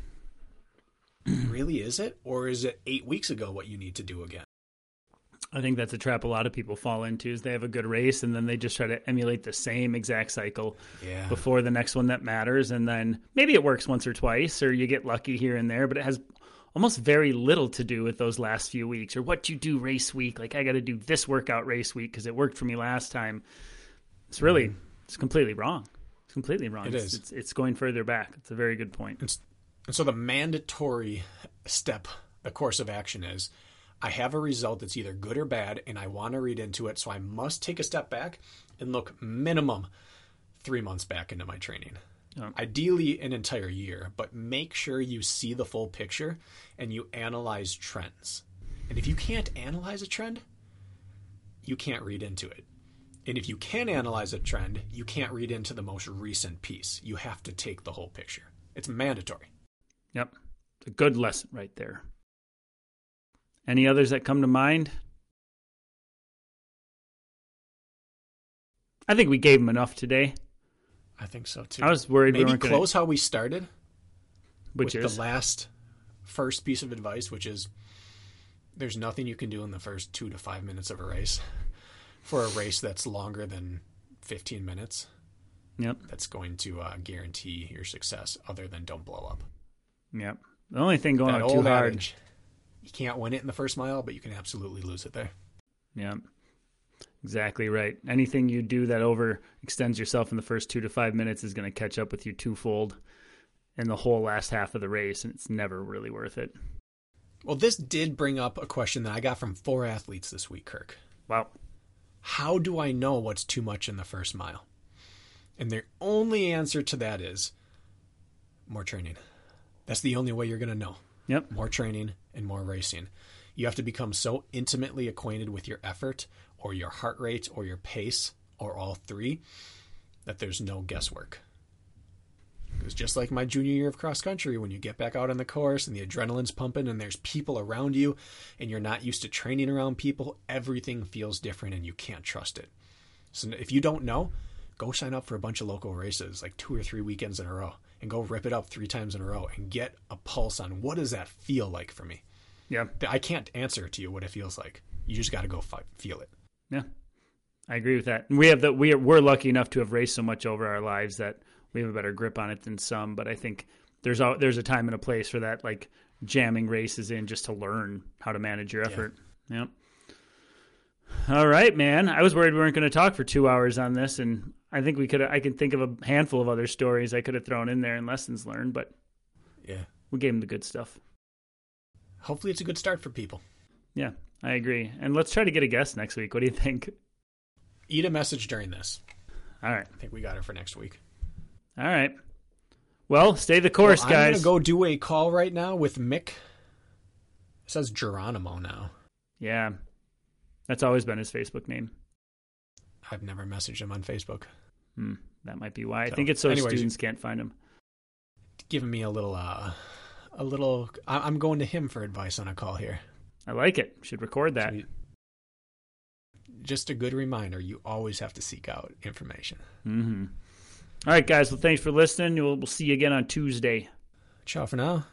Really, is it? Or is it 8 weeks ago what you need to do again? I think that's a trap a lot of people fall into is they have a good race and then they just try to emulate the same exact cycle before the next one that matters. And then maybe it works once or twice or you get lucky here and there, but it has almost very little to do with those last few weeks or what you do race week. Like I got to do this workout race week because it worked for me last time. It's really, it's completely wrong. It's completely wrong. It is. It's going further back. It's a very good point. And so the mandatory step, the course of action is I have a result that's either good or bad, and I want to read into it, so I must take a step back and look minimum 3 months back into my training. Oh. Ideally, an entire year, but make sure you see the full picture and you analyze trends. And if you can't analyze a trend, you can't read into it. And if you can analyze a trend, you can't read into the most recent piece. You have to take the whole picture. It's mandatory. Yep. It's a good lesson right there. Any others that come to mind? I think we gave them enough today. I think so too. I was worried we weren't going to close how we started, which is the first piece of advice, which is there's nothing you can do in the first 2 to 5 minutes of a race for a race that's longer than 15 minutes. Yep. That's going to guarantee your success other than don't blow up. Yep. The only thing going out too hard. You can't win it in the first mile, but you can absolutely lose it there. Yeah, exactly right. Anything you do that overextends yourself in the first 2 to 5 minutes is going to catch up with you twofold in the whole last half of the race, and it's never really worth it. Well, this did bring up a question that I got from 4 athletes this week, Kirk. Wow. How do I know what's too much in the first mile? And their only answer to that is more training. That's the only way you're going to know. Yep. More training and more racing. You have to become so intimately acquainted with your effort or your heart rate or your pace or all three that there's no guesswork. It was just like my junior year of cross country when you get back out on the course and the adrenaline's pumping and there's people around you and you're not used to training around people. Everything feels different and you can't trust it. So if you don't know, go sign up for a bunch of local races, like 2 or 3 weekends in a row, and go rip it up 3 times in a row and get a pulse on what does that feel like for me? Yeah. I can't answer to you what it feels like. You just got to go feel it. Yeah. I agree with that. And we're lucky enough to have raced so much over our lives that we have a better grip on it than some, but I think there's a time and a place for that, like jamming races in just to learn how to manage your effort. Yeah. All right, man. I was worried we weren't going to talk for 2 hours on this, and I think I can think of a handful of other stories I could have thrown in there and lessons learned, but yeah, we gave them the good stuff. Hopefully it's a good start for people. Yeah, I agree. And let's try to get a guest next week. What do you think? Eat a message during this. All right. I think we got her for next week. All right. Well, stay the course, guys. I'm going to go do a call right now with Mick. It says Geronimo now. Yeah. That's always been his Facebook name. I've never messaged him on Facebook. That might be why. So, I think it's so anyways, students can't find him. Giving me a little. I'm going to him for advice on a call here. I like it. Should record that. Just a good reminder. You always have to seek out information. Mm-hmm. All right, guys. Well, thanks for listening. We'll see you again on Tuesday. Ciao for now.